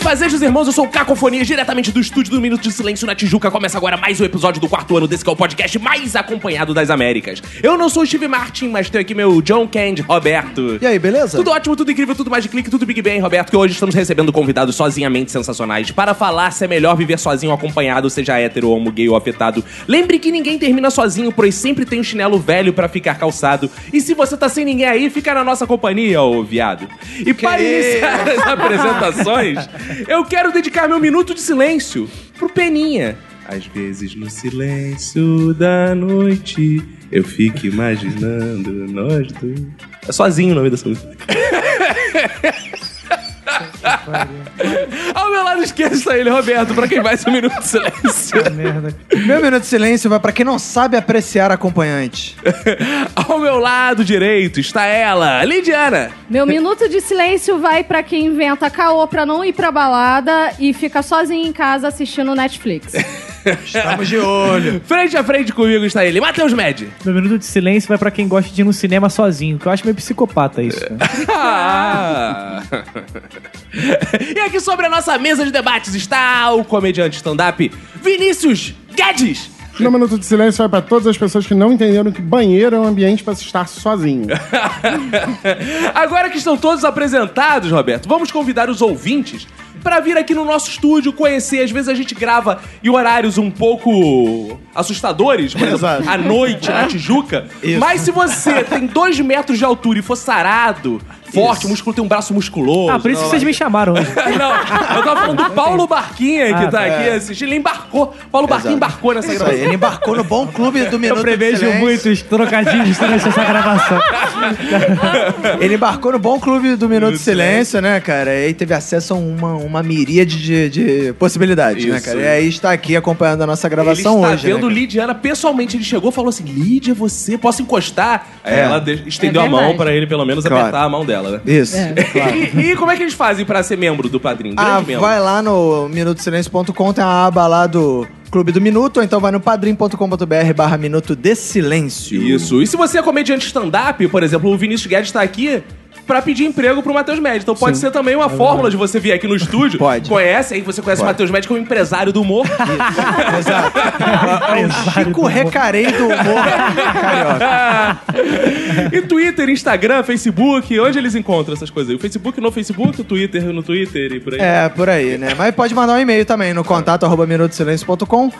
Fazejos, irmãos, eu sou o Cacofonia, diretamente do estúdio do Minuto de Silêncio na Tijuca. Começa agora mais um episódio do quarto ano desse que é o podcast mais acompanhado das Américas. Eu não sou o Steve Martin, mas tenho aqui meu John Candy, Roberto. E aí, beleza? Tudo ótimo, tudo incrível, tudo mais de clique, tudo Big Bang, Roberto, que hoje estamos recebendo convidados sozinhamente sensacionais para falar se é melhor viver sozinho ou acompanhado, seja hétero, homo, gay ou afetado. Lembre que ninguém termina sozinho, pois sempre tem um chinelo velho pra ficar calçado. E se você tá sem ninguém aí, fica na nossa companhia, ô viado. E para iniciar as apresentações... Eu quero dedicar meu minuto de silêncio pro Peninha. Às vezes no silêncio da noite eu fico imaginando nós dois. É sozinho o nome dessa música. Ao meu lado esquerdo está ele, Roberto, pra quem vai ser o minuto de silêncio. Meu minuto de silêncio vai pra quem não sabe apreciar acompanhante. Ao meu lado direito está ela, Lidiana. Meu minuto de silêncio vai pra quem inventa caô pra não ir pra balada e fica sozinho em casa assistindo Netflix. Estamos de olho. Frente a frente comigo está ele, Matheus Med. Meu minuto de silêncio vai pra quem gosta de ir no cinema sozinho, que eu acho meio psicopata isso. E aqui sobre a nossa mesa de debates está o comediante stand-up Vinícius Guedes. Meu minuto de silêncio vai pra todas as pessoas que não entenderam que banheiro é um ambiente pra se estar sozinho. Agora que estão todos apresentados, Roberto, vamos convidar os ouvintes pra vir aqui no nosso estúdio conhecer. Às vezes a gente grava em horários um pouco assustadores, por exemplo, à noite na Tijuca. Isso. Mas se você tem 2 metros de altura e for sarado, forte, músculo, tem um braço musculoso. Ah, por isso que vocês me chamaram hoje. Não, eu tava falando do Paulo Barquinha, que tá aqui assistindo. Ele embarcou. Paulo Barquinha embarcou nessa gravação. Ele embarcou no Bom Clube do Minuto do Silêncio. Eu prevejo muitos trocadilhos durante essa gravação. Ele embarcou no Bom Clube do Minuto do Silêncio, né, cara? E aí teve acesso a uma miríade de possibilidades, isso, né, cara? E aí está aqui acompanhando a nossa gravação hoje. Ele está vendo, né, Lidiana pessoalmente. Ele chegou e falou assim: Lídia, você, posso encostar? É. Ela estendeu a mão pra ele, pelo menos, apertar a mão dela. Né? Isso. Claro. E como é que eles fazem pra ser membro do padrinho? Membro. Vai lá no minutosilencio.com, tem a aba lá do Clube do Minuto, ou então vai no padrim.com.br/minuto de silêncio. Isso. E se você é comediante stand-up, por exemplo, o Vinícius Guedes tá aqui pra pedir emprego pro Matheus Med. Então pode ser também uma fórmula de você vir aqui no estúdio. Pode. Aí você conhece o Matheus Med como empresário do humor. Exato. O Chico Recarei do humor. Carioca. E Twitter, Instagram, Facebook, onde eles encontram essas coisas? O Facebook no Facebook, o Twitter no Twitter e por aí. É, por aí, né? Mas pode mandar um e-mail também no contato@minutosilencio.com.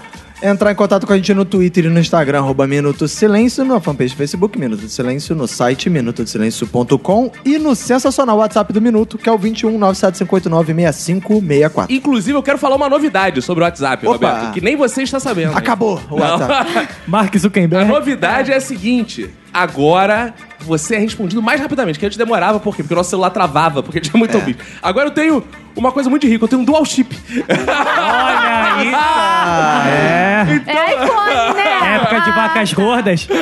Entrar em contato com a gente no Twitter e no Instagram, @Minuto Silêncio, na fanpage do Facebook, Minuto de Silêncio, no site minutosilencio.com e no sensacional WhatsApp do Minuto, que é o 21975896564. Inclusive, eu quero falar uma novidade sobre o WhatsApp, Roberto, que nem você está sabendo. Acabou o WhatsApp. Mark Zuckerberg. A novidade é a seguinte... Agora você é respondido mais rapidamente, que antes demorava, por quê? Porque o nosso celular travava, porque tinha muito ouvido. Agora eu tenho uma coisa muito rica, eu tenho um dual chip. Olha isso! Então... É iPhone, né? Época de vacas gordas. E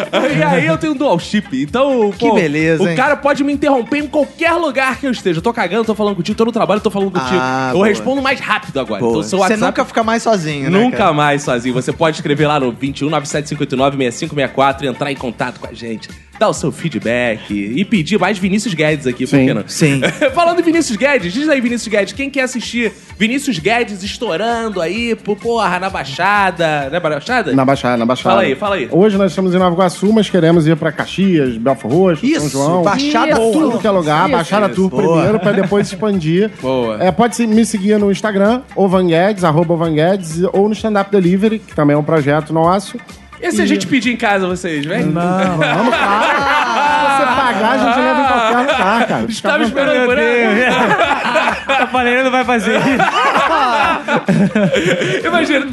aí eu tenho um dual chip, então... Que beleza, hein? O cara pode me interromper em qualquer lugar que eu esteja. Eu tô cagando, tô falando contigo, tô no trabalho, tô falando contigo. Eu respondo mais rápido agora. Então, seu WhatsApp, você nunca fica mais sozinho, né, Nunca mais sozinho. Você pode escrever lá no 21975896564 e entrar em contato com a gente. Dar o seu feedback e pedir mais Vinícius Guedes aqui, por que não? Sim. Falando em Vinícius Guedes, diz aí, Vinícius Guedes, quem quer assistir Vinícius Guedes estourando aí, na Baixada. Não é Baixada? Na Baixada. Fala aí. Hoje nós estamos em Nova Iguaçu, mas queremos ir pra Caxias, Belfort Roxo, São João. Baixada Tour. Que é lugar, isso. Baixada Tour primeiro, pra depois expandir. Boa. Pode me seguir no Instagram, @Ovanguedes, ou no Stand Up Delivery, que também é um projeto nosso. E se a gente pedir em casa vocês, vem? Não, vamos lá. Se você pagar, a gente leva em qualquer lugar, cara. Estava esperando por aí. A Pamela não vai fazer isso. Imagina.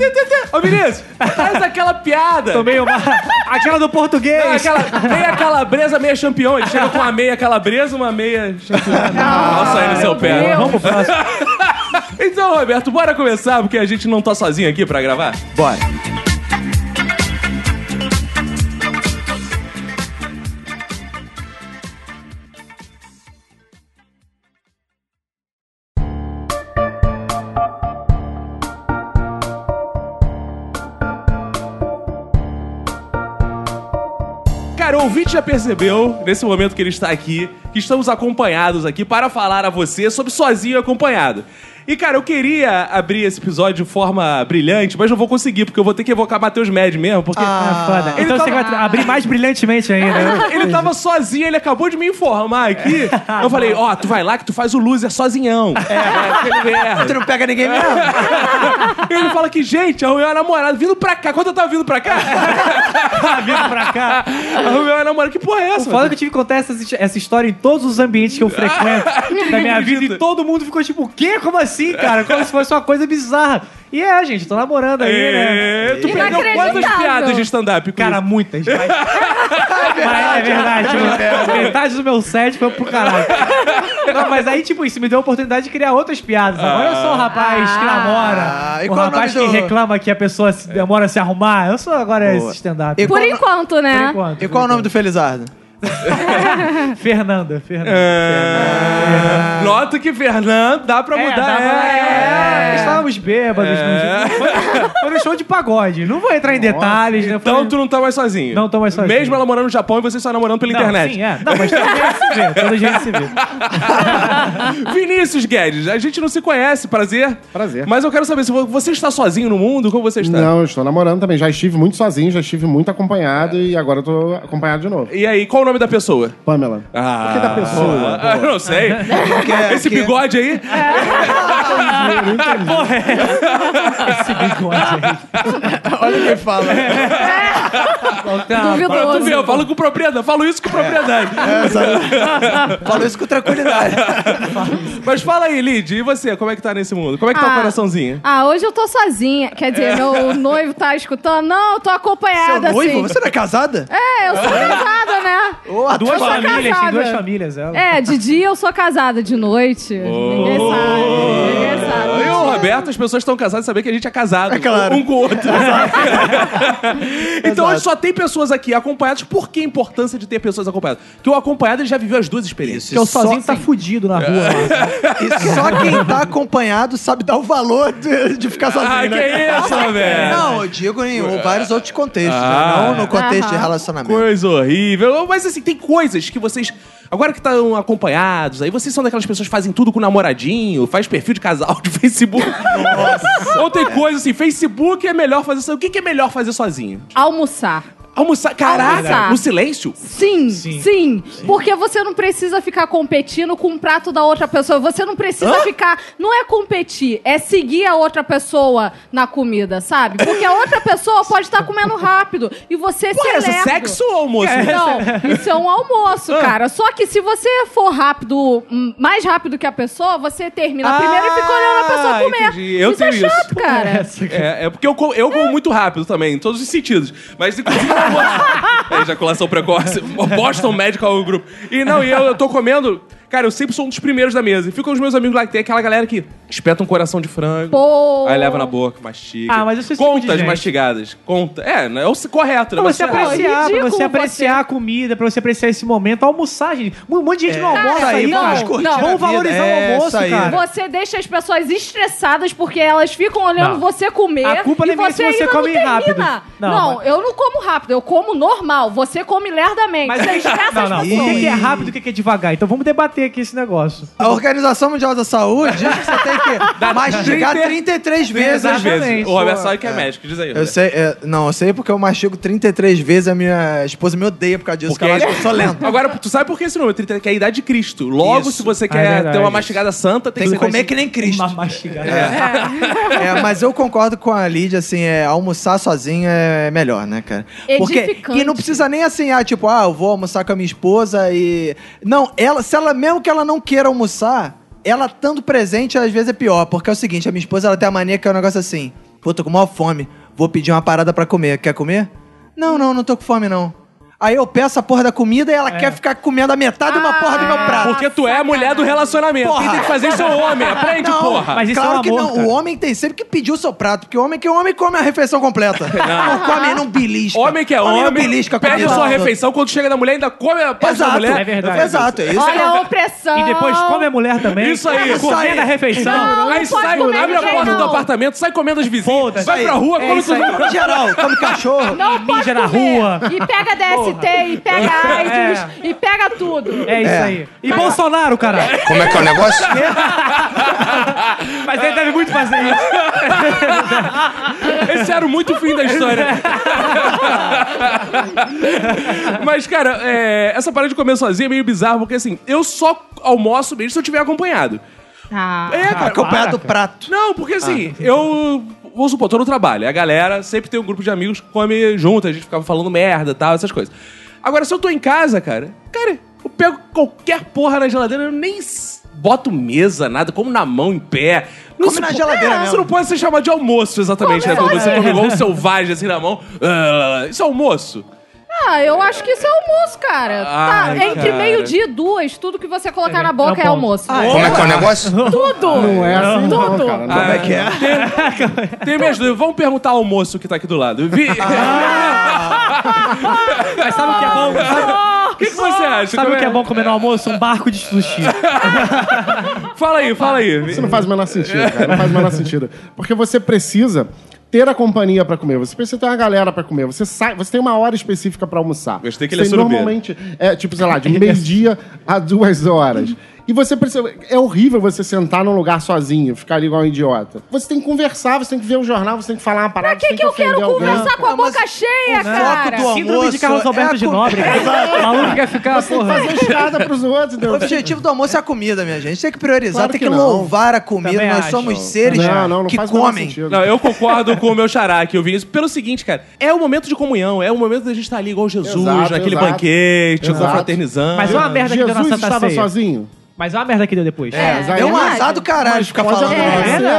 Ô, Vinícius, faz aquela piada. Tomei uma... Aquela do português. Não, meia calabresa, meia champion. Ele chega com uma meia calabresa, uma meia champion. Nossa, aí no seu pé. Vamos pro próximo. Então, Roberto, bora começar, porque a gente não tá sozinho aqui pra gravar? Bora. Cara, o ouvinte já percebeu, nesse momento que ele está aqui, que estamos acompanhados aqui para falar a você sobre Sozinho Acompanhado. E, cara, eu queria abrir esse episódio de forma brilhante, mas não vou conseguir, porque eu vou ter que evocar Matheus Med mesmo, porque... Ah, foda. Então você vai abrir mais brilhantemente ainda. Ele tava sozinho, ele acabou de me informar aqui. Eu falei, ó, tu vai lá que tu faz o loser sozinhão. É, tu não pega ninguém mesmo. Ele fala que, gente, arrumei uma namorada vindo pra cá. Quando eu tava vindo pra cá? Arrumei uma namorada. Que porra é essa? Foda que eu tive que contar essa história em todos os ambientes que eu frequento da minha vida e todo mundo ficou tipo, o quê? Como assim, cara? Como se fosse uma coisa bizarra. E gente, tô namorando aí, né? Tu perdeu quantas piadas de stand-up? Cara, muitas. Mas é verdade. Tipo, metade do meu set foi pro caralho. Não, mas aí, tipo, isso me deu a oportunidade de criar outras piadas. Olha só o rapaz que namora. O rapaz que reclama que a pessoa demora a se arrumar. Eu sou agora esse stand-up. Por enquanto, né? E qual é o nome do Felizardo? Fernanda. Nota que Fernanda dá pra mudar. Estávamos bêbados. Foi um show de pagode. Não vou entrar em detalhes. Né? Então tu não tá mais sozinho. Não tô mais sozinho. Mesmo ela morando no Japão e você só namorando pela internet. Sim, Não, mas todo jeito se vê. Vinícius Guedes, a gente não se conhece. Prazer. Mas eu quero saber se você está sozinho no mundo, como você está? Não, eu estou namorando também. Já estive muito sozinho, já estive muito acompanhado e agora eu tô acompanhado de novo. E aí, qual o nome da pessoa? Pamela. Por que da pessoa? Eu não sei. Esse bigode aí? Porra, esse bigode aí. Olha quem fala. Duvidoso. Tu vê, eu falo com propriedade. Falo isso com propriedade. Falo isso com tranquilidade. Mas fala aí, Lid, e você? Como é que tá nesse mundo? Como é que tá o coraçãozinho? Hoje eu tô sozinha. Quer dizer, meu noivo tá escutando? Não, eu tô acompanhada. Seu noivo? Você não é casada? Eu sou casada, né? Tem duas famílias. Ela. De dia eu sou casada, de noite. Ninguém sabe. Eu, Roberto, as pessoas estão casadas e sabem que a gente é casado. É claro. Um com o outro. Então hoje só tem pessoas aqui acompanhadas. Por que a importância de ter pessoas acompanhadas? Porque o acompanhado ele já viveu as duas experiências. Porque o sozinho tá fudido na rua. E só quem tá acompanhado sabe dar o valor de ficar sozinho. Que isso, Roberto? Não, eu digo em vários outros contextos. Não no contexto de relacionamento. Coisa horrível. Mas assim, tem coisas que vocês... Agora que estão acompanhados, aí vocês são daquelas pessoas que fazem tudo com namoradinho, faz perfil de casal de Facebook. Nossa! Ou tem coisa assim, Facebook é melhor fazer sozinho. O que é melhor fazer sozinho? Almoçar? Caraca! No silêncio? Sim. Porque você não precisa ficar competindo com o prato da outra pessoa. Você não precisa ficar... Não é competir, é seguir a outra pessoa na comida, sabe? Porque a outra pessoa pode estar comendo rápido e você é lerdo. Sexo ou almoço? Não, isso é um almoço, cara. Só que se você for rápido, mais rápido que a pessoa, você termina primeiro e fica olhando a pessoa comer. Entendi. Isso é chato, isso. Cara. É porque eu como muito rápido também, em todos os sentidos. Mas, inclusive... Ejaculação precoce. Boston Medical Group. E não, eu tô comendo... Cara, eu sempre sou um dos primeiros da mesa. E ficam os meus amigos lá, que tem aquela galera que espeta um coração de frango, aí leva na boca, mastiga. Mas isso é contas mastigadas. Conta. É o correto, né? Pra você apreciar, pra você apreciar a comida, pra você apreciar esse momento. Almoçar, gente. Um monte de gente não almoça aí, não. Vamos valorizar o almoço, cara. Você deixa as pessoas estressadas porque elas ficam olhando você comer. A culpa não é minha se você come rápido. Não, eu não como rápido. Eu como normal. Você come lerdamente. Mas você estressa as pessoas. O que é rápido e o que é devagar? Então vamos debater aqui esse negócio. A Organização Mundial da Saúde diz que você tem que mastigar 33 vezes. Exatamente. O Roberto sabe que é médico, diz aí. Eu sei, não, eu sei porque eu mastigo 33 vezes, a minha esposa me odeia por causa disso, porque ela acha que eu sou lento. Agora, tu sabe por que esse número? 33, que é a idade de Cristo. Logo, se você quer ter uma mastigada santa, tem que comer que nem Cristo. Uma mastigada. Mas eu concordo com a Lídia, assim, almoçar sozinho é melhor, né, cara? Porque, e não precisa nem assim, eu vou almoçar com a minha esposa e... Não, mesmo que ela não queira almoçar, ela estando presente às vezes é pior. Porque é o seguinte, a minha esposa ela tem a mania que é um negócio assim: pô, tô com maior fome, vou pedir uma parada pra comer. Quer comer? Não, não tô com fome não. Aí eu peço a porra da comida e ela quer ficar comendo a metade de uma porra do meu prato. Porque tu é a mulher do relacionamento. Porra. Quem tem que fazer isso é o homem. Aprende, não, porra. Mas isso claro é um que amor, não. Cara. O homem tem sempre que pedir o seu prato. Porque o homem come a refeição completa. Não come, não belisca. Homem que é homem, belisca, pede a sua refeição. Quando chega na mulher, ainda come a parte da mulher. É verdade. Exato. Isso. Olha a opressão. E depois come a mulher também. Isso aí. Comendo a refeição. Não, aí sai, abre a porta do apartamento, sai comendo as vizinhas. Vai pra rua, come tudo. Em geral, come cachorro. Mija na rua. E pega 10. E pega AIDS, e pega tudo. É isso aí. E mas... Bolsonaro, caralho. Como é que é o negócio? Mas ele deve muito fazer isso. Esse era muito o fim da história. Mas, cara, essa parada de comer sozinha é meio bizarro, porque assim, eu só almoço mesmo se eu tiver acompanhado. Cara, acompanhado do prato. Não, porque assim, eu... Vamos supor, tô no trabalho. A galera sempre tem um grupo de amigos que come junto. A gente ficava falando merda e tal, essas coisas. Agora, se eu tô em casa, cara, eu pego qualquer porra na geladeira, eu nem boto mesa, nada, como na mão, em pé. Não come na geladeira mesmo. Isso não pode ser chamado de almoço, exatamente, né? Quando você come igual um selvagem, assim, na mão. Isso é almoço? Eu acho que isso é almoço, cara. Entre meio-dia e 2, tudo que você colocar na boca é almoço. Como é que é o negócio? Tudo! Não é assim, tudo. Não, como é que é? Tem minhas dúvidas. Vamos perguntar ao moço que tá aqui do lado. Mas sabe o que é bom? O que você acha? Sabe o que é bom comer no almoço? Um barco de sushi. Fala aí. Isso não faz o menor sentido, cara. Não faz o menor sentido. Porque você precisa... ter a companhia pra comer. Você precisa ter uma galera pra comer. Você sai, você tem uma hora específica pra almoçar. Gostei que ele é surubê. Normalmente é tipo, sei lá, de meio-dia a 2 horas. E você precisa... É horrível você sentar num lugar sozinho, ficar ali igual um idiota. Você tem que conversar, você tem que ver o jornal, você tem que falar uma parada. Pra que eu quero conversar com a boca cheia, cara? Síndrome de Carlos Alberto de Nobre. O maluco quer ficar, porra. Você tem que fazer escada pros outros. O objetivo do almoço é a comida, minha gente. Tem que priorizar, tem que louvar a comida. Nós somos seres que comem. Não, eu concordo com o meu xará que eu vi isso. Pelo seguinte, cara, é o momento de comunhão, é o momento da gente estar ali igual Jesus, naquele banquete, confraternizando. Mas olha a merda que deu na Santa Ceia. Jesus estava sozinho. Mas olha a merda que deu depois. Deu um azar do caralho ficar falando.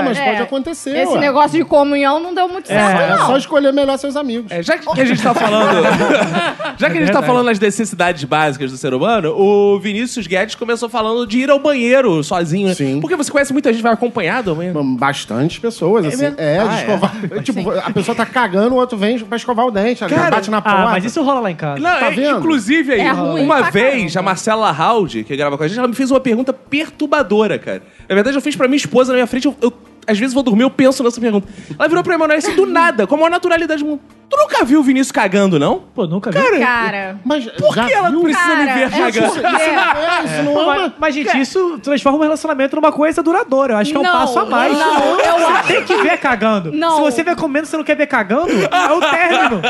Mas pode acontecer. Esse negócio de comunhão não deu muito certo, não. É só escolher melhor seus amigos. Já que a gente tá falando... já que a gente tá falando das necessidades básicas do ser humano, o Vinícius Guedes começou falando de ir ao banheiro sozinho. Sim. Porque você conhece muita gente, vai acompanhado ao banheiro? Bastante pessoas, assim. De escovar... Tipo, a pessoa tá cagando, o outro vem pra escovar o dente. Cara, bate na porta. Mas isso rola lá em casa. Não, tá vendo? Inclusive, aí, uma vez, a Marcela Raud, que grava com a gente, ela me fez uma pergunta perturbadora, cara. Na verdade, eu fiz pra minha esposa na minha frente. Eu às vezes vou dormir, eu penso nessa pergunta. Ela virou pra Emanuele assim, do nada, com a maior naturalidade do mundo. Tu nunca viu o Vinícius cagando, não? Pô, nunca vi. Cara, mas por que ela precisa me ver cagando? Isso não é uma... Mas, gente, isso transforma um relacionamento numa coisa duradoura. Eu acho que é um passo a mais. Não, você tem que ver cagando. Não. Se você ver comendo, você não quer ver cagando, é o término.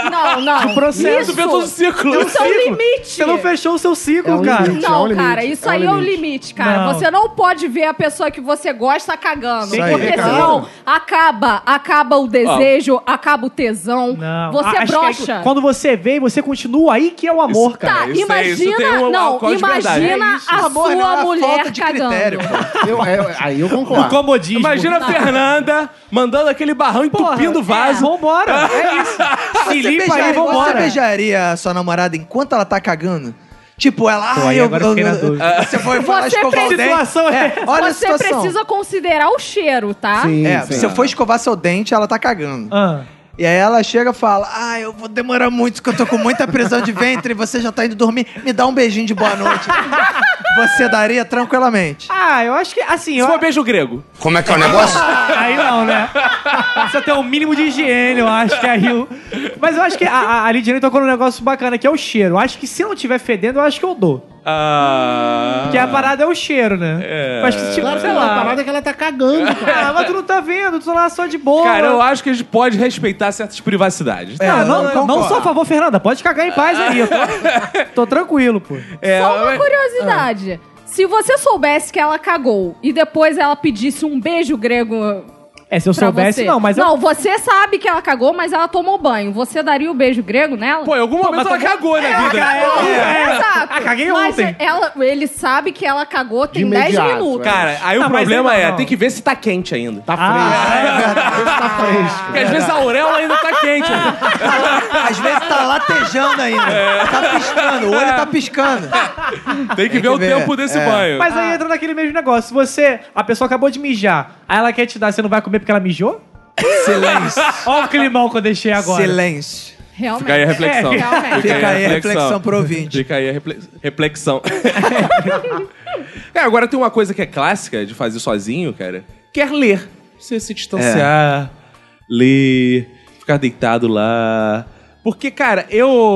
Não. O processo. Isso. Pelo ciclo. Isso é um limite. Você não fechou o seu ciclo, cara. Não, cara, isso aí é o limite, cara. Você não pode ver a pessoa que você gosta cagando. Porque senão acaba o desejo, acaba o tesão. Não. Você brocha. Quando você vem, você continua, aí que é o amor, isso, cara. Imagina a amor, sua mulher falta de cagando. Critério, aí eu concordo. O comodismo. Imagina a Fernanda mandando aquele barrão entupindo o vaso. Vambora. É isso. Se limpa aí, vambora. Você beijaria a sua namorada enquanto ela tá cagando? Tipo, ela... Você foi falar escovar o dente... Olha você a precisa considerar o cheiro, tá? Sim. Se eu for escovar seu dente, ela tá cagando. E aí ela chega e fala, eu vou demorar muito, porque eu tô com muita prisão de ventre, você já tá indo dormir, me dá um beijinho de boa noite. Você daria tranquilamente. Eu acho que, assim... Se for beijo grego. Como é que é o negócio? Aí não, né? Precisa ter um mínimo de higiene, eu acho que aí... Mas eu acho que a Lidiana tocou num negócio bacana, que é o cheiro. Eu acho que se não tiver fedendo, eu acho que eu dou. Porque a parada é o cheiro, né? Acho que, tipo, sei lá, a parada é que ela tá cagando, cara. Mas tu não tá vendo, tu tá lá só de boa. Cara, eu acho que a gente pode respeitar certas privacidades. Não sou a favor, Fernanda. Pode cagar em paz aí. Eu tô tranquilo, pô. Só uma curiosidade. Se você soubesse que ela cagou e depois ela pedisse um beijo grego... se eu soubesse, não, mas... Não, você sabe que ela cagou, mas ela tomou banho. Você daria o beijo grego nela? Em algum momento ela cagou na vida. Exato. Caguei ontem. Ele sabe que ela cagou tem 10 minutos. Cara, aí o problema tem que ver se tá quente ainda. Tá fresco. Porque às vezes a auréola ainda tá quente. Às vezes tá latejando ainda. É. Tá piscando, o olho tá piscando. Tem que ver o tempo desse banho. Mas aí entra naquele mesmo negócio. Você, a pessoa acabou de mijar, aí ela quer te dar, você não vai comer porque ela mijou? Silêncio. Olha o climão que eu deixei agora. Silêncio. Realmente. Fica aí a reflexão. Fica aí a reflexão pro ouvinte. Fica aí a reflexão. Agora tem uma coisa que é clássica de fazer sozinho, cara. Quer ler. Você se distanciar, ler, ficar deitado lá. Porque, cara,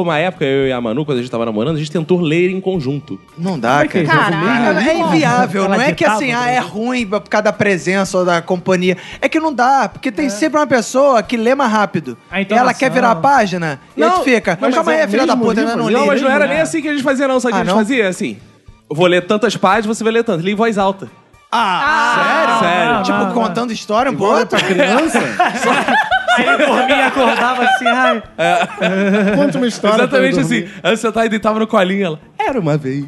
uma época, eu e a Manu, quando a gente tava namorando, a gente tentou ler em conjunto. Não dá, cara. Caraca, é inviável. Não é que assim, é ruim por causa da presença ou da companhia. É que não dá, porque tem sempre uma pessoa que lê mais rápido. E ela quer virar a página e a gente fica. Mas calma aí, filha da puta, ainda não lê. Não, mas não era nem assim que a gente fazia, não. Só que a gente fazia assim. Eu vou ler tantas páginas, você vai ler tanto. Li em voz alta. Sério? Não, tipo, não, contando história um pouco pra criança? Aí eu dormia e acordava assim, ai. Conta uma história. Exatamente assim. Antes você deitava no colinho, ela. Era uma vez.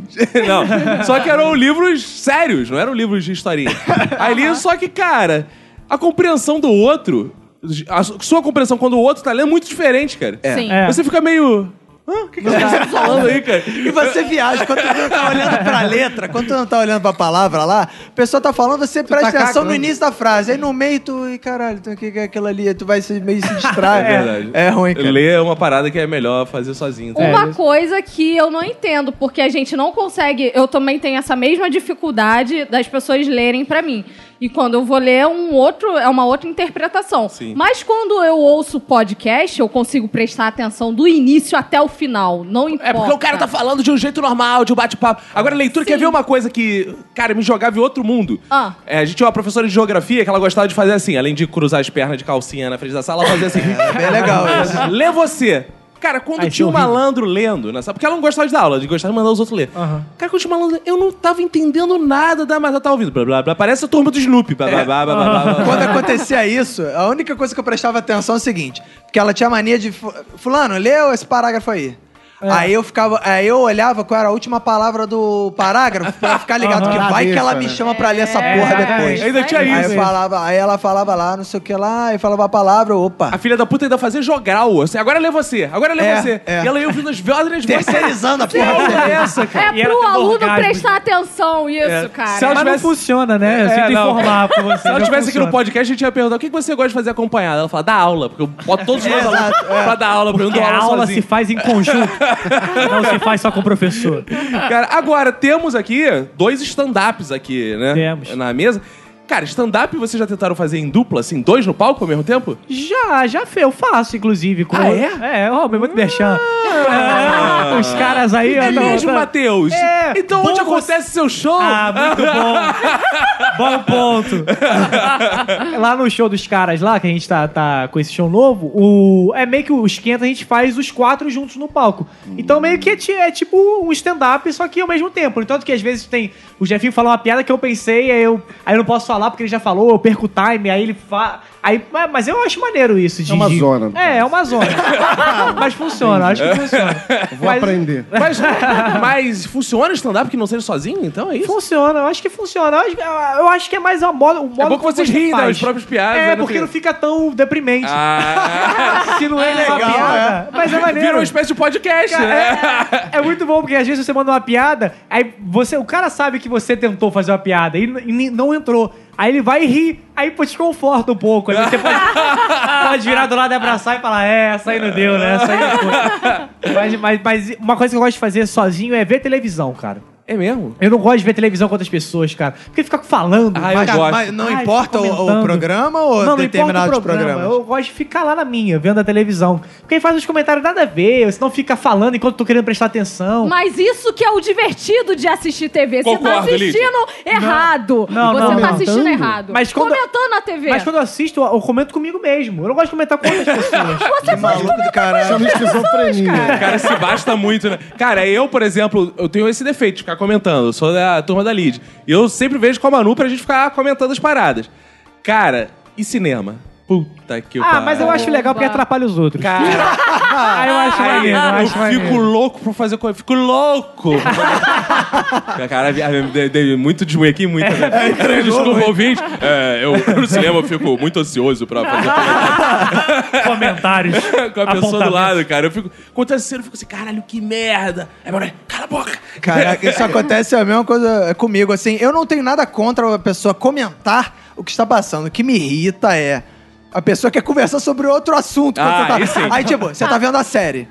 Não. Só que eram livros sérios, não eram livros de historinha. Ali, só que, cara, a compreensão do outro, a sua compreensão quando o outro tá lendo é muito diferente, cara. Sim. Você fica meio. O que você tá falando aí, cara? E você viaja, quando você não tá olhando pra letra, quando você não tá olhando pra palavra lá, a pessoa tá falando, você presta atenção no início da frase. Aí no meio tu, caralho, o que é aquilo ali? Tu vai meio se distrair. É verdade. É ruim, cara. Ler é uma parada que é melhor fazer sozinho. Tá? Uma coisa que eu não entendo, porque a gente não consegue, eu também tenho essa mesma dificuldade das pessoas lerem pra mim. E quando eu vou ler é uma outra interpretação. Sim. Mas quando eu ouço podcast, eu consigo prestar atenção do início até o final. Não importa. É porque o cara tá falando de um jeito normal, de um bate-papo. Agora, leitura, quer ver uma coisa que, cara, me jogava em outro mundo? A gente tinha uma professora de geografia que ela gostava de fazer assim. Além de cruzar as pernas de calcinha na frente da sala, ela fazia assim. É bem legal isso. Lê você. Cara, quando tinha um malandro lendo, né? Porque ela não gostava de dar aula, gostava de mandar os outros ler. Uhum. Cara, quando tinha um malandro, eu não tava entendendo nada da matéria, eu tava ouvindo. Blá, blá, blá. Parece a turma do Snoopy. Blá, blá, blá, blá, blá, blá, blá. Quando acontecia isso, a única coisa que eu prestava atenção é o seguinte, porque ela tinha mania de... Fulano, leu esse parágrafo aí. Aí eu ficava, olhava qual era a última palavra do parágrafo pra ficar ligado, que vai que ela me chama pra ler essa porra depois. Ainda tinha isso. Aí ela falava lá, não sei o que lá, e falava a palavra, opa. A filha da puta ainda fazia jogral, assim, agora lê você, agora lê você. E ela ia ouvindo as vozes. Terceirizando a porra dessa, cara. É pro aluno prestar atenção isso, cara. Se ela tivesse... Mas não funciona, né? Eu tenho que informar pra você. Se ela estivesse aqui no podcast, a gente ia perguntar, o que você gosta de fazer acompanhado? Ela fala, dá aula, porque eu boto todos os meus alunos pra dar aula, porque eu não dou aula sozinho. A aula se faz em conjunto. Não se faz só com o professor. Cara, agora, temos aqui dois stand-ups aqui, né? Temos. Na mesa. Cara, stand-up vocês já tentaram fazer em dupla, assim, dois no palco ao mesmo tempo? Já fez. Eu faço, inclusive. Com o muito merchan. Os caras aí... É mesmo, Matheus. Então, onde acontece seu show? Muito bom. Bom ponto. Lá no show dos caras lá, que a gente tá com esse show novo, é meio que o esquenta, a gente faz os quatro juntos no palco. Então, meio que é tipo um stand-up, só que ao mesmo tempo. Tanto que, às vezes, tem... O Jefinho falou uma piada que eu pensei, aí eu não posso falar porque ele já falou, eu perco o time, aí ele fala... Mas eu acho maneiro isso. É uma zona. É uma zona. Mas funciona, acho que funciona. Aprender. Mas funciona o stand-up que não seja sozinho, então é isso? Funciona, eu acho que funciona. Eu acho que é mais a moda. É bom que vocês riem das próprias piadas. Porque não fica tão deprimente. Se não é legal. Piada, mas é maneiro. Vira uma espécie de podcast. É muito bom, porque às vezes você manda uma piada, aí o cara sabe que você tentou fazer uma piada e não entrou. Aí ele vai rir, aí pô, te conforta um pouco. Aí você pode virar do lado e abraçar e falar, essa aí não deu, né? Essa aí não foi. Mas uma coisa que eu gosto de fazer sozinho é ver televisão, cara. É mesmo? Eu não gosto de ver televisão com outras pessoas, cara. Porque fica falando. Mas não importa o programa ou não, determinados programas? Eu gosto de ficar lá na minha, vendo a televisão. Porque aí faz uns comentários nada a ver, você não fica falando enquanto tô querendo prestar atenção. Mas isso que é o divertido de assistir TV. Você tá assistindo errado. Não, você tá assistindo errado. Comentando na TV. Mas quando eu assisto, eu comento comigo mesmo. Eu não gosto de comentar com outras pessoas. Você pode comentar com outras pessoas, cara. O cara se basta muito, né? Cara, eu, por exemplo, eu tenho esse defeito de ficar comentando, eu sou da turma da Lid. E eu sempre vejo com a Manu pra gente ficar comentando as paradas. Cara, e cinema? Puta que pariu. Mas eu acho legal porque atrapalha os outros. Cara... Ah, eu acho maneiro, eu fico louco por fazer coisa. Cara, dei muito desmuequinho, muito. Desculpa, ouvinte. Eu no cinema eu fico muito ansioso pra fazer comentários. Com a pessoa do lado, cara. Eu fico. Acontece, eu fico assim, caralho, que merda. É, mano, cala a boca. Caraca, isso acontece a mesma coisa comigo, assim. Eu não tenho nada contra a pessoa comentar o que está passando. O que me irrita é. A pessoa quer conversar sobre outro assunto. Ah, tá... Aí, tipo, você tá vendo a série.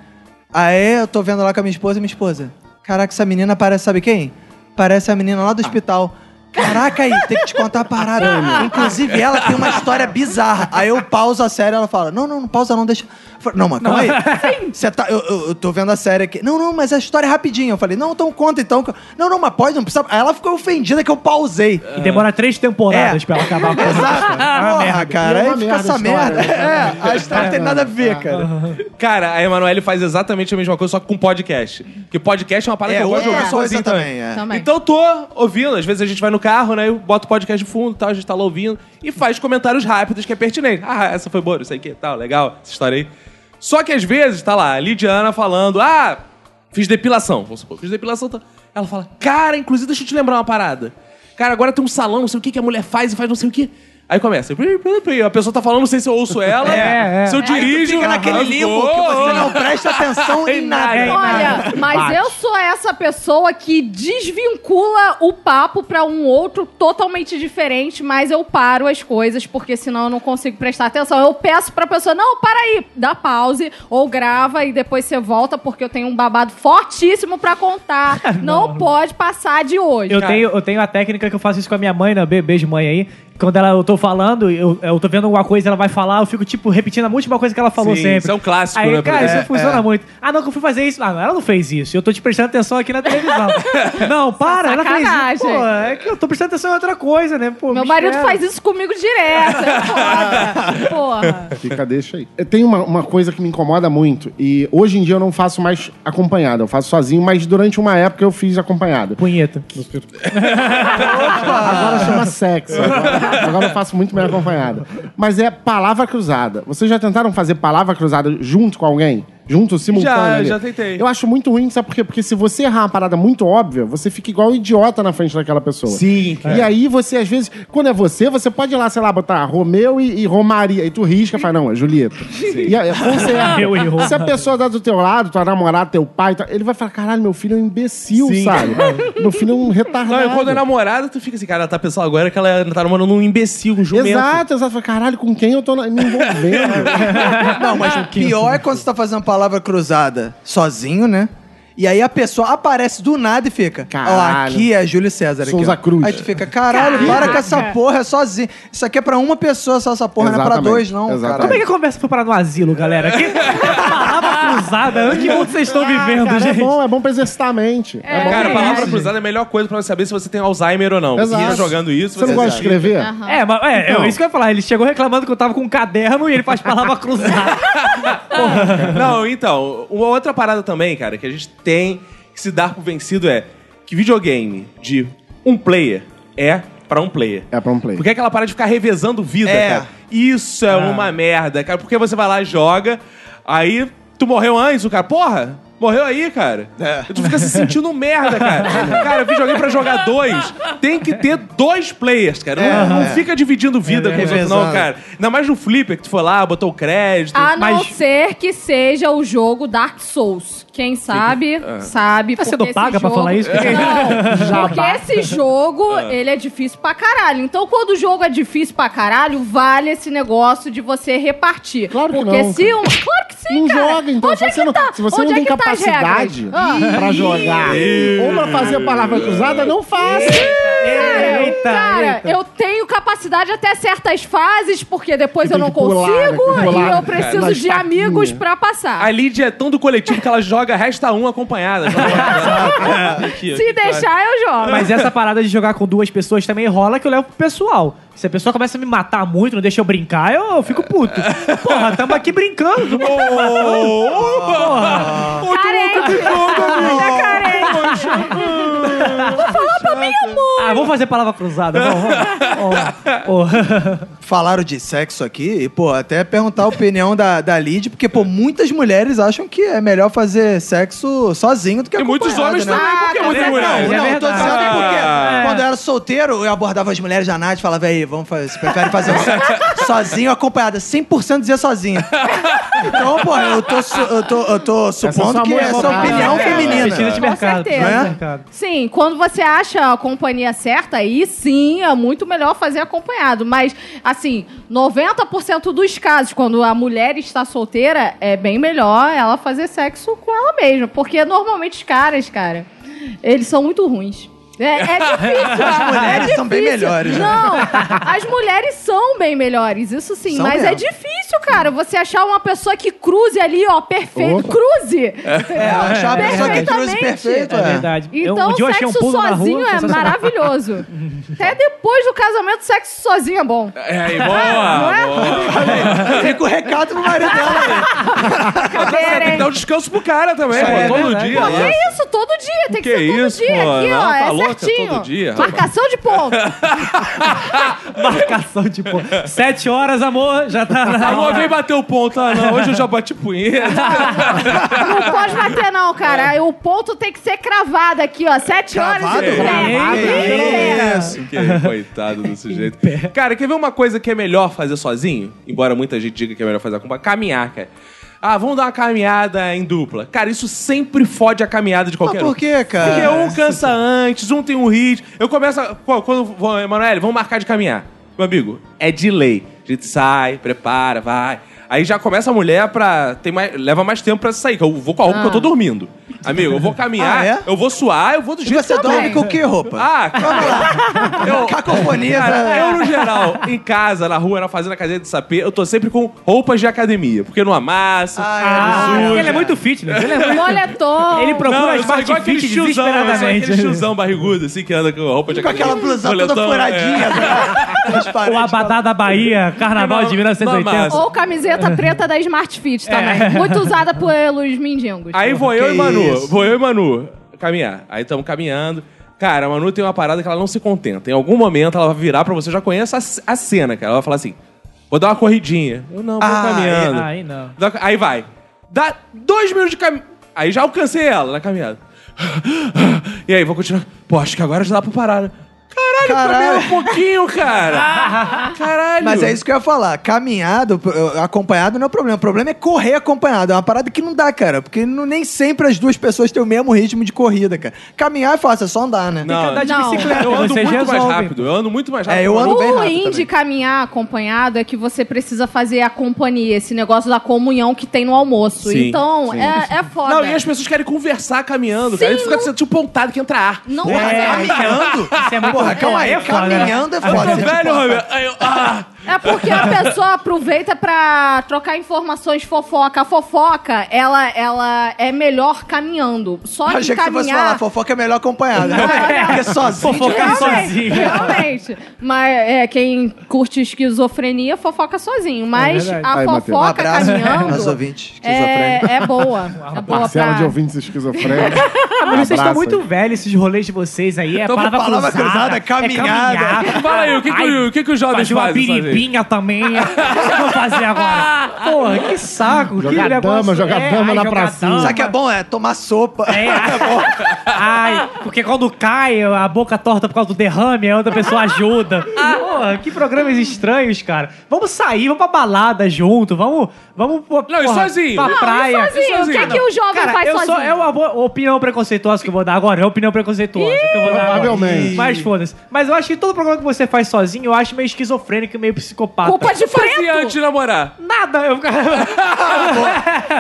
Aí eu tô vendo lá com a minha esposa e minha esposa. Caraca, essa menina parece, sabe quem? Parece a menina lá do hospital. Caraca, aí, tem que te contar a parada. Inclusive, ela tem uma história bizarra. Aí eu pauso a série e ela fala: Não, não pausa, não, deixa. Eu falei, não, mano, calma aí. Você tá, eu tô vendo a série aqui. Não, mas a história é rapidinha. Eu falei: Não, então conta então. Não, mas pode, não precisa. Aí ela ficou ofendida que eu pausei. E demora 3 temporadas pra ela acabar a coisa. Exato. Porra, cara, aí fica essa merda. A história não tem nada a ver, cara. Cara, a Emanuele faz exatamente a mesma coisa, só que com podcast. Porque podcast é uma parada que eu gosto de ouvir sozinho também. Então eu tô ouvindo, às vezes a gente vai no carro, né? Eu boto o podcast de fundo e tal, a gente tá lá ouvindo e faz comentários rápidos que é pertinente. Ah, essa foi boa, não sei o que, tal, legal, essa história aí. Só que às vezes tá lá a Lidiana falando, fiz depilação, vamos supor, tá. Ela fala, cara, inclusive deixa eu te lembrar uma parada. Cara, agora tem um salão, não sei o que a mulher faz e faz não sei o que. Aí começa, a pessoa tá falando, não sei se eu ouço ela, se eu dirijo... Fica naquele limbo que você não presta atenção em nada. Olha, mas eu sou essa pessoa que desvincula o papo pra um outro totalmente diferente, mas eu paro as coisas, porque senão eu não consigo prestar atenção. Eu peço pra pessoa, não, para aí, dá pause, ou grava e depois você volta, porque eu tenho um babado fortíssimo pra contar. Não pode passar de hoje. Eu tenho a técnica que eu faço isso com a minha mãe, né? Beijo, mãe aí. Quando eu tô falando, eu tô vendo alguma coisa, ela vai falar, eu fico, tipo, repetindo a última coisa que ela falou. Sim, sempre. Isso é um clássico, aí, né? Cara, isso funciona muito. Ah, não, que eu fui fazer isso. Ah, ela não fez isso. Eu tô te prestando atenção aqui na televisão. Não, para, ela fez isso. Pô, é que eu tô prestando atenção em outra coisa, né? Pô, meu marido faz isso comigo direto. Porra. Fica, deixa aí. Tem uma coisa que me incomoda muito, e hoje em dia eu não faço mais acompanhado, eu faço sozinho, mas durante uma época eu fiz acompanhado. Punheta. Agora chama sexo. Agora eu faço muito bem acompanhado. Mas é palavra cruzada. Vocês já tentaram fazer palavra cruzada junto com alguém? Junto, simultâneo? Já tentei. Eu acho muito ruim, sabe por quê? Porque se você errar uma parada muito óbvia, você fica igual um idiota na frente daquela pessoa. Sim. É. E aí você, às vezes, quando é você pode ir lá, sei lá, botar Romeu e Romaria. E tu risca e fala, não, é Julieta. Sim. E aí, você se a pessoa tá do teu lado, tua namorada, teu pai, ele vai falar, caralho, meu filho é um imbecil, sim, sabe? Meu filho é um retardado. Não, quando é namorada, tu fica assim, cara, ela tá pensando agora que ela tá namorando um imbecil, um jumento. Exato. Fala, caralho, com quem eu tô me envolvendo? Não, mas o pior é quando você tá fazendo palavra cruzada sozinho, né? E aí a pessoa aparece do nada e fica... Caralho. Ó, aqui é Júlio César. Souza aqui, Cruz. Aí tu fica... Caralho, para com essa porra, é sozinho. Isso aqui é pra uma pessoa só, essa porra. Exatamente. Não é pra dois, não. Cara. Como é que a conversa foi parar no asilo, galera? Que palavra cruzada. Que mundo vocês estão vivendo, cara, gente? É bom pra exercitar a mente. Cara, a palavra cruzada é a melhor coisa pra você saber se você tem Alzheimer ou não. Exato. Você jogando isso... Você não gosta de escrever? Uhum. Então, isso que eu ia falar. Ele chegou reclamando que eu tava com um caderno e ele faz palavra cruzada. Não, então... Uma outra parada também, cara, que a gente tem que se dar por vencido é que videogame de um player é pra um player. É pra um player. Porque é aquela parada de ficar revezando vida, cara. Isso é uma merda, cara. Porque você vai lá, joga, aí tu morreu antes, o cara, porra, morreu aí, cara. Tu fica se sentindo merda, cara. Cara, videogame pra jogar 2 tem que ter 2 players, cara. Não fica dividindo vida com os outros, não, cara. Ainda mais no Flipper, que tu foi lá, botou o crédito. Não ser que seja o jogo Dark Souls. Quem sabe, sabe. Tá sendo paga pra falar isso? Não, porque esse jogo, ele é difícil pra caralho. Então, quando o jogo é difícil pra caralho, vale esse negócio de você repartir. Claro que porque não, se um... Claro que sim, não, cara. Não joga, então. Onde é que tá? Se você não tem capacidade pra jogar ou pra fazer a palavra cruzada, não faça. Cara, eu tenho capacidade até certas fases, porque depois eu não consigo e eu preciso de amigos pra passar. A Lídia é tão do coletivo que ela joga resta 1 acompanhada. Se deixar, eu jogo. Mas essa parada de jogar com 2 pessoas também rola, que eu levo pro pessoal. Se a pessoa começa a me matar muito, não deixa eu brincar, eu fico puto. Porra, tamo aqui brincando. Carente! Vou falar pra minha mãe. Ah, vamos fazer palavra cruzada. Falaram de sexo aqui e, pô, até perguntar a opinião da Lid, porque, pô, muitas mulheres acham que é melhor fazer sexo sozinho do que acompanhado. E muitos homens, né? Também, porque muitas mulheres. Não, tô dizendo porque quando eu era solteiro, eu abordava as mulheres da Nath e falava, aí, vamos fazer, se preferem fazer um sozinho, acompanhada, 100% dizia sozinho. Então, pô, eu tô supondo que essa é opinião feminina. Vestida de mercado. Com certeza. É? Sim, quando você acha a companhia certa, aí sim, é muito melhor fazer acompanhado. Mas, assim, 90% dos casos, quando a mulher está solteira, é bem melhor ela fazer sexo com ela mesma. Porque, normalmente, os caras, cara, eles são muito ruins. É difícil. As mulheres são bem melhores. Não, as mulheres são bem melhores, isso sim. São mas mesmo. É difícil, cara, você achar uma pessoa que cruze ali, ó, perfeito. Opa. Cruze. É, achar uma pessoa que cruze perfeito. É verdade. Então, sexo sozinho é maravilhoso. Até depois do casamento, sexo sozinho é bom. É, boa. Fica o recado pro marido dela. Tem que dar um descanso pro cara também. Todo dia. Pô, que isso? Todo dia. Tem que ser todo dia aqui, ó. Todo dia, marcação de ponto. Marcação de ponto. 7 horas, amor, já tá na hora. Amor, vem bater o ponto. Ah, não, hoje eu já bati punheta. Não pode bater, não, cara. O ponto tem que ser cravado aqui, ó. 7 horas e pé. Isso. Coitado do sujeito. Cara, quer ver uma coisa que é melhor fazer sozinho? Embora muita gente diga que é melhor fazer com caminhar, cara. Ah, vamos dar uma caminhada em dupla. Cara, isso sempre fode a caminhada de qualquer um. Por quê, cara? Porque um cansa antes, um tem um ritmo. Eu começo... Quando, Emanuele, vamos marcar de caminhar. Meu amigo, é delay. A gente sai, prepara, vai... Aí já começa a mulher pra... Leva mais tempo pra sair. Eu vou com a roupa que eu tô dormindo. Amigo, eu vou caminhar, eu vou suar, eu vou do jeito que você dorme com que roupa? Ah, calma lá. Cacofonia. Cara, eu, no geral, em casa, na rua, na fazenda, na casinha de sapê, eu tô sempre com roupas de academia. Porque não amassa, não suja. Ele é muito fitness. Ele é muito... Moletom. Ele procura Smart Fit desesperadamente. Aquele tiozão barrigudo, assim, que anda com roupa de academia. Com aquela blusão toda furadinha. O abadá da Bahia, carnaval de 1980. Ou camiseta preta da Smart Fit também. Muito usada pelos mendigos. Aí vou eu e Manu caminhar. Aí estamos caminhando. Cara, a Manu tem uma parada que ela não se contenta. Em algum momento ela vai virar pra você, já conhece a cena, cara. Ela vai falar assim, vou dar uma corridinha. Eu não, vou caminhando. Aí não. Aí vai. Dá 2 minutos de caminho. Aí já alcancei ela na caminhada. E aí, vou continuar. Pô, acho que agora já dá pra parar, né? Caralho, um pouquinho, cara. Caralho. Mas é isso que eu ia falar. Caminhado, acompanhado não é o problema. O problema é correr acompanhado. É uma parada que não dá, cara. Porque nem sempre as duas pessoas têm o mesmo ritmo de corrida, cara. Caminhar é fácil, é só andar, né? Não, tem que andar de bicicleta. Eu ando muito mais rápido. É, eu ando bem rápido. O ruim de caminhar acompanhado é que você precisa fazer a companhia, esse negócio da comunhão que tem no almoço. Sim, então, sim. É foda. Não, e as pessoas querem conversar caminhando, cara. Eles ficam sentindo pontado que entra ar. Não caminhando. Isso é muito. Porra, calma aí, caminhando é foda. Eu tô velho, Roberto. É porque a pessoa aproveita pra trocar informações, fofoca. A fofoca, ela é melhor caminhando. Só que achei caminhar... que você fosse falar, fofoca é melhor acompanhada. Porque sozinho... Fofocar sozinho. Realmente. Mas quem curte esquizofrenia, fofoca sozinho. Mas a fofoca caminhando... ouvintes é boa. É boa pra... de ouvintes esquizofrênicos. Vocês estão muito velhos, esses rolês de vocês aí. É palavra cruzada, caminhada. Fala aí, o que os jovens fazem? Pinha também. O que eu vou fazer agora? Porra, que saco. Jogar dama na pracinha. Sabe o que é bom? É tomar sopa. É bom. Ai, porque quando cai, a boca torta por causa do derrame, aí outra pessoa ajuda. Porra, que programas estranhos, cara. Vamos sair, vamos pra balada junto, vamos pra praia. Não, sozinho. Pra praia. O que é que o jovem faz sozinho? É uma opinião preconceituosa que eu vou dar agora. É uma opinião preconceituosa que eu vou dar agora. Mas foda-se. Mas eu acho que todo programa que você faz sozinho, eu acho meio esquizofrênico e meio psicopata. Culpa de preto? Fazia antes de namorar? Nada. Eu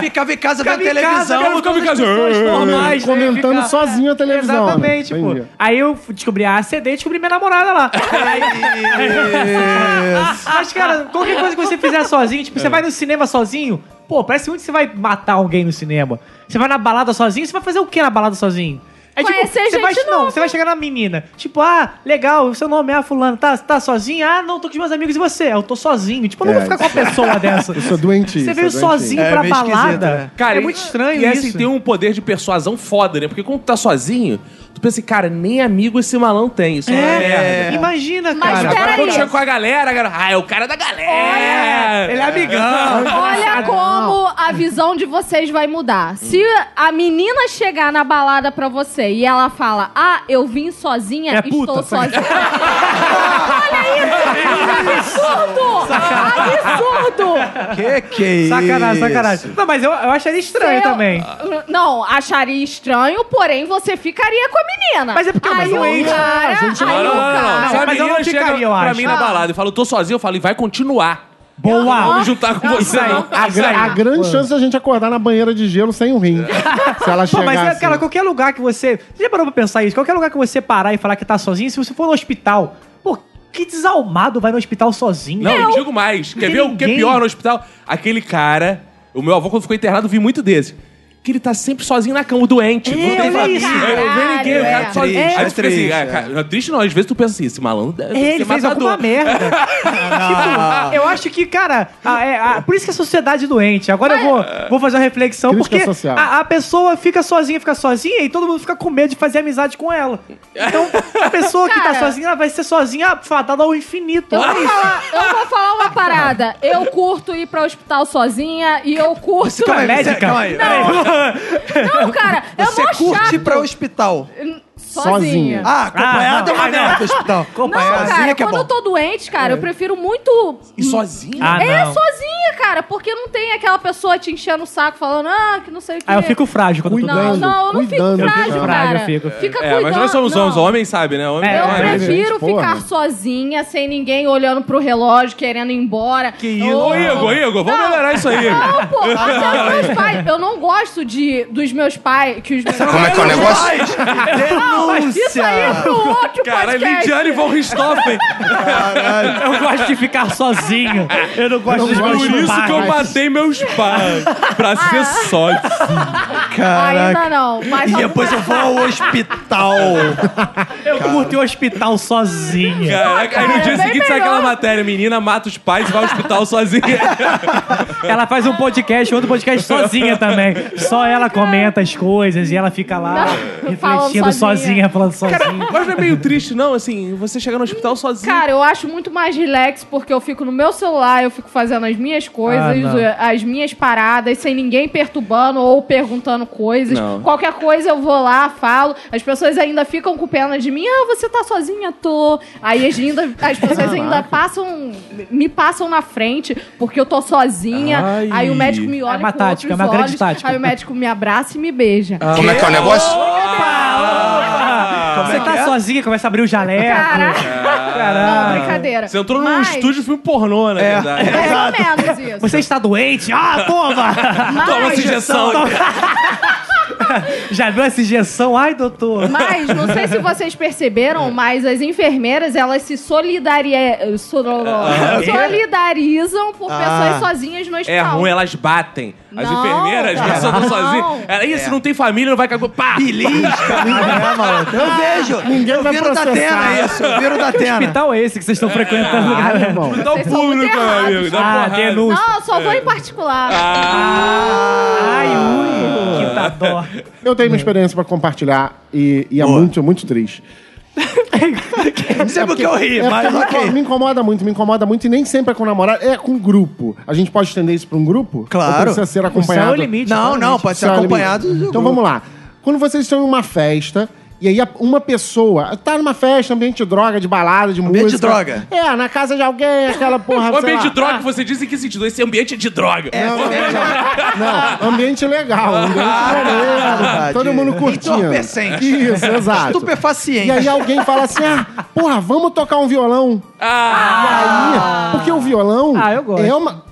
ficava em casa vendo televisão. Eu ficava em casa. Normais, comentando sozinho a televisão. Exatamente, pô. Entendi. Aí eu descobri a ACD e descobri minha namorada lá. Mas, cara, qualquer coisa que você fizer sozinho, tipo, você vai no cinema sozinho, pô, parece muito que você vai matar alguém no cinema. Você vai na balada sozinho, você vai fazer o quê na balada sozinho? É tipo, você vai chegar na menina. Tipo, legal, o seu nome é fulano. Tá sozinho? Ah, não, tô com os meus amigos. E você? Eu tô sozinho. Tipo, eu não vou ficar com uma pessoa dessa. Eu sou doentista. Você veio sozinho pra balada. Cara, é muito estranho isso. E assim, tem um poder de persuasão foda, né? Porque quando tu tá sozinho, Tu pensa assim, cara, nem amigo esse malão tem. Isso é uma merda. Imagina, cara. Mas agora quando chega com a galera... Ah, é o cara da galera. Olha, ele é amigão. Olha como a visão de vocês vai mudar. Se a menina chegar na balada pra você e ela fala, ah, eu vim sozinha, estou sozinha. Olha isso! Absurdo! Absurdo! Que isso? Sacanagem, sacanagem. Não, mas eu acharia estranho também. Não, acharia estranho, porém você ficaria com a menina. Mas é porque aí eu sou cara, a gente não. Mas eu não ficaria, eu acho. Pra mim na balada, eu falo, tô sozinho, eu falo, e vai continuar. Boa! Vamos juntar com você, não. A grande chance da gente acordar na banheira de gelo sem um rim. Se ela chegar. Pô, mas é aquela, qualquer lugar que você... Você já parou pra pensar isso? Qualquer lugar que você parar e falar que tá sozinho, se você for no hospital... Pô, que desalmado vai no hospital sozinho. Não, eu digo mais. Quer ver o que é pior no hospital? Aquele cara... O meu avô, quando ficou internado, vi muito desse. Que ele tá sempre sozinho na cama, o doente. Não tem família. Não vê ninguém, o cara sozinho. Aí você fica assim, cara, triste não, às vezes tu pensa assim, esse malandro deve ser matador. Ele fez alguma merda. Tipo, eu acho que, cara, por isso que a sociedade é doente. Agora eu vou fazer uma reflexão, porque a pessoa fica sozinha e todo mundo fica com medo de fazer amizade com ela. Então, a pessoa que tá sozinha, ela vai ser sozinha fadada ao infinito. Eu vou falar uma parada. Eu curto ir pra hospital sozinha e eu curto... Você é médica? Não. Não, cara, é mó chato. Você curte ir pra hospital? Sozinha. Ah, acompanhada é uma merda do hospital. Não, cara, quando eu tô doente, cara, eu prefiro muito... E sozinha? Sozinha, cara, porque não tem aquela pessoa te enchendo o saco, falando, ah, que não sei o quê. Ah, eu fico frágil quando eu tô doente. Não, eu não fico frágil, cara. Fica cuidando. Mas nós somos homens, sabe, né? Eu prefiro ficar sozinha, sem ninguém, olhando pro relógio, querendo ir embora. Que isso? Ô, Igor, vamos melhorar isso aí. Não, pô, eu não gosto dos meus pais... Como é que é o negócio? Isso aí é pro outro podcast. Cara, Lidiana e Von Richthofen. Eu gosto de ficar sozinho. Eu não gosto de meus pais. Por isso que eu matei meus pais. Pra ser sócio. Ainda não. Mas e depois eu vou ao hospital. Eu curto o hospital sozinho. Caraca, aí no dia seguinte sai aquela matéria. Menina mata os pais e vai ao hospital sozinha. Ela faz um podcast, outro podcast sozinha também. Só ela comenta as coisas e ela fica lá refletindo sozinha. Falando sozinha. Cara, mas não é meio triste, não? Assim, você chegar no hospital sozinho. Cara, eu acho muito mais relax, porque eu fico no meu celular, eu fico fazendo as minhas coisas, as minhas paradas, sem ninguém perturbando ou perguntando coisas. Não. Qualquer coisa eu vou lá, falo. As pessoas ainda ficam com pena de mim. Ah, você tá sozinha? Tô. Aí as pessoas ainda me passam na frente, porque eu tô sozinha. Ai. Aí o médico me olha com outros olhos. Aí o médico me abraça e me beija. Ah. Como é que é o negócio? Você tá sozinha, começa a abrir o jaleco. Caraca. Não, brincadeira. Você entrou num estúdio e foi um pornô, na verdade. É mais ou menos isso. Você está doente? Ah, toma! Toma essa injeção. Já viu essa injeção? Ai, doutor. Mas, não sei se vocês perceberam, mas as enfermeiras, elas se solidarizam por pessoas sozinhas no hospital. É ruim, elas batem. As enfermeiras, as pessoas estão sozinhas. Ela, se não tem família, não vai cagar. Pá! Belisca! Eu vejo. Ninguém vai processar. O hospital é esse que vocês estão frequentando, cara. Irmão. Dá o público, meu amigo. Denúncia. Não, só vou em particular. Ai, ui. Que tadó. Eu tenho uma experiência pra compartilhar e é muito, muito triste. Não sei porque eu ri, mas ok. Me incomoda muito e nem sempre é com namorado, é com grupo. A ser pode estender isso pra um grupo? Claro. Ou precisa ser acompanhado? Não é o limite. Não, pode ser acompanhado. Então vamos lá. Quando vocês estão em uma festa... E aí uma pessoa tá numa festa, ambiente de droga, de balada, de ambiente música. Ambiente de droga. É, na casa de alguém, aquela porra... O ambiente de droga, você diz em que sentido? Esse ambiente de droga. É, não, ambiente legal. Ambiente todo mundo curtindo. Entorpecente. Isso, exato. Estupefaciente. E aí alguém fala assim, porra, vamos tocar um violão? E aí, porque o violão... eu gosto. É uma...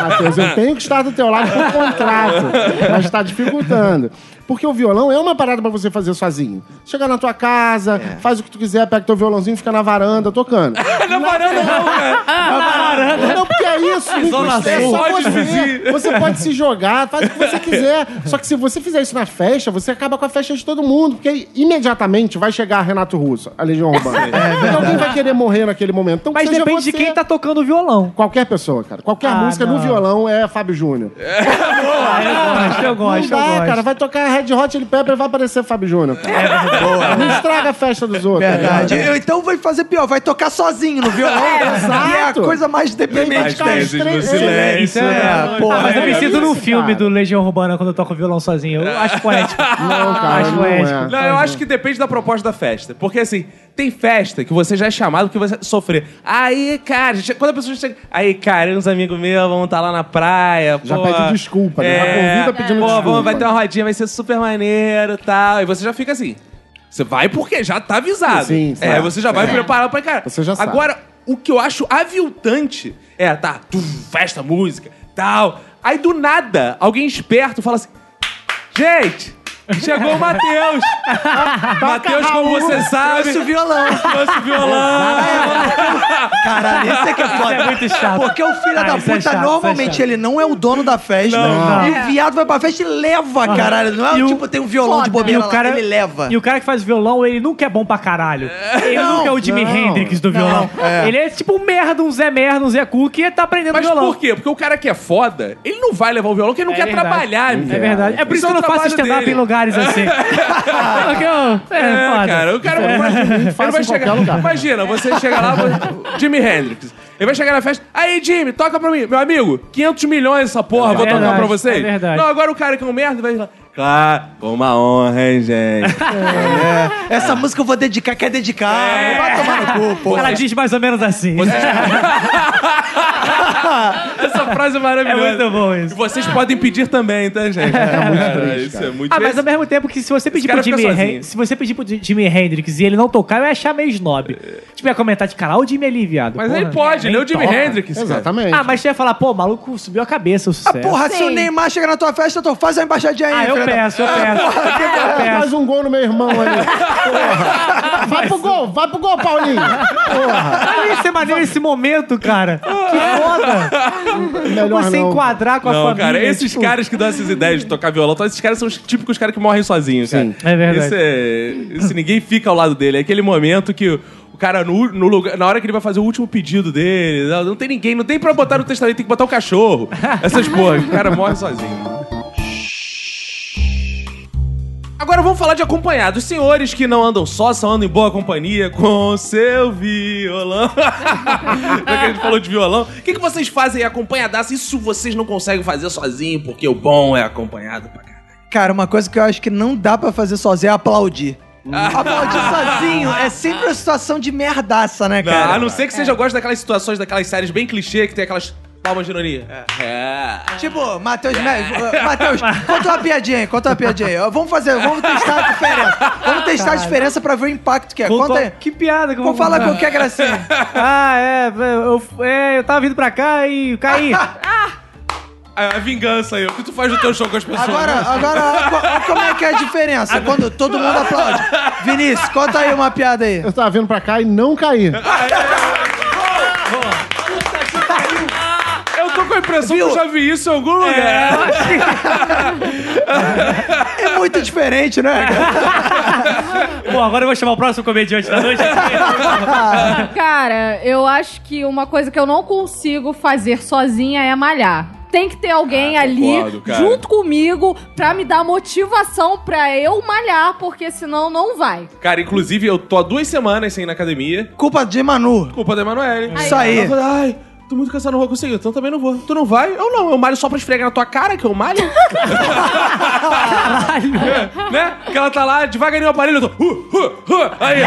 Matheus, eu tenho que estar do teu lado por contrato, mas tá dificultando. Porque o violão é uma parada pra você fazer sozinho. Chega na tua casa, faz o que tu quiser, pega teu violãozinho e fica na varanda tocando. Na varanda não, cara. Não, porque é isso, Zona Sul. Você pode se jogar, faz o que você quiser. Só que se você fizer isso na festa, você acaba com a festa de todo mundo. Porque imediatamente vai chegar Renato Russo, a Legião Urbana. Então alguém vai querer morrer naquele momento. Então, mas depende de quem tá tocando o violão. Qualquer pessoa, cara. Qualquer música no violão é Fábio Júnior. É, boa. Eu gosto. Vai, cara. Vai tocar Red Hot Chili Peppers e vai aparecer Fábio Júnior. Boa. Não estraga a festa dos outros. Verdade. Cara. Então vai fazer pior. Vai tocar sozinho no violão. Exato. É a coisa mais deprimente que tem. Silêncio. Mas eu me sinto no filme do Legião Urbana quando eu toco violão sozinho. Eu acho poético. Não, cara. Acho poético. Não, eu acho que depende da proposta da festa. Porque assim, tem festa que você já é chamado porque você sofrer. Aí, cara, quando a pessoa chega. Aí, cara, uns amigos meus vão estar lá na praia. Já pede desculpa, né? Já convida pedindo desculpa. Pô, vai ter uma rodinha, vai ser super maneiro e tal. E você já fica assim. Você vai porque já tá avisado. Sim, sabe. É, você já vai preparado pra cara. Você já sabe. Agora, o que eu acho aviltante é, tá, festa, música, tal. Aí, do nada, alguém esperto fala assim: gente, chegou o Matheus. Matheus, como você sabe... Trouxe o violão. Caralho, isso é que é foda. Isso é muito chato. Porque o filho da puta, normalmente, ele não é o dono da festa. Não. E o viado vai pra festa e leva, caralho. Não é tipo, tem um violão de bobeira lá, ele leva. E o cara que faz violão, ele nunca é bom pra caralho. Ele nunca é o Jimi Hendrix do violão. É. Ele é tipo um merda, um Zé Cook, e tá aprendendo violão. Mas por quê? Porque o cara que é foda, ele não vai levar o violão porque ele não quer trabalhar. É verdade. É por isso que eu não faço stand-up em lugar assim. Cara, o cara vai chegar. Imagina, você chega lá, Jimi Hendrix. Ele vai chegar na festa. Aí, Jimmy, toca pra mim. Meu amigo, 500 milhões essa porra, vou tocar pra vocês. É verdade. Não, agora o cara que é um merda vai falar: claro, foi uma honra, hein, gente. Essa música eu vou dedicar, quer dedicar. Vai tomar no cu, pô. Ela diz mais ou menos assim. Essa frase é maravilhosa. É muito bom isso. E vocês podem pedir também, tá, gente? É muito triste. Mas ao mesmo tempo que se você pedir pro Jimi Hendrix e ele não tocar, eu ia achar meio snob. Tipo, ia comentar de cara, o Jimi é viado. Mas porra, ele pode, ele é o Jimi Hendrix. Exatamente. Ah, mas você ia falar, pô, o maluco subiu a cabeça, o sucesso. Ah, porra, se o Neymar chegar na tua festa, tu faz uma embaixadinha aí. Ah, eu peço. Faz um gol no meu irmão ali. Porra. Vai pro gol, Paulinho. Porra. Olha isso, é maneiro esse momento, cara. Que foda. Você enquadrar com a família. Cara, esses caras que dão essas ideias de tocar violão, então esses caras são os típicos caras que morrem sozinhos, cara. Sim, é verdade. Isso ninguém fica ao lado dele. É aquele momento que o cara, no lugar, na hora que ele vai fazer o último pedido dele, não tem ninguém, não tem pra botar no testamento, tem que botar o cachorro. Essas porras, o cara morre sozinho. Agora vamos falar de acompanhados. Senhores que não andam só andam em boa companhia com seu violão. Já que a gente falou de violão, o que vocês fazem acompanhadaço? Isso vocês não conseguem fazer sozinho, porque o bom é acompanhado pra caralho. Cara, uma coisa que eu acho que não dá pra fazer sozinho é aplaudir. Aplaudir sozinho é sempre uma situação de merdaça, né, cara? Não, a não ser que você já goste daquelas situações, daquelas séries bem clichê, que tem aquelas... palmas de ironia. Tipo, Matheus Med. Matheus, conta uma piadinha aí. Vamos testar a diferença. Vamos testar a diferença pra ver o impacto que é. Conta aí. Que piada que eu vou falar. Fala qualquer gracinha. Eu tava vindo pra cá e caí. A vingança aí. O que tu faz no teu show com as pessoas? Agora, como é que é a diferença? Quando todo mundo aplaude. Vinícius, conta aí uma piada aí. Eu tava vindo pra cá e não caí. Com a impressão que eu já vi isso em algum lugar. É muito diferente, né? Bom, agora eu vou chamar o próximo comediante da noite. Cara, eu acho que uma coisa que eu não consigo fazer sozinha é malhar. Tem que ter alguém ali, junto comigo, pra me dar motivação pra eu malhar, porque senão não vai. Cara, inclusive, eu tô há 2 semanas sem ir na academia. Culpa de Emmanuel. Culpa da Emanuele. Isso aí. Ai, tô muito cansado, não vou conseguir, então também não vou. Tu não vai? Eu não, eu malho só pra esfregar na tua cara, que eu malho. Caralho. Né? Que ela tá lá, devagarinho o aparelho, eu tô... Aí,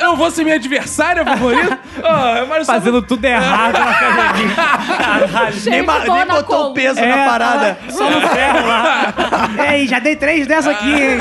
eu vou ser minha adversária favorita? Fazendo tudo errado na academia. Caralho. Nem botou o peso na parada. Só no ferro lá. Ei, já dei 3 dessa aqui, hein?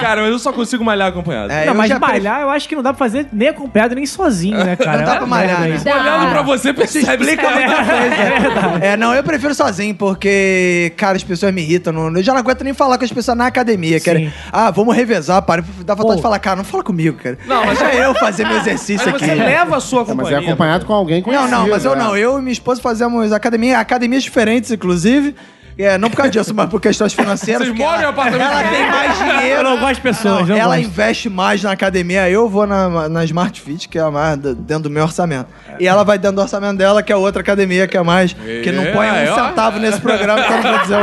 Cara, mas eu só consigo malhar acompanhado. Não, mas malhar eu acho que não dá pra fazer nem acompanhado, nem sozinho, né, cara? Não dá pra malhar, né? Olhando pra você, isso explica muita coisa. É, não, eu prefiro sozinho, porque, cara, as pessoas me irritam. Eu já não aguento nem falar com as pessoas na academia. Querem, vamos revezar, para. Dá vontade de falar, cara, não fala comigo, cara. Não, mas é eu fazer meu exercício aqui. Mas você leva a sua companhia. Mas é acompanhado com alguém que conhecido. Não, não, mas eu não. Eu e minha esposa fazemos academias diferentes, inclusive. É, não por causa disso, mas por questões financeiras. Vocês moram em apartamento? Ela tem mais dinheiro. Eu não gosto de pessoas. Não, ela gosto. Investe mais na academia. Eu vou na Smart Fit, que é a mais dentro do meu orçamento. E ela vai dentro do orçamento dela, que é outra academia, que é mais... Que não põe um centavo nesse programa, que eu não vou dizer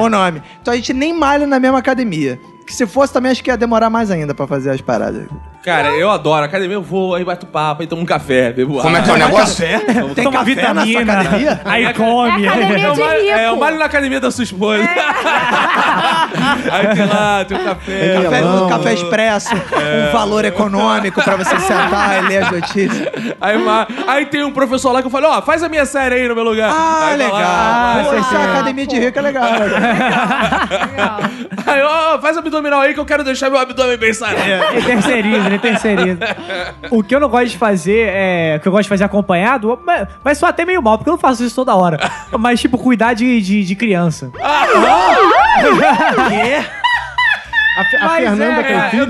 o nome. Então a gente nem malha na mesma academia. Que se fosse também, acho que ia demorar mais ainda pra fazer as paradas. Cara, eu adoro. Academia eu vou, aí bato papo, aí tomo um café, bebo água. Como é que é o negócio? Café? Tem café vitamina na sua academia? Aí come. Eu malho na academia da sua esposa. Aí tem lá, tem o café. Um café expresso, um valor econômico pra você sentar e ler as notícias. Aí tem um professor lá que eu falei, faz a minha série aí no meu lugar. Ah, legal. Essa academia de rico é legal. Aí, faz a abdominal aí que eu quero deixar meu abdômen bem sarado. Ele terceiriza. O que eu não gosto de fazer é... O que eu gosto de fazer acompanhado, mas só até meio mal, porque eu não faço isso toda hora. Mas, tipo, cuidar de criança. Ah, não! Quê? A Fernanda tem filho?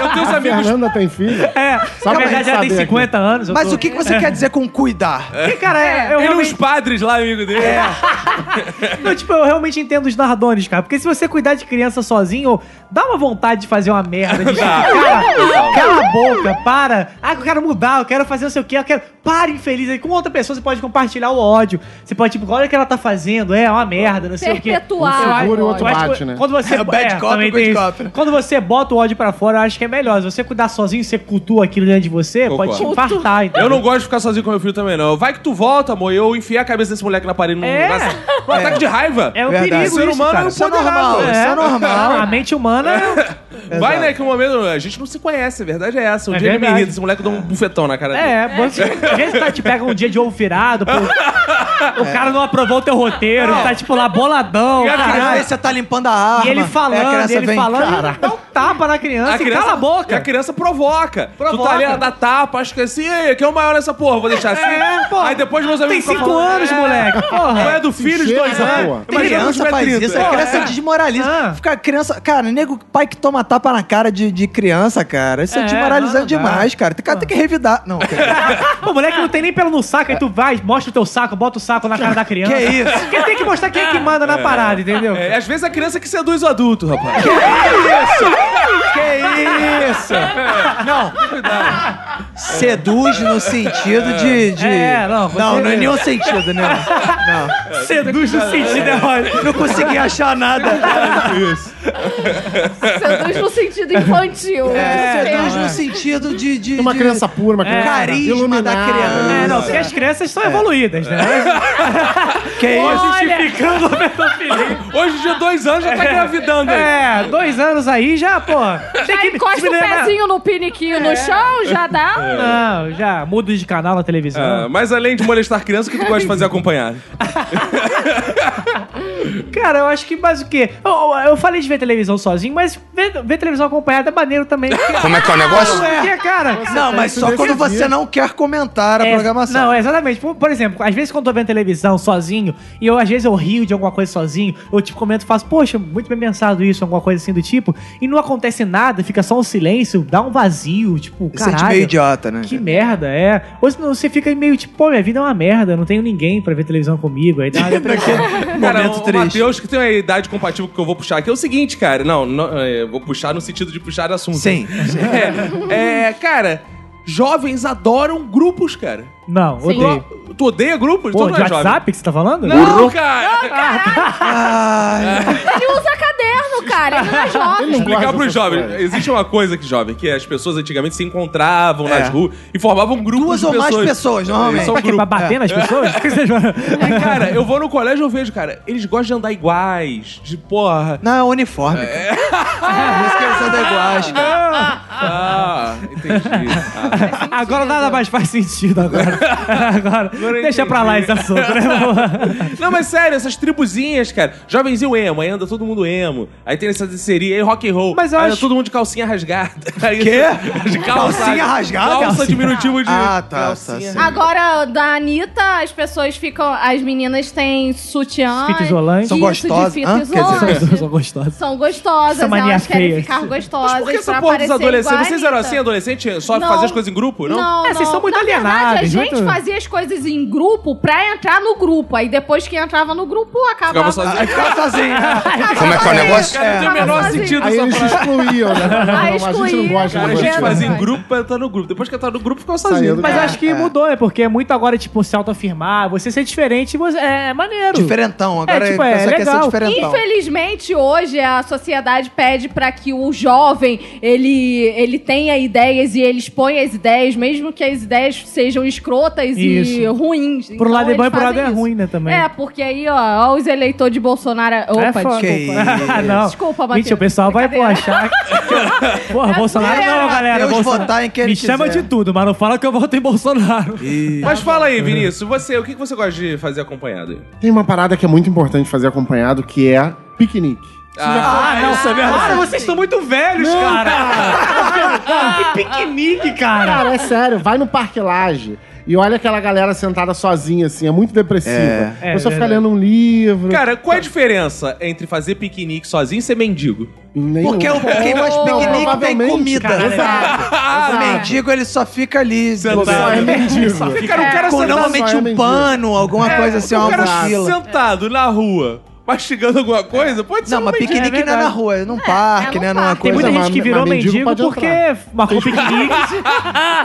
Eu tenho os amigos. A Fernanda tem filho? É. Na verdade, ela tem 50 anos. Mas o que você quer dizer com cuidar? Porque, cara, eu realmente... uns padres lá, amigo dele. É. Não, tipo, eu realmente entendo os nardones, cara. Porque se você cuidar de criança sozinho, dá uma vontade de fazer uma merda. De cala a boca, para. Eu quero mudar, eu quero fazer não sei o quê. Para, infeliz. Aí com outra pessoa você pode compartilhar o ódio. Você pode, tipo, olha o que ela tá fazendo. É uma merda, não sei o quê. Perpetuar. Um segura e o outro bate, né? Quando você... bad cop e good cop. Quando você bota o ódio pra fora, eu acho que é melhor. Se você cuidar sozinho, você cultua aquilo dentro de você, pode te infartar, entendeu? Eu não gosto de ficar sozinho com meu filho também, não. Vai que tu volta, amor, e eu enfiar a cabeça desse moleque na parede num lugar assim. Um ataque de raiva. É um perigo. O ser humano isso, cara. Isso é normal. A mente humana... Vai, né, que um momento... A gente não se conhece, a verdade é essa. Um dia ele me irrita, esse moleque dá um bufetão na cara dele. Às vezes tá, te pega um dia de ovo virado, pô. O cara não aprovou o teu roteiro, tá tipo lá boladão. E aí você tá limpando a arma. E ele falando, dá um tapa na criança e cala a boca. E a criança provoca. Tu tá ali, ela dá tapa, acho que assim, quem é o maior nessa porra? Vou deixar assim. Aí depois meus amigos... Tem 5 anos, moleque. Não é do filho de 2 anos. Criança faz isso, a criança desmoraliza. Fica criança... Cara, nego, pai que toma tapa na cara de criança, cara. Isso é desmoralizando demais, cara. O cara tem que revidar. Não, o moleque não tem nem pelo no saco, aí tu vai, mostra o teu saco, bota o saco na cara da criança. Que isso? Porque tem que mostrar quem é que manda na parada, entendeu? Às vezes a criança que seduz o adulto, rapaz. Que isso? Não. Cuidado. Seduz no sentido de... Não é nenhum sentido, né? Não. Seduz no sentido, olha. Não consegui achar nada. Seduz no sentido infantil. Seduz no sentido de... Uma criança pura, uma criança... Carisma iluminada. Da criança. Porque as crianças são evoluídas, né? Que é isso? Justificando o pedofilia. Hoje de 2 anos já tá gravidando aí. 2 anos aí já, pô. Já encosta o pezinho no piniquinho no chão, já dá. Não, já muda de canal na televisão. Mas além de molestar criança, o que tu gosta de fazer acompanhado? Cara, eu acho que mais o quê? Eu falei de ver televisão sozinho, mas ver televisão acompanhada é maneiro também. Como é que é o negócio? Cara. Não, mas só quando você não quer comentar a programação. Não, exatamente. Por exemplo, às vezes quando eu tô vendo televisão sozinho, e eu às vezes eu rio de alguma coisa sozinho, eu tipo comento e faço, poxa, muito bem pensado isso, alguma coisa assim do tipo, e não acontece nada, fica só um silêncio, dá um vazio, tipo, caralho. Você é meio idiota, né? Que merda, Ou senão você fica meio tipo, pô, minha vida é uma merda, eu não tenho ninguém pra ver televisão comigo, aí dá uma depressão. Cara, o Matheus, que tem uma idade compatível que eu vou puxar aqui, é o seguinte, cara. Não, eu vou puxar no sentido de puxar assunto. Sim. Cara, jovens adoram grupos, cara. Não, odeio. Tu odeia grupos? Pô, de WhatsApp que você tá falando? Não, cara! Ele usa caderno, cara. Ele não é jovem. Vou explicar pros jovens. Existe uma coisa que, jovem, que as pessoas antigamente se encontravam nas ruas e formavam grupos de pessoas. Duas ou mais pessoas, normalmente. Pra quê? Pra bater nas pessoas? Cara, eu vou no colégio e eu vejo, cara, eles gostam de andar iguais, de porra. Não, é uniforme. Por isso que eles andam iguais, cara. Ah, entendi. Ah. Agora nada mais faz sentido. Agora deixa pra lá esse assunto, né? Não, mas sério, essas tribuzinhas, cara. Jovenzinho emo, aí anda todo mundo emo. Aí tem essa disseria, aí rock and roll. Mas eu aí acho... todo mundo de calcinha rasgada. Aí, quê? De calça, calcinha rasgada? Calça diminutivo de... Ah, tá. Agora, da Anitta, as pessoas ficam... As meninas têm sutiã. Fita isolante. São gostosas. De fita isolante. São gostosas. São gostosas. Elas querem ficar gostosas. Mas por que essa porra dos adolescentes? Vocês eram assim, adolescente? Só fazer as coisas em grupo, não? Não, vocês são muito alienados. A gente fazia as coisas em grupo pra entrar no grupo. Aí depois que entrava no grupo, acabava... Ficava sozinho. Como é que é o negócio? Não tem o menor sentido. Aí eles excluíam, né? A gente não gosta. A gente fazia em grupo pra entrar no grupo. Depois que entrar no grupo, ficou sozinho. Mas acho que mudou, né? Porque é muito agora, tipo, se autoafirmar, você ser diferente, é maneiro. Diferentão. Agora é legal. Infelizmente, hoje, a sociedade pede pra que o jovem, ele tenha ideias e ele expõe as ideias, mesmo que as ideias sejam escrotas e ruins. Pro lado é bom e pro lado é ruim, né, também. É, porque aí, ó, os eleitores de Bolsonaro... Opa, desculpa. Não. Desculpa, Matheus. Gente, o pessoal vai achar... Porra, Bolsonaro não, galera. Me chama de tudo, mas não fala que eu voto em Bolsonaro. Mas fala aí, Vinícius, você, o que você gosta de fazer acompanhado? Tem uma parada que é muito importante fazer acompanhado, que é piquenique. Nossa, é verdade. Cara, vocês estão muito velhos, não, cara. Que piquenique, cara. Cara, é sério. Vai no Parque Laje e olha aquela galera sentada sozinha, assim. É muito depressiva. A pessoa fica lendo um livro. Cara, qual é a diferença entre fazer piquenique sozinho e ser mendigo? Nenhum. Porque quem faz piquenique tem comida. Cara, exato. O mendigo, ele só fica ali. Só é mendigo. Só fica, cara, com normalmente é um mendigo. Pano, alguma coisa assim, uma mochila. Sentado na rua. Mastigando alguma coisa? Pode ser. Não, mas piquenique não é na rua, é num parque, né? Numa coisa. Tem muita gente que virou mendigo porque marcou piquenique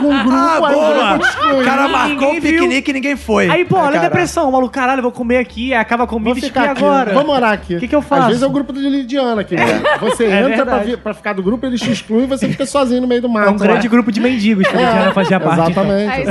com um grupo. O cara marcou piquenique e ninguém foi. Aí, pô, olha a depressão, o maluco, caralho, vou comer aqui, acaba a comida e ficar agora. Vamos morar aqui. O que eu faço? Às vezes é o grupo de Lidiana aqui, né? Você entra pra ficar do grupo, eles te excluem e você fica sozinho no meio do mato. É um grande grupo de mendigos que a Lidiana fazia parte. Exatamente.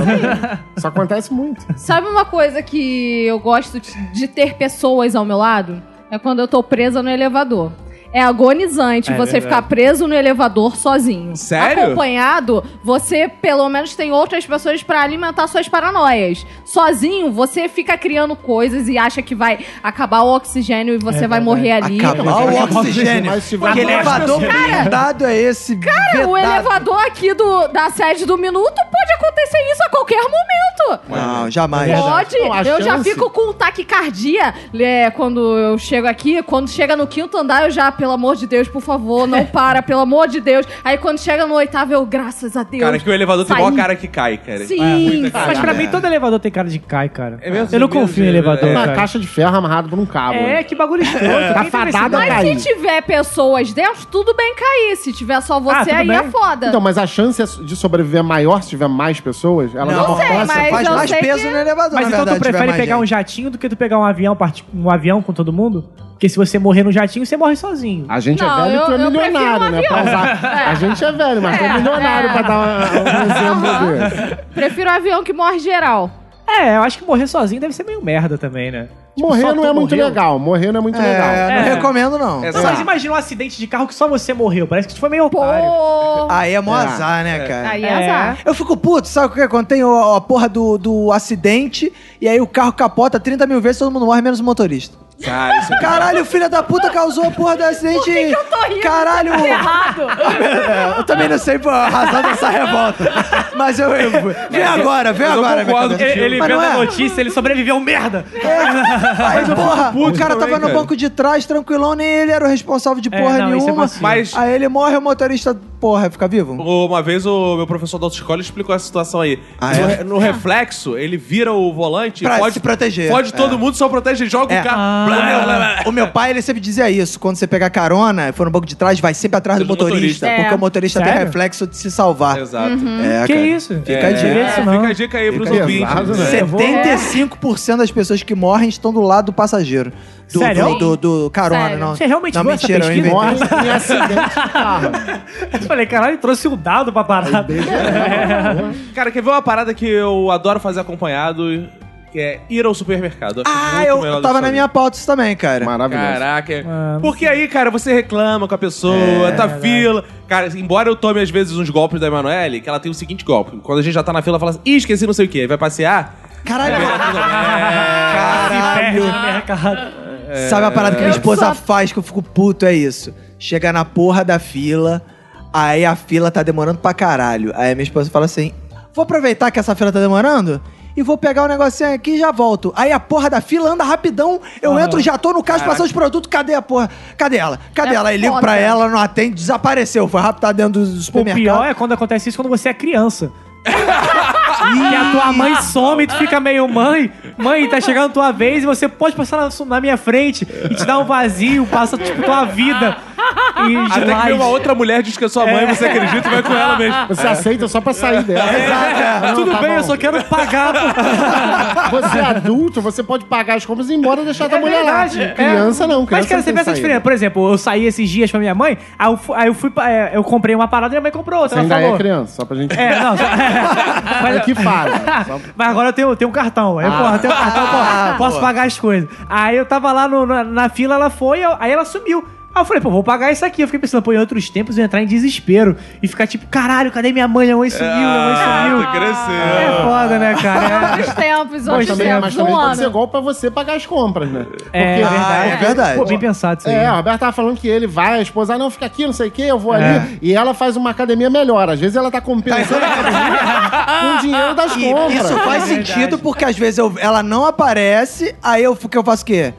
Isso acontece muito. Sabe uma coisa que eu gosto de ter pessoas ao meu lado? É quando eu tô presa no elevador. É agonizante você ficar preso no elevador sozinho. Sério? Acompanhado, você pelo menos tem outras pessoas pra alimentar suas paranoias. Sozinho, você fica criando coisas e acha que vai acabar o oxigênio e você vai morrer ali. Acabar o oxigênio? Que elevador blindado é esse? Cara, vetado. O elevador aqui da sede do Minuto pode acontecer isso a qualquer momento. Não, jamais. Pode. Não, eu já fico com taquicardia quando eu chego aqui. Quando chega no quinto andar, eu já... Pelo amor de Deus, por favor, não para, pelo amor de Deus. Aí quando chega no oitavo, eu, graças a Deus. Cara, que o elevador tem maior cara que cai, cara. Sim. Mas pra mim, todo elevador tem cara de cai, cara. É mesmo? Eu não confio em elevador. É uma caixa de ferro amarrada por um cabo. Que bagulho estranho. Tá fadada a cair. Mas se tiver pessoas dentro, tudo bem cair. Se tiver só você, aí é foda. Então, mas a chance de sobreviver é maior se tiver mais pessoas? Ela não sei, mas faz mais peso no elevador. Mas então tu prefere pegar um jatinho do que tu pegar um avião com todo mundo? Porque se você morrer no jatinho, você morre sozinho. A gente é velho e tu é milionário, né? Pra usar. A gente é velho, mas tu é milionário pra dar um exemplo dele. Prefiro o avião que morre geral. Eu acho que morrer sozinho deve ser meio merda também, né? Tipo, morrer não é muito legal. Morrer não é muito legal. Não recomendo, não. Mas imagina um acidente de carro que só você morreu. Parece que tu foi meio otário. Aí é mó azar, né, cara? Aí é azar. Eu fico puto, sabe o que acontece? A porra do acidente, e aí o carro capota 30 mil vezes, todo mundo morre, menos o motorista. Caralho, o filho da puta causou a porra do acidente. Por que eu tô rindo? Caralho. Tá errado. Eu também não sei a razão dessa revolta. Mas eu vem agora. Ele viu a notícia, ele sobreviveu, merda. Aí, porra, o cara tava no banco de trás, tranquilão, nem ele era o responsável de porra nenhuma. Mas... Aí ele morre, o motorista, porra, fica vivo? Uma vez o meu professor da autoescola explicou essa situação aí. No reflexo, ele vira o volante pra se proteger. Pode todo mundo, só protege, joga o carro. O meu pai, ele sempre dizia isso. Quando você pegar carona e for no banco de trás, vai sempre atrás do motorista. Porque o motorista tem reflexo de se salvar. Exato. Que isso? Fica a dica. Fica a dica aí pros ouvintes. 75% das pessoas que morrem estão do lado do passageiro. Sério? Do carona. Sério? Não, você realmente não viu essa pesquisa? Morre em acidente de carro. Eu falei, caralho, trouxe o dado pra parada. Cara, quer ver uma parada que eu adoro fazer acompanhado... ir ao supermercado. Eu tava na minha pauta isso também, cara. Maravilhoso. Caraca. Porque aí, cara, você reclama com a pessoa, tá fila. Cara, embora eu tome às vezes uns golpes da Emanuele, que ela tem o seguinte golpe. Quando a gente já tá na fila, fala assim, ih, esqueci não sei o quê. Aí vai passear. Caralho. Caralho. Sabe a parada que minha esposa faz que eu fico puto? É isso. Chega na porra da fila, aí a fila tá demorando pra caralho. Aí a minha esposa fala assim, vou aproveitar que essa fila tá demorando e vou pegar o negocinho aqui e já volto. Aí a porra da fila anda rapidão, eu entro, já tô no caixa, passando os produtos, cadê a porra? Cadê ela? Cadê ela? Aí ligo pra ela, não atende, desapareceu, foi rápido, tá dentro do supermercado. O pior é quando acontece isso quando você é criança. E a tua mãe some e tu fica meio mãe, tá chegando a tua vez e você pode passar na minha frente e te dar um vazio, passa tipo tua vida. Até que uma outra mulher diz que é sua mãe, você acredita e vai com ela mesmo. Você aceita só pra sair dela. Não, tudo bem, eu só quero pagar. Você é adulto, você pode pagar as compras e ir embora e deixar a mulher verdade. Lá. Criança não, criança. Mas cara, você vê essa diferença. Por exemplo, eu saí esses dias pra minha mãe, aí eu comprei uma parada e minha mãe comprou outra. Você ainda é criança, só pra gente... Mas é que fala. Mas agora eu tenho um cartão. Aí, porra, eu tenho um cartão, posso pagar as coisas. Aí eu tava lá na fila, ela foi, aí ela sumiu. Aí eu falei, vou pagar isso aqui. Eu fiquei pensando, em outros tempos eu ia entrar em desespero e ficar tipo, caralho, cadê minha mãe? Minha mãe sumiu, cresceu. É foda, né, cara? Outros tempos. Mas também pode ser golpe pra você pagar as compras, né? É verdade. Pô, bem pensado isso aí. O Roberto tava falando que ele vai, a esposa, não, fica aqui, não sei o quê, eu vou ali. E ela faz uma academia melhor. Às vezes ela tá compensando a academia com o dinheiro das compras. Isso faz sentido porque às vezes ela não aparece, aí eu faço o quê?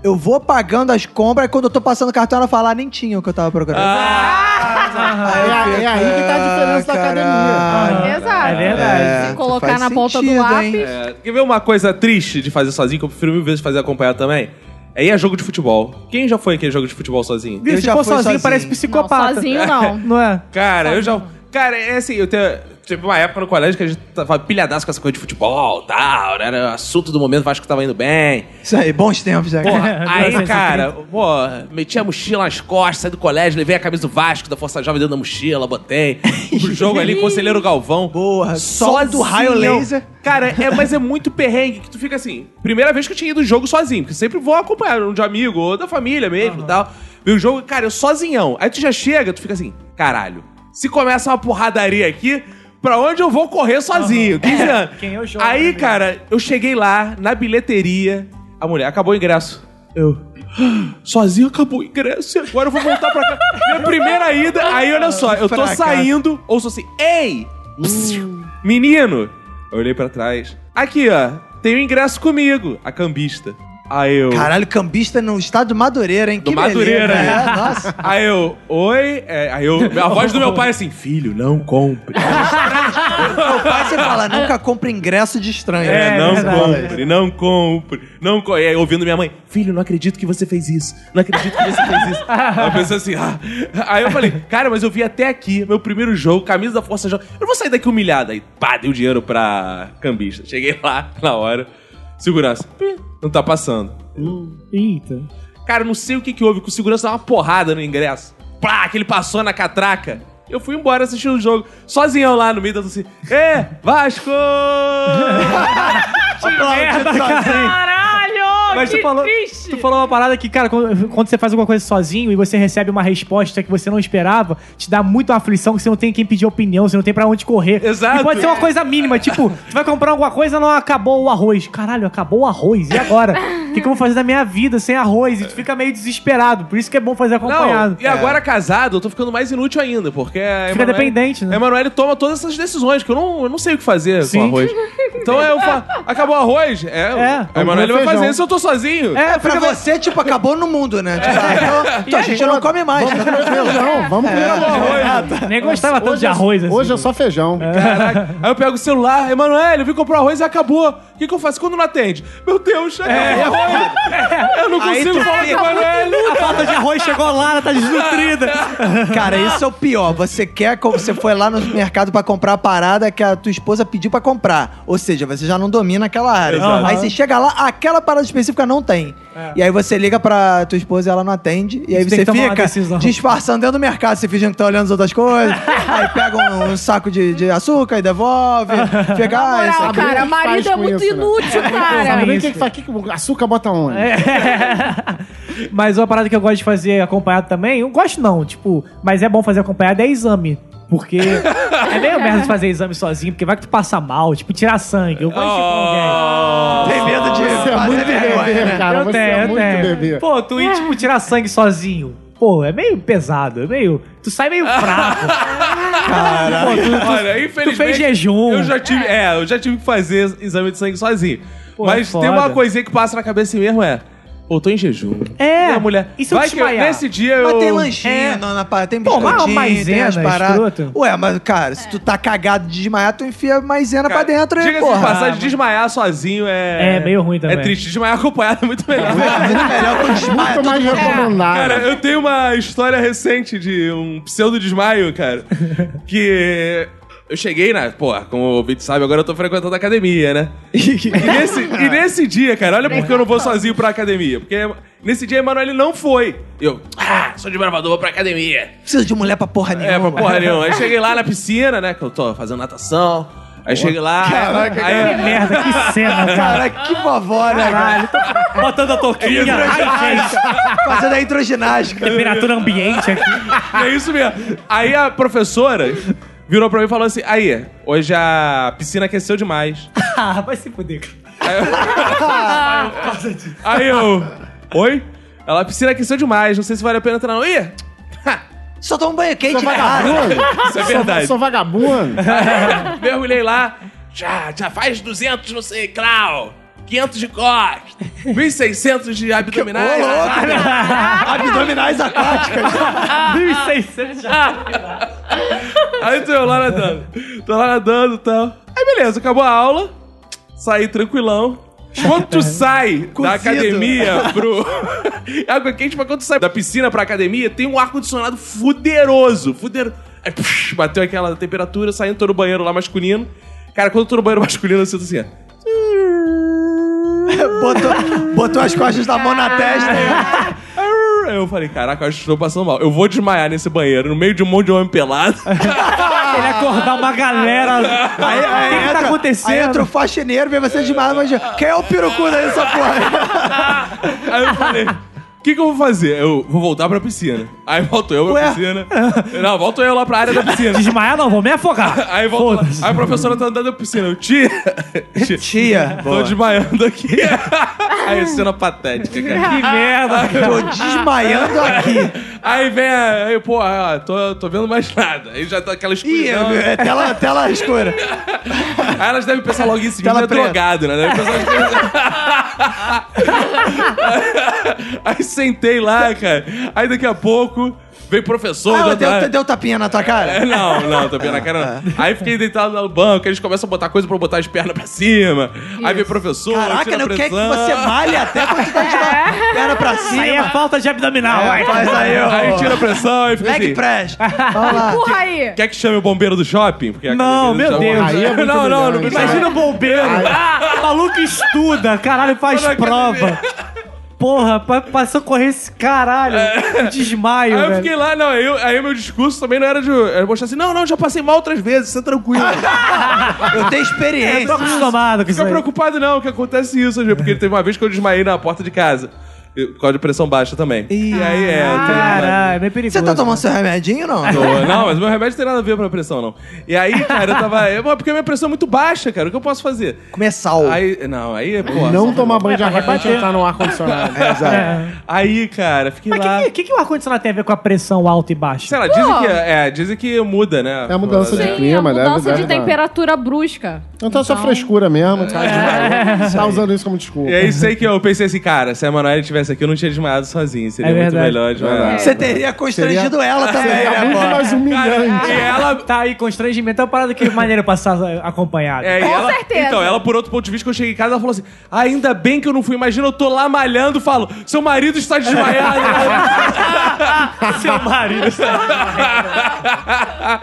Eu vou pagando as compras e quando eu tô passando o cartão, ela fala, nem tinha o que eu tava procurando. É aí que tá a diferença da academia. Exato. É verdade. Se colocar na ponta do lápis. Quer ver uma coisa triste de fazer sozinho, que eu prefiro mil vezes fazer acompanhado também? Aí é jogo de futebol. Quem já foi aquele jogo de futebol sozinho? Eu já fui sozinho, parece psicopata. Não, sozinho não. Não é? Cara, eu já... Cara, é assim, eu tenho... Teve uma época no colégio que a gente tava pilhadaço com essa coisa de futebol e tal, né? Era assunto do momento, o Vasco tava indo bem. Isso aí, bons tempos, né? Aí, cara, meti a mochila nas costas, saí do colégio, levei a camisa do Vasco, da Força Jovem dentro da mochila, botei. Pro jogo ali, Conselheiro Galvão. Porra, só do raio laser. Cara, mas é muito perrengue que tu fica assim. Primeira vez que eu tinha ido no jogo sozinho, porque sempre vou acompanhar um de amigo ou da família mesmo e tal. Viu o jogo, cara, eu sozinhão. Aí tu já chega, tu fica assim, caralho, se começa uma porradaria aqui... Pra onde eu vou correr sozinho? 15 anos. Quem eu jogo, aí, cara, eu cheguei lá, na bilheteria. A mulher, acabou o ingresso. Sozinho acabou o ingresso. E agora eu vou voltar pra cá. Minha primeira ida. Aí, olha só, eu tô saindo. Ouço assim, ei! Menino! Eu olhei pra trás. Aqui, ó, tem o ingresso comigo. A cambista. Aí eu... Caralho, cambista no estado de Madureira, hein? Do que Madureira, beleza, né? Nossa. Aí eu... Oi? Aí eu... A voz do meu pai é assim... Filho, não compre. Meu pai, você fala... Nunca compre ingresso de estranho. Não compre. E aí, ouvindo minha mãe... Filho, não acredito que você fez isso. Aí eu pensei assim... Aí eu falei... Cara, mas eu vim até aqui. Meu primeiro jogo. Camisa da Força Jovem. Eu não vou sair daqui humilhado. Aí, pá, dei o dinheiro pra cambista. Cheguei lá, na hora... Segurança. Não tá passando. Eita. Cara, não sei o que houve, que o segurança dá uma porrada no ingresso. Plá, que ele passou na catraca. Eu fui embora assistindo o jogo. Sozinho lá no meio, eu tô assim... Vasco! Caralho! Mas tu falou uma parada que, cara, quando você faz alguma coisa sozinho e você recebe uma resposta que você não esperava, te dá muito aflição, que você não tem quem pedir opinião, você não tem pra onde correr. Exato. E pode ser uma coisa mínima, tipo, tu vai comprar alguma coisa, não acabou o arroz. Caralho, acabou o arroz, e agora? O que eu vou fazer da minha vida sem arroz? E tu fica meio desesperado, por isso que é bom fazer acompanhado. Não, e agora casado, eu tô ficando mais inútil ainda, porque... Fica dependente, né? A Emanuele toma todas essas decisões, que eu não sei o que fazer com arroz. Então eu falo, acabou o arroz? A Emanuele vai fazer isso, eu tô sozinho. Pra você, tipo, acabou no mundo, né? Então, a gente não come mais. Vamos comer arroz. Nem gostava tanto de arroz assim. Hoje é só feijão. Caraca. Aí eu pego o celular, Emanuele, eu vim comprar arroz e acabou. O que eu faço quando não atende? Meu Deus, chegou arroz. Eu não consigo falar com Emanuele. A falta de arroz chegou lá, ela tá desnutrida. Cara, isso é o pior. Você foi lá no mercado pra comprar a parada que a tua esposa pediu pra comprar. Ou seja, você já não domina aquela área. Exato. Aí você chega lá, aquela parada específica não tem. É. E aí você liga pra tua esposa e ela não atende. E aí você fica disfarçando dentro do mercado, você fingindo que tá olhando as outras coisas. Aí pega um saco de açúcar e devolve. Fica, isso aqui. Cara, marido é muito inútil, cara. Açúcar bota onde? Mas uma parada que eu gosto de fazer acompanhado também, eu gosto não, tipo, mas é bom fazer acompanhado, é exame. Porque é meio merda de fazer exame sozinho, porque vai que tu passa mal, tipo, tirar sangue. Eu gosto de ir com ninguém. Tem medo de fazer vergonha, né? Cara, você é muito bebê. Pô, tu ir, tipo, tirar sangue sozinho. Pô, é meio pesado, é meio... Tu sai meio fraco. Caralho. Pô, olha, infelizmente... Tu fez jejum. Eu já tive que fazer exame de sangue sozinho. Pô, mas tem uma coisinha que passa na cabeça mesmo, ou tô em jejum. É. Minha mulher. E se eu desmaiar? Nesse dia eu... Mas tem lanchinho, na parada, tem biscoitinho, pô, tem as paradas. Ué, mas cara, se tu tá cagado de desmaiar, tu enfia maisena pra dentro. Diga-se de passagem, desmaiar sozinho é... É meio ruim também. É triste. Desmaiar acompanhado é muito melhor. Muito mais recomendado. Cara, eu tenho uma história recente de um pseudo-desmaio, cara, que... Eu cheguei na... Pô, como o ouvinte sabe, agora eu tô frequentando a academia, né? E nesse dia, cara, olha porque eu não vou sozinho pra academia. Porque nesse dia a Emanuele não foi. Eu, sou de bravador, vou pra academia. Preciso de mulher pra porra nenhuma. Pra porra nenhuma. Aí cheguei lá na piscina, né? Que eu tô fazendo natação. Aí cheguei lá... Caraca, aí... Que merda, que cena, cara. Caraca, que vovó, né, cara? Botando a touquinha. Fazendo a hidroginástica. Temperatura ambiente aqui. É isso mesmo. Aí a professora... Virou pra mim e falou assim, aí, hoje a piscina aqueceu demais. Ah, vai se fuder, cara. Aí eu, oi? Ela, a piscina aqueceu demais, não sei se vale a pena entrar não. Ih! Só toma um banho quente, cara. Isso é verdade. Sou vagabundo. Mergulhei lá, já faz 200, não sei, clau. 500 de costas, 1.600 de abdominais. Abdominais aquáticas. 1.600 de abdominais. Aí tô eu lá nadando. E tal. Aí beleza, acabou a aula. Saí tranquilão. Quando tu sai da academia pro... Água quente, mas quando tu sai da piscina pra academia, tem um ar-condicionado fuderoso. Aí, pux, bateu aquela temperatura, saindo todo o banheiro lá masculino. Cara, quando eu tô no banheiro masculino, eu sinto assim, Botou as costas da mão na testa. Eu falei, caraca, eu acho que estou passando mal. Eu vou desmaiar nesse banheiro, no meio de um monte de homem pelado. Ele acordar uma galera. O que tá acontecendo? Aí entra o faxineiro, vem você desmaiar. Mas... Quem é o pirucu daí dessa porra? Aí eu falei... O que eu vou fazer? Eu vou voltar pra piscina. Aí volto eu pra piscina. Não, volto eu lá pra área da piscina. Desmaiar não, vou me afogar. Aí volto. Aí a professora tá andando na piscina. Eu, tia. Tô desmaiando aqui. Aí, cena patética, cara. Que merda, cara. Tô desmaiando aqui. Aí vem, tô vendo mais nada. Aí já tá aquela escuridão. Ih, tela escura. Aí elas devem pensar logo em seguida, é drogado, né? Devem pensar... Aí sentei lá, cara. Aí daqui a pouco veio professor. Ah, deu tapinha na tua cara? Não, tapinha na cara não. Aí fiquei deitado no banco, eles começam a botar coisa pra eu botar as pernas pra cima. Isso. Aí veio professor. Caraca, não quer que você malhe até quando tá de perna pra cima. Aí é falta de abdominal. Faz aí, ó. Aí tira a pressão e fica leg assim. Leg press. Empurra aí. Quer que chame o bombeiro do shopping? Porque não, meu Deus. É não. Imagina o bombeiro. O maluco estuda, caralho, faz prova. Porra, pra socorrer esse caralho. Desmaio, velho. Aí eu fiquei lá, aí meu discurso também não era de... Era mostrar assim, não, já passei mal outras vezes, você é tranquilo. Eu tenho experiência. Eu tô acostumado com isso. Não fica preocupado não, que acontece isso, porque teve uma vez que eu desmaiei na porta de casa. Por causa de pressão baixa também. E aí caralho, é meio perigoso. Você tá tomando seu remedinho ou não? Não, mas meu remédio não tem nada a ver com a pressão, não. E aí, cara, eu tava... Porque a minha pressão é muito baixa, cara. O que eu posso fazer? Comer sal. Aí, pô... Não tomar banho de arrebatir e tá no ar-condicionado. Exato. Aí, cara, fiquei mas lá... Mas que o ar-condicionado tem a ver com a pressão alta e baixa? Sei lá, dizem que muda, né? É a mudança de clima, né? É a mudança de temperatura brusca. Então é só frescura mesmo. Tá usando isso como desculpa. E aí, sei que eu pensei assim, cara, se a Emanuele tivesse aqui, eu não tinha desmaiado sozinho. Seria muito melhor desmaiar. Você teria constrangido ela também. Seria muito mais humilhante. Cara, ela... Tá aí, constrangimento é uma parada que maneira passar acompanhada. Com certeza. Então, ela, por outro ponto de vista, que eu cheguei em casa, ela falou assim, ainda bem que eu não fui. Imagina, eu tô lá malhando, falo, seu marido está desmaiado. Seu marido está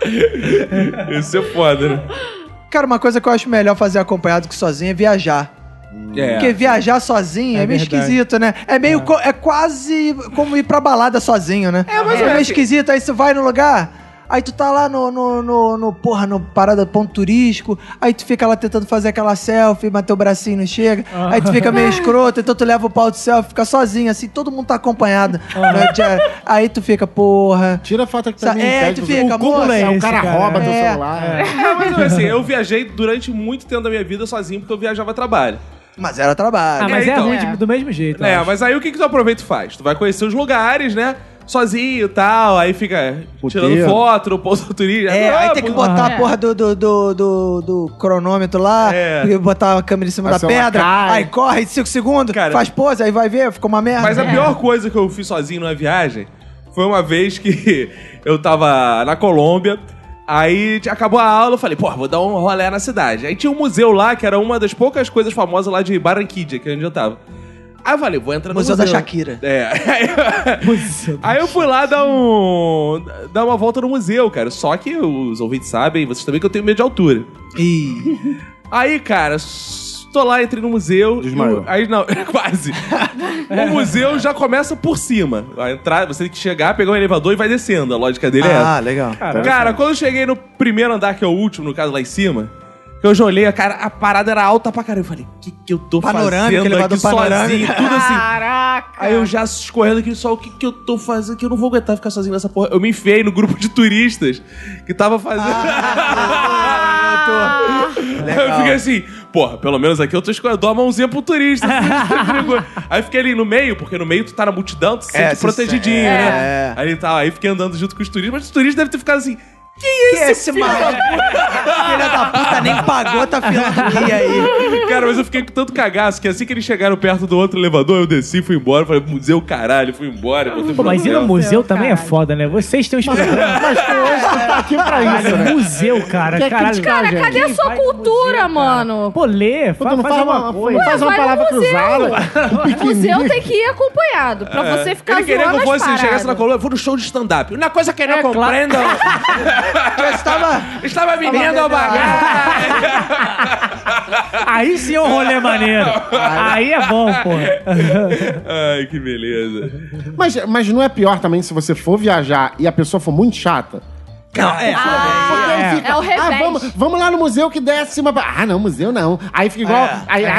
desmaiado. Isso é foda, né? Cara, uma coisa que eu acho melhor fazer acompanhado que sozinho é viajar. É. Porque viajar sozinho é meio esquisito, né? É meio... É quase como ir pra balada sozinho, né? É, mas é meio esquisito. Aí você vai no lugar... Aí tu tá lá no parada ponto turístico, aí tu fica lá tentando fazer aquela selfie, mas teu bracinho não chega, aí tu fica meio escroto, então tu leva o pau de selfie, fica sozinho, assim, todo mundo tá acompanhado. Aí tu fica, porra... Tira a foto que tá meio impede. Tu fica, moça, o cara rouba teu celular. Não, mas não é assim, eu viajei durante muito tempo da minha vida sozinho, porque eu viajava a trabalho. Mas era trabalho. Ah, mas então, ruim do mesmo jeito. É, mas aí o que tu aproveita e faz? Tu vai conhecer os lugares, né? Sozinho e tal, aí fica tirando foto no posto turístico. É, aí tem que botar a porra do cronômetro lá, botar a câmera em cima da pedra, aí corre 5 segundos, cara, faz pose, aí vai ver, ficou uma merda. Mas a pior coisa que eu fiz sozinho numa viagem foi uma vez que eu tava na Colômbia, aí acabou a aula, eu falei, pô, vou dar um rolê na cidade. Aí tinha um museu lá, que era uma das poucas coisas famosas lá de Barranquilla, que é onde eu tava. Aí eu falei, vou entrar no museu. Museu da Shakira. É. Aí eu fui lá dar uma volta no museu, cara. Só que os ouvintes sabem, vocês também, que eu tenho medo de altura. E... Aí, cara, tô lá, entrei no museu. Desmaiou. Aí, não, quase. O museu já começa por cima. A entrada, você tem que chegar, pegar um elevador e vai descendo. A lógica dele é essa. Ah, legal. Cara, quando eu cheguei no primeiro andar, que é o último, no caso, lá em cima... Eu já olhei, cara, a parada era alta pra caramba. Eu falei, o que eu tô fazendo aqui sozinho? Tudo assim. Caraca! Aí eu já escorrendo aqui, só o que eu tô fazendo? Que eu não vou aguentar ficar sozinho nessa porra. Eu me enfiei no grupo de turistas que tava fazendo... Aí eu fiquei assim, porra, pelo menos aqui eu tô escorrendo. Eu dou a mãozinha pro turista. Aí fiquei ali no meio, porque no meio tu tá na multidão, tu se sente protegidinho, né? Aí fiquei andando junto com os turistas, mas os turistas devem ter ficado assim... Que é esse maluco? Filha da puta nem pagou, tá filando aí. Cara, mas eu fiquei com tanto cagaço que assim que eles chegaram perto do outro elevador, eu desci, fui embora. Falei, museu, caralho, fui embora. Pô, mas ir no museu também é foda, né? Vocês têm um esperança. Mas hoje tá aqui pra isso. Cara, né? Museu, cara. Caralho, cara, cadê a sua cultura, museu, mano? Pô, lê, faz uma coisa. Não faz uma palavra cruzada. O museu tem que ir acompanhado, pra você ficar zoando as paradas. Ele queria que eu fosse chegasse na Colômbia, eu vou no show de stand-up. Uma coisa que eu não compreendo... Estava vendendo ao bagaço. Aí sim é um rolê maneiro. Aí é bom, pô. Ai, que beleza. Mas não é pior também se você for viajar e a pessoa for muito chata? Não, é o revés. Vamos lá no museu que desce uma... Ah, não, museu não. Aí fica igual...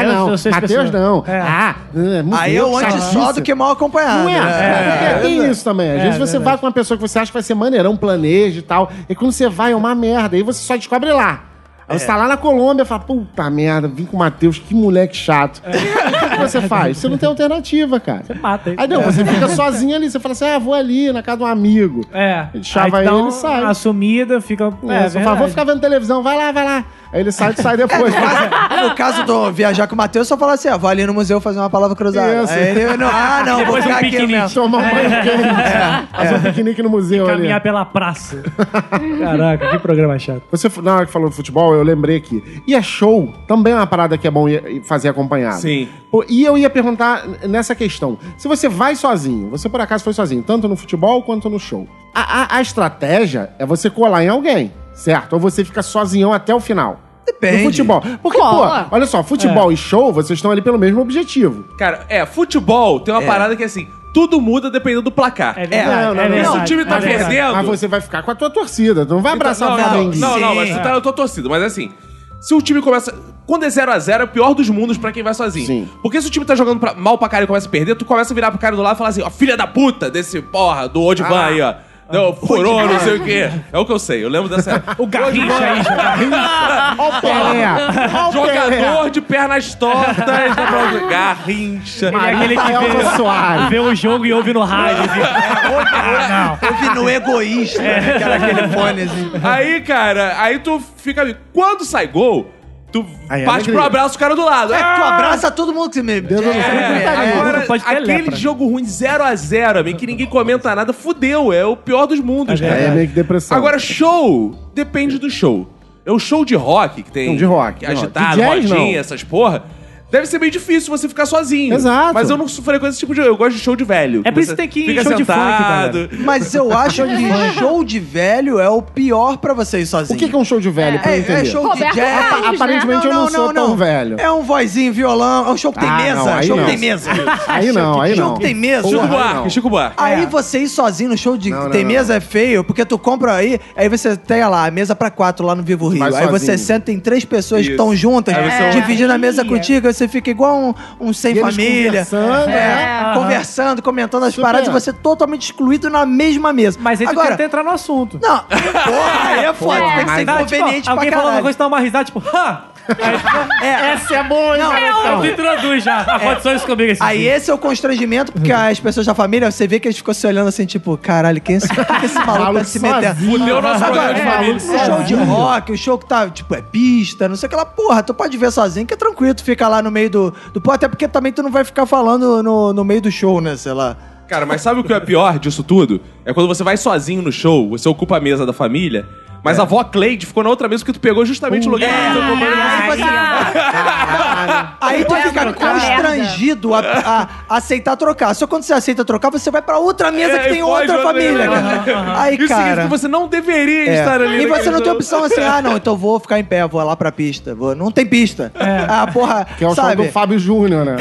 não, Matheus não. Museu, aí eu antes só do que mal acompanhado. Não é? Tem isso também. Às vezes você vai com uma pessoa que você acha que vai ser maneirão, planeja e tal. E quando você vai é uma merda. Aí você só descobre lá. Aí você tá lá na Colômbia e fala, puta merda, vim com o Matheus, que moleque chato. O que você faz? Você não tem alternativa, cara. Você mata ele. Aí não, você fica sozinho ali, você fala assim, vou ali na casa de um amigo. Ele chava aí, ele sai. Assumida, fica... Você fala, vou ficar vendo televisão, vai lá. Aí ele sai e sai depois. No caso do viajar com o Matheus, só fala assim, vou ali no museu fazer uma palavra cruzada. Isso. Aí ele, não, vou ficar aqui mesmo. Tomar um banho, fazer um piquenique no museu ali. Caminhar pela praça. Caraca, que programa chato. Você, na hora que falou do futebol, eu lembrei aqui. E é show, também é uma parada que é bom fazer acompanhado. Sim. E eu ia perguntar nessa questão. Se você vai sozinho, você por acaso foi sozinho, tanto no futebol quanto no show, a estratégia é você colar em alguém, certo? Ou você fica sozinho até o final. Depende. No futebol. Porque, pô, olha só, futebol e show, vocês estão ali pelo mesmo objetivo. Cara, futebol tem uma parada que é assim... Tudo muda dependendo do placar. Não. Se o time tá perdendo... Mas você vai ficar com a tua torcida. Não vai abraçar o Flamengo. Não, mas você tá na tua torcida. Mas assim, se o time começa... Quando é 0x0, é o pior dos mundos pra quem vai sozinho. Sim. Porque se o time tá jogando mal pra cara e começa a perder, tu começa a virar pro cara do lado e falar assim, ó, filha da puta desse porra do Odivan aí, ó. Furou, não sei o quê. É o que eu sei, eu lembro dessa... O Garrincha aí. Ó o Pelé. Jogador de pernas tortas. Garrincha. Ele é aquele que vê o jogo e ouve no rádio. Ouve no egoísta. Que era aquele fonezinho. Aí, cara, aí tu fica... Quando sai gol... Tu parte pro abraço o cara do lado. Tu abraça todo mundo que você me... Agora, aquele jogo ruim de 0x0, amigo, que ninguém comenta nada, fudeu, é o pior dos mundos, cara. É meio que depressão. Agora, show, depende do show. É o show de rock, que tem... De rock. Agitado, rodinha, essas porra. Deve ser bem difícil você ficar sozinho. Exato. Mas eu não frequento esse tipo de... Eu gosto de show de velho. É por isso que tem que ir em show de funk, cara. Mas eu acho que show de velho é o pior pra você ir sozinho. O que é um show de velho, pra eu entender? É show de jazz. Aparentemente eu não sou tão velho. É um vozinho, violão. É um show que tem mesa. Show que tem mesa. Aí não, aí não. Show que tem mesa. Chico Buarque. Aí você ir sozinho no show de... Tem mesa é feio, porque tu compra aí, aí você tem lá, a mesa pra 4 lá no Vivo Rio. Aí você senta em 3 pessoas que estão juntas, dividindo a mesa contigo. Você fica igual um sem família. Conversando, comentando as paradas, e você totalmente excluído na mesma mesa. Mas aí agora, tu tenta entrar no assunto. Não, porra, aí é foda. Tem que ser inconveniente pra alguém falando uma coisa, dá uma risada, tipo, essa é boa, não, então. Me traduz já. Aconteceu isso comigo. Aí esse é o constrangimento, porque as pessoas da família, você vê que eles ficam se olhando assim, tipo, caralho, quem é esse maluco tá se metendo? Fudeu o nosso programa de família. O show de rock, o show que tá, tipo, é pista, não sei aquela porra. Tu pode ver sozinho, que é tranquilo, tu fica lá no meio do pô, até porque também tu não vai ficar falando no meio do show, né, sei lá. Cara, mas sabe o que é pior disso tudo? É quando você vai sozinho no show, você ocupa a mesa da família... Mas a avó Cleide ficou na outra mesa porque tu pegou justamente o lugar do seu companheiro. Aí tu fica constrangido a aceitar trocar. Só quando você aceita trocar, você vai pra outra mesa que tem outra família. Aí, isso significa que você não deveria estar ali. E você não tem opção assim, não, então vou ficar em pé, vou lá pra pista. Não tem pista. Ah, porra, que é o show do Fábio Júnior, né?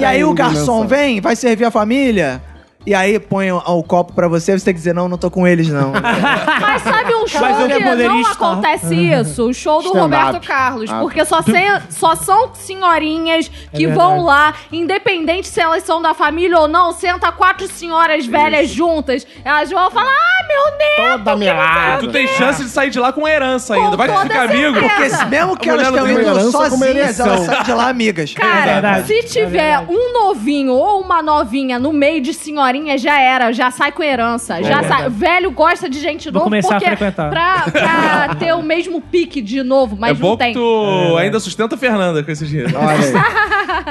E aí o garçom vem, vai servir a família... E aí põe o copo pra você tem que dizer, não tô com eles, não. Mas sabe um show que não acontece isso? O show do Roberto Carlos. Porque só são senhorinhas que vão lá, independente se elas são da família ou não, senta 4 senhoras velhas juntas. Elas vão falar, meu neto! Toda melada. Tu tem chance de sair de lá com herança ainda. Vai ficar amigo. Porque mesmo que elas estão indo sozinhas, elas saem de lá amigas. Cara, se tiver um novinho ou uma novinha no meio de senhorinha, já era, já sai com herança. Já sai. Velho gosta de gente nova porque pra ter o mesmo pique de novo, mas não tem. É bom que tu ainda sustenta a Fernanda com esse dinheiro.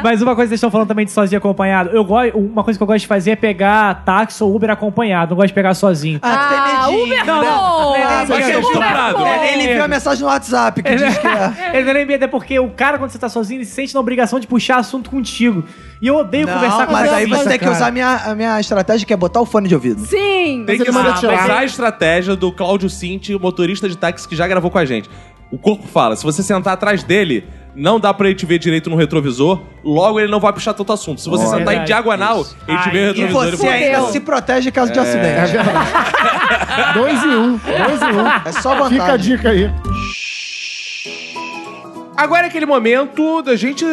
Mas uma coisa que vocês estão falando também de sozinho acompanhado, uma coisa que eu gosto de fazer é pegar táxi ou Uber acompanhado, não gosto de pegar sozinho. Uber não! Ele enviou a mensagem no WhatsApp que diz que é. Ele não lembra, até porque o cara, quando você tá sozinho, ele se sente na obrigação de puxar assunto contigo. E eu odeio conversar com você. Mas aí você tem que usar a minha estratégia, que é botar o fone de ouvido. Sim! Tem que usar a estratégia do Cláudio Cinti, motorista de táxi que já gravou com a gente. O corpo fala, se você sentar atrás dele, não dá pra ele te ver direito no retrovisor, logo ele não vai puxar tanto assunto. Se você sentar em diagonal, isso. Ele te vê no retrovisor. E você ainda se protege em caso de acidente. É verdade. 2 e 1. É só vantagem. Fica a dica aí. Agora é aquele momento da gente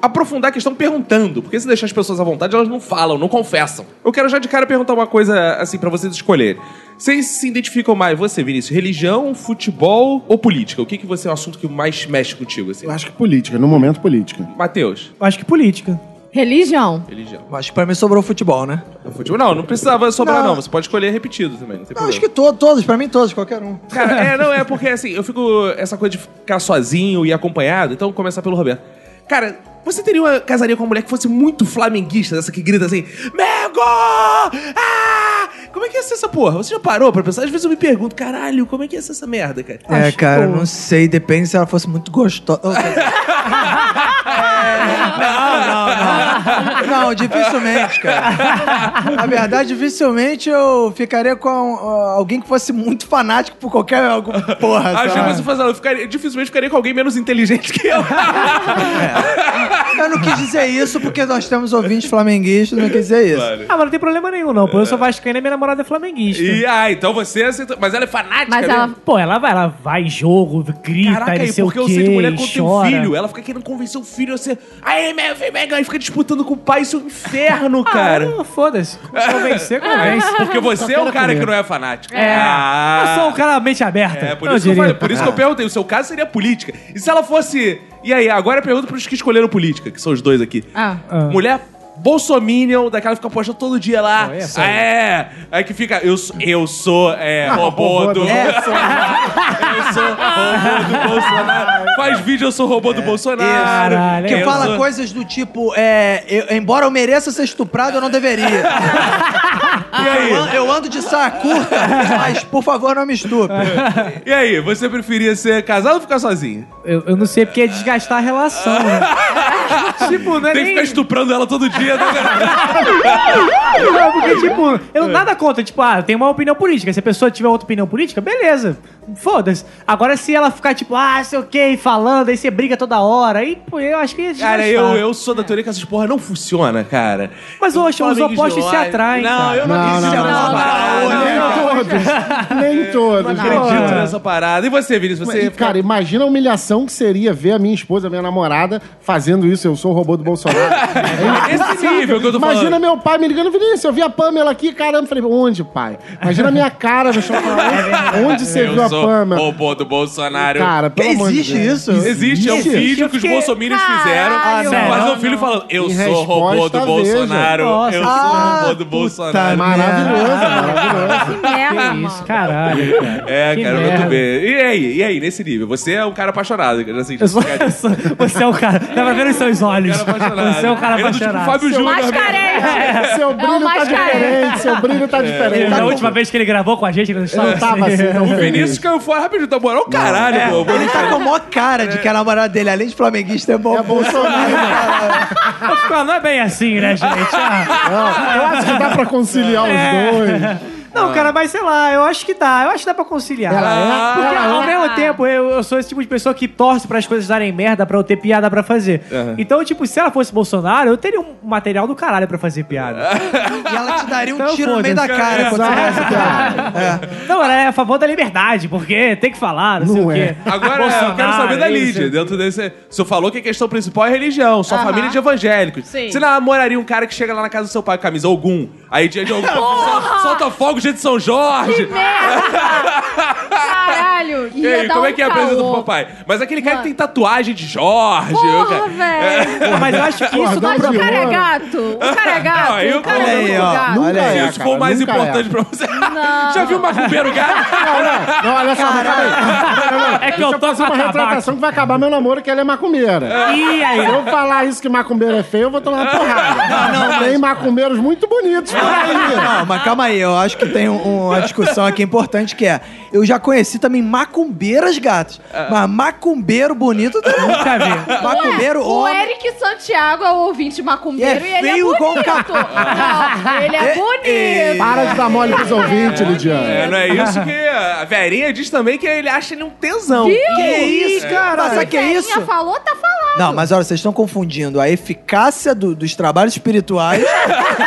aprofundar a questão perguntando. Porque se deixar as pessoas à vontade, elas não falam, não confessam. Eu quero já de cara perguntar uma coisa assim pra vocês escolherem. Vocês se identificam mais, você, Vinícius, religião, futebol ou política? O que você é o assunto que mais mexe contigo? Assim? Eu acho que política, no momento política. Matheus? Eu acho que política. Religião. Acho que pra mim sobrou futebol, né? Futebol não precisava sobrar, não. Você pode escolher repetido também, não tem problema. Acho que todos, pra mim todos, qualquer um. Cara, é porque assim, eu fico... Essa coisa de ficar sozinho e acompanhado, então começar pelo Roberto. Cara, você teria uma casaria com uma mulher que fosse muito flamenguista, essa que grita assim, Mego! Ah! Como é que ia ser essa porra? Você já parou pra pensar? Às vezes eu me pergunto, caralho, como é que ia ser essa merda, cara? Cara, eu não sei, depende se ela fosse muito gostosa. Não, dificilmente, cara. Na verdade, dificilmente eu ficaria com alguém que fosse muito fanático por qualquer porra. Dificilmente ficaria com alguém menos inteligente que eu. Eu não quis dizer isso porque nós temos ouvintes flamenguistas, não quis dizer isso. Claro. Mas não tem problema nenhum, não. Pô, eu sou vascaína e minha namorada é flamenguista. Então você aceitou. Mas ela é fanática, mas ela... Pô, ela vai em jogo, grita, caraca, não sei o quê, porque eu sei que mulher quando tem um filho, ela fica querendo convencer o filho a ser... Aí, meu filho, e fica disputando com o pai, isso é um inferno, cara. Não, foda-se. Convencer, convence. Porque você é um cara que não é fanático. Eu sou um cara mente aberta. Por isso que eu perguntei, o seu caso seria política. E se ela fosse... E aí, agora eu pergunto pros que escolheram política, que são os dois aqui. Mulher... Bolsominion, daquela que fica postando todo dia lá. Aí que fica. Eu sou robô do. Eu sou robô do Bolsonaro. Faz vídeo, eu sou robô do Bolsonaro. Caralho, que fala coisas do tipo: embora eu mereça ser estuprado, eu não deveria. E aí? Eu ando de saia curta, mas por favor não me estupe. E aí, você preferia ser casado ou ficar sozinho? Eu não sei, porque é desgastar a relação, né? Tipo, não é. Tem que ficar estuprando ela todo dia, né? Não, porque, tipo, eu nada contra. Tipo, ah, eu tenho uma opinião política. Se a pessoa tiver outra opinião política, beleza. Foda-se. Agora, se ela ficar, tipo, ah, sei o quê, falando, aí você briga toda hora, aí, pô, eu acho que é desgastar. Cara, eu sou da teoria que essas porra não funciona, cara. Mas, oxe, os opostos se atraem. Não, eu não acredito nessa parada. Nem todos. Não acredito nessa parada. E você, Vinícius? Você... Cara, imagina a humilhação que seria ver a minha esposa, a minha namorada, fazendo isso. Eu sou o robô do Bolsonaro. É esse nível que eu tô falando. Imagina meu pai me ligando, Vinícius, eu vi a Pamela aqui, caramba. Falei, onde, pai? Imagina a minha cara no chão. Onde você viu a Pamela? Robô do Bolsonaro. Cara, pelo amor de Deus. Existe isso? Existe. É um vídeo que os bolsominions fizeram. Mas o filho falando, eu sou o robô do Bolsonaro. Eu sou o robô do Bolsonaro. Maravilhoso, maravilhoso. Que merda, mano. Caralho, cara. É, cara, muito bem. E aí, nesse nível? Você é um cara apaixonado. Você é um cara... Tava vendo isso? Seus olhos. Você é um cara apaixonado. Tipo Fábio Júnior. Seu brilho tá diferente. Seu brilho tá diferente. Na última vez que ele gravou com a gente, ele não estava assim. Não, o Vinícius caiu fora rapidinho. Tá morando o caralho, pô. Ele tá com a maior cara de que a namorada dele, além de flamenguista, é bom. É Bolsonaro, cara. Não é bem assim, né, gente? Eu acho que dá pra conciliar os dois. Não, cara, mas sei lá, eu acho que dá. Eu acho que dá pra conciliar. Porque ao mesmo tempo, eu sou esse tipo de pessoa que torce pras coisas darem merda, pra eu ter piada pra fazer. Uhum. Então, tipo, se ela fosse Bolsonaro, eu teria um material do caralho pra fazer piada. E ela te daria um tiro no meio da cara quando você faz piada. Não, ela é a favor da liberdade, porque tem que falar, não sei o quê. Agora, eu quero saber da Lídia. Dentro desse... O senhor falou que a questão principal é religião. Sua família de evangélicos. Sim. Você namoraria um cara que chega lá na casa do seu pai com camisa Ogum? Aí dia de Ogum, solta fogo de São Jorge. Que merda! Caralho! E aí, como é que é a presença do papai? Mas aquele cara que tem tatuagem de Jorge. Porra, velho! Mas eu acho que isso não é gato. O cara é gato. O cara é gato. Nunca isso ficou mais importante pra você. Já viu o macumbeiro gato? Não, olha só. É que eu tô com uma retratação que vai acabar meu namoro, que ela é macumbeira. E aí? Se eu falar isso que macumbeiro é feio, eu vou tomar uma porrada. Não, tem macumbeiros muito bonitos. Não, mas calma aí. Eu acho que tem uma discussão aqui importante, que é... Eu já conheci também macumbeiras gatos. Mas macumbeiro bonito... Nunca vi. Macumbeiro homem... O Eric Santiago é o ouvinte macumbeiro e ele é bonito. Não, ele é bonito. Para de dar mole pros ouvintes, Lidiana. Não é isso que a Verinha diz também, que ele acha ele um tesão. Viu? Que isso, cara? Mas sabe que é isso? A Verinha falou, tá falando. Não, mas olha, vocês estão confundindo a eficácia dos trabalhos espirituais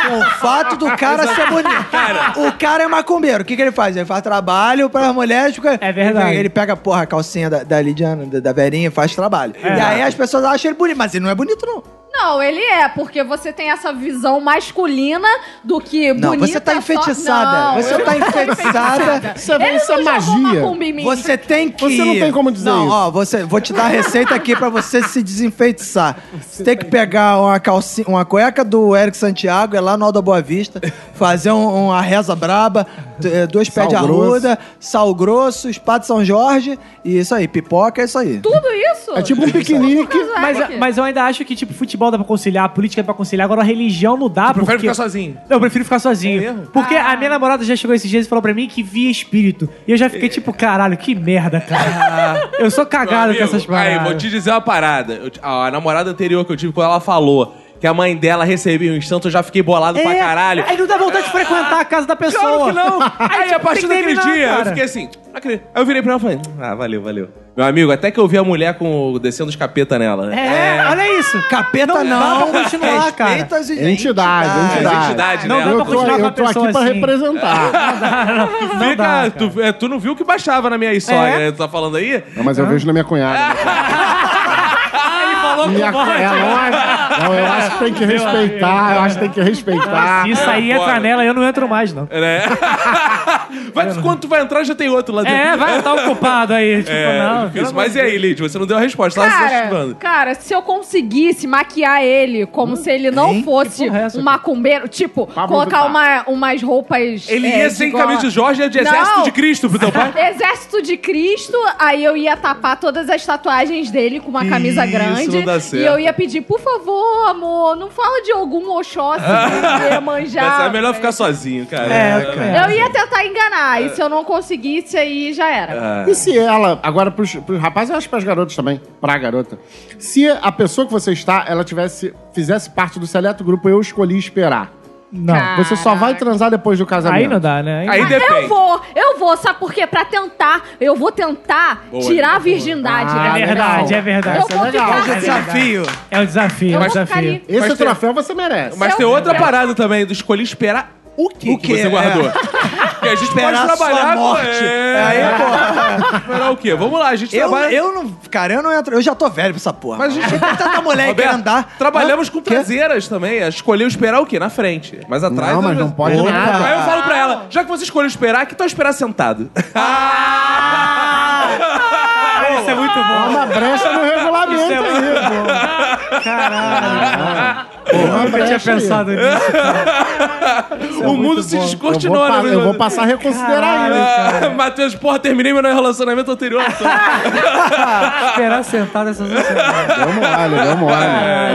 com o fato do cara ser bonito. Cara. O cara é macumbeiro. O que ele faz? Ele faz trabalho para mulheres. É verdade. Ele pega, porra, a calcinha da Lidiana, da Verinha, e faz trabalho. É. E aí as pessoas acham ele bonito. Mas ele não é bonito, não. Não, ele é, porque você tem essa visão masculina do que bonita... Não, você tá enfeitiçada. Não, você tá enfeitiçada. Isso é magia. Você tem que... Você não tem como dizer isso. Não, ó, vou te dar a receita aqui pra você se desenfeitiçar. Você tem que pegar uma cueca do Eric Santiago, é lá no Alda Boa Vista, fazer uma reza braba, 2 pés de arruda, sal grosso, espada de São Jorge, e isso aí, pipoca, é isso aí. Tudo isso? É tipo um piquenique. Mas eu ainda acho que, tipo, futebol dá pra conciliar, a política dá pra conciliar, agora a religião não dá. Você prefere ficar sozinho? Não, eu prefiro ficar sozinho. É mesmo? Porque a minha namorada já chegou esses dias e falou pra mim que via espírito. E eu já fiquei tipo, caralho, que merda, cara. Eu sou cagado com essas paradas. Aí, vou te dizer uma parada. A namorada anterior que eu tive, quando ela falou que a mãe dela recebia um instante, eu já fiquei bolado pra caralho. Aí não dá vontade de frequentar a casa da pessoa. Claro que não. Aí a partir daquele dia, cara, eu fiquei assim... Aí eu virei pra ela e falei, valeu. Meu amigo, até que eu vi a mulher descendo os capeta nela, né? Olha isso. Capeta não dá pra continuar, cara. Entidade. Não dá pra continuar com a pessoa. Eu tô aqui pra representar. Não dá. Fica, tu não viu o que baixava na minha história, né? Tu tá falando aí? Não, mas eu vejo na minha cunhada. Não, eu acho que tem que respeitar. Isso aí entra nela, eu não entro mais, não. Vai que quando tu vai entrar já tem outro lá dentro. É, vai estar ocupado aí. Tipo, é, não, isso. Mas e aí, Lid? Você não deu a resposta. Cara, se eu conseguisse maquiar ele como se ele não fosse um macumbeiro, tipo, colocar umas roupas... Ele ia sem camisa de Jorge, de Exército de Cristo pro teu pai? Exército de Cristo, aí eu ia tapar todas as tatuagens dele com uma camisa grande. Não dá certo. E eu ia pedir, por favor, amor, não fala de algum Oxóssi que ia manjar. É melhor ficar sozinho, cara. É, cara. Eu ia tentar enganar, e se eu não conseguisse, aí já era. E se ela, agora pros rapazes, eu acho que pras garotas também, pra garota, se a pessoa que você está, ela fizesse parte do seleto grupo, eu escolhi esperar. Não. Caraca. Você só vai transar depois do casamento. Aí não dá, né? Aí depende. Eu vou, sabe por quê? Pra tentar, eu vou tentar tirar a virgindade. Ah, né? É verdade. Eu vou ficar... É um desafio. Mas esse troféu você merece. Mas tem outra parada também, do escolher esperar o que você guardou. Porque a gente pode trabalhar com morte. Esperar o quê? Vamos lá, a gente trabalha... Eu já tô velho pra essa porra. Mas a gente tem tanta mulher que quer andar. Trabalhamos com traseiras também. Escolheu esperar o quê? Na frente. Mas atrás... Não, mas não pode nada. Aí eu falo pra ela, já que você escolheu esperar, que tal esperar sentado? Isso é muito bom. É uma brecha no regulamento aí, pô. Caralho. Eu nunca tinha pensado nisso, cara. O mundo se descortinou, né? Eu vou passar a reconsiderar isso. Matheus, porra, terminei meu relacionamento anterior. Esperar sentado essa semana. Vamos lá.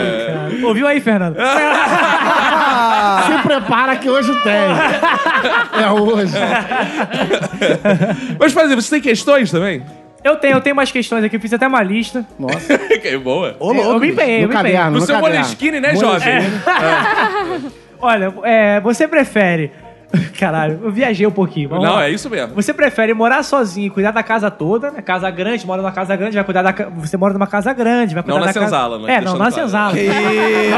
Ouviu aí, Fernanda? Se prepara que hoje tem. É hoje. Mas, fazer, você tem questões também? Eu tenho umas questões aqui, eu fiz até uma lista. Nossa. Que boa. Eu me empenhei, No seu Moleskine, né, jovem? É. Olha, você prefere... Caralho, eu viajei um pouquinho. Não, é isso mesmo. Você prefere morar sozinho e cuidar da casa toda, né? Mora numa casa grande, vai cuidar da casa... Você mora numa casa grande, vai cuidar da casa... Não na senzala, né?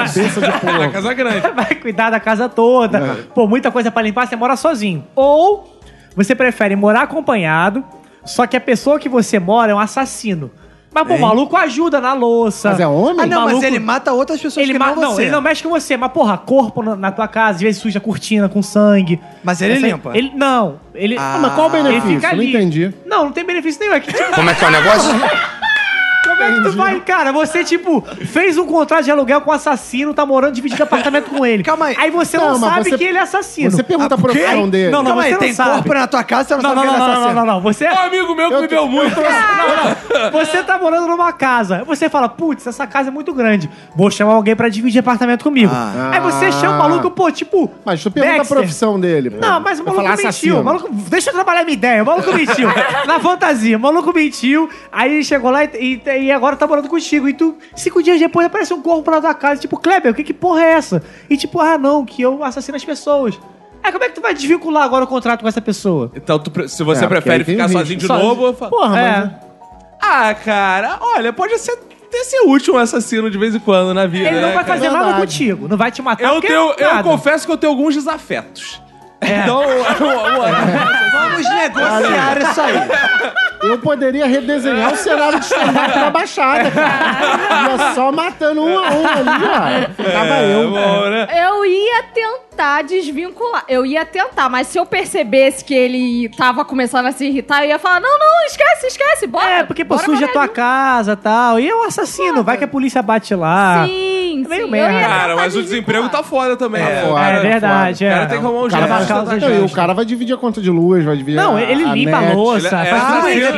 Na casa grande. Vai cuidar da casa toda. É. Pô, muita coisa pra limpar, você mora sozinho. Ou você prefere morar acompanhado, só que a pessoa que você mora é um assassino. Mas, pô, o maluco ajuda na louça. Mas é homem? Mas ele mata outras pessoas que não você. Não, ele não mexe com você. Mas, porra, corpo na tua casa, às vezes suja a cortina com sangue. Mas ele limpa? Ele... Mas qual o benefício? Ele fica ali. Não entendi. Não tem benefício nenhum. É que, tipo... Como é que é o negócio? Como é que tu vai, cara? Você, tipo, fez um contrato de aluguel com um assassino, tá morando, dividindo apartamento com ele. Calma aí. Aí você não sabe que ele é assassino. Você pergunta a profissão dele. Não, calma, você não tem sabe. Corpo na tua casa, você não sabe que ele é assassino. Você é um amigo meu que me deu muito. Você tá morando numa casa. Você fala, putz, essa casa é muito grande. Vou chamar alguém pra dividir apartamento comigo. Aí você chama o maluco, pô, tipo... Mas tu pergunta a profissão dele. Pô. Não, mas o maluco mentiu. Deixa eu trabalhar minha ideia. O maluco mentiu. Na fantasia. O maluco mentiu. Aí ele chegou lá e agora tá morando contigo. E tu, 5 dias depois, aparece um corpo na tua casa. Tipo, Kleber, que porra é essa? E tipo, que eu assassino as pessoas. Como é que tu vai desvincular agora o contrato com essa pessoa? Então, se você prefere ficar sozinho de novo... Porra, mas... Ah, cara, olha, pode ser... Tem esse último assassino de vez em quando na vida. Ele não vai fazer nada contigo. Não vai te matar. Eu confesso que eu tenho alguns desafetos. Então, vamos negociar isso aí. Eu poderia redesenhar o cenário de stand-up da Baixada, cara. Ia só matando um a um ali, ó. Ficava eu ia tentar desvincular. Eu ia tentar, mas se eu percebesse que ele tava começando a se irritar, eu ia falar, não, esquece, bora. Porque pô, suja a tua casa e tal. E é um assassino, vai que a polícia bate lá. Sim. Cara, mas o desemprego tá foda também. É verdade. O cara tem que arrumar um jeito. O cara vai dividir a conta de luz, vai dividir ele limpa a louça. Ele é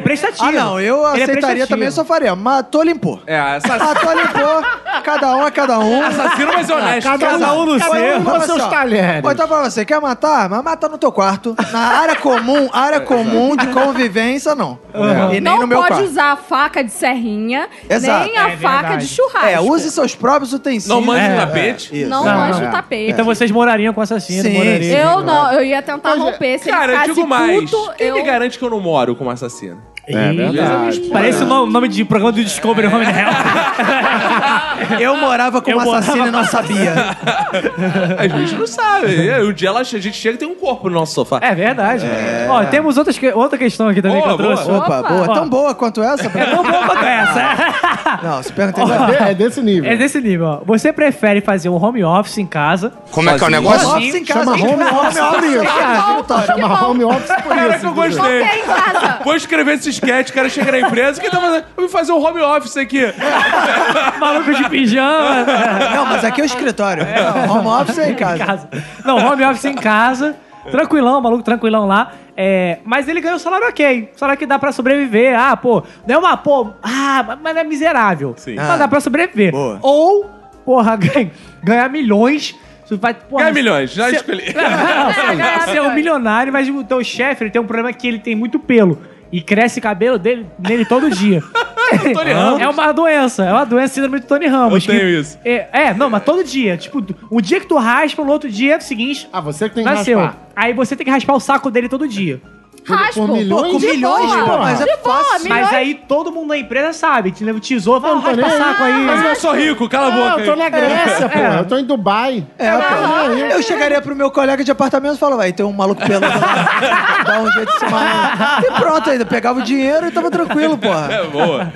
prestativo. Eu aceitaria também, eu só faria. Matou, limpou. Matou, limpou. Cada um. Assassino, mas honesto. Cada um no seu. Com seus talheres. Vou então pra você, quer matar? Mas mata no teu quarto. Na área comum de convivência, não. E nem no meu quarto. Não pode usar a faca de serrinha, nem a faca de churrasco. Use seus próprios utensílios. Não mande o tapete. Não mande o tapete. Então vocês morariam com o assassino. Sim. Eu ia tentar romper. Se ele ficasse puto, quem me garante que eu não moro como assassino? É verdade. Parece o nome de programa do Discovery Home Health. Eu morava com uma assassina e não sabia. A gente não sabe. Um dia a gente chega e tem um corpo no nosso sofá. É verdade. Ó, temos outra questão aqui também que eu trouxe. Opa, boa. É tão boa quanto essa? É tão boa quanto essa. Não, se perguntei. É desse nível. É desse nível, ó. Você prefere fazer um home office em casa? Como é que é o negócio? Home office em casa. Chama home office. Chama home office por isso. Cara, que eu gostei. Vou escrever esse esquete, o cara chega na empresa, quem tá fazendo? Eu vim fazer um home office aqui. Maluco de pijama. Não, mas aqui é o escritório. Não, home office é em casa. Não, home office é em casa. Tranquilão, maluco, tranquilão lá. É, mas ele ganhou um salário ok. Salário que dá pra sobreviver. Ah, pô, não é uma, pô, ah, mas é miserável. Sim. Mas dá pra sobreviver. Boa. Ou, porra, ganhar milhões. Vai, porra, ganha milhões, já escolhi. Você é um milionário, mas o teu chefe, ele tem um problema que ele tem muito pelo. E cresce cabelo dele, nele todo dia. Tony Ramos. É uma doença, síndrome do Tony Ramos. Eu tenho isso. Não, mas todo dia. Tipo, um dia que tu raspa, no outro dia é o seguinte... Ah, você que tem que raspar. Aí você tem que raspar o saco dele todo dia. Raspa, com milhões, pô, mas é fácil. Mas aí todo mundo na empresa sabe. Te leva o tesouro, fala, raspa saco aí. Mas eu sou rico, cala a boca. Eu tô na Grécia, pô. Eu tô em Dubai. Eu chegaria pro meu colega de apartamento e falava, vai, tem um maluco pelado lá. Dá um jeito de se matar. E pronto, ainda pegava o dinheiro e tava tranquilo, porra. É boa.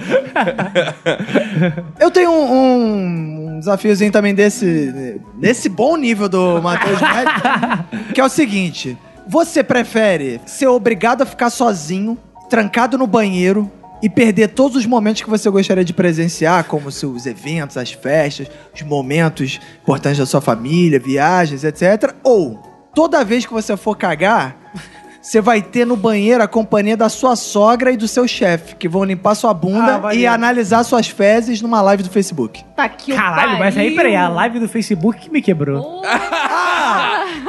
Eu tenho um desafiozinho também desse bom nível do Matheus Med, que é o seguinte... Você prefere ser obrigado a ficar sozinho, trancado no banheiro e perder todos os momentos que você gostaria de presenciar, como os eventos, as festas, os momentos importantes da sua família, viagens, etc. Ou, toda vez que você for cagar, você vai ter no banheiro a companhia da sua sogra e do seu chefe, que vão limpar sua bunda e analisar suas fezes numa live do Facebook. Tá aqui o caralho, mas aí, peraí, a live do Facebook que me quebrou.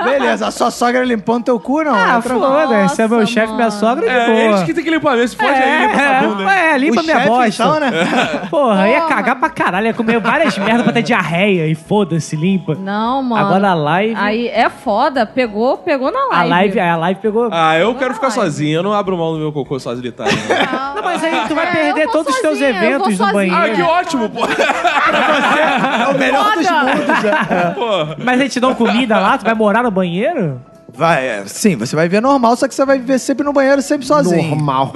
Beleza, a sua sogra limpando teu cu, não? Ah, foda-se, é meu chefe, minha sogra, de boa. É, eles que tem que limpar mesmo, se pode aí, limpa essa bunda. Limpa o minha bosta. Então, né? Porra, ia cagar pra caralho, ia comer várias merdas pra ter diarreia e foda-se, limpa. Não, mano. Agora a live... Aí é foda, pegou na live. A live pegou... Ah, eu quero ficar sozinho, eu não abro mão do meu cocô solitário. Não, mas aí tu vai perder todos os teus eventos no banheiro. Ah, que ótimo, pô. É o melhor dos mundos, né? Mas aí te dão comida lá, tu vai morar no banheiro? Sim, você vai ver normal, só que você vai viver sempre no banheiro, sempre sozinho. Normal.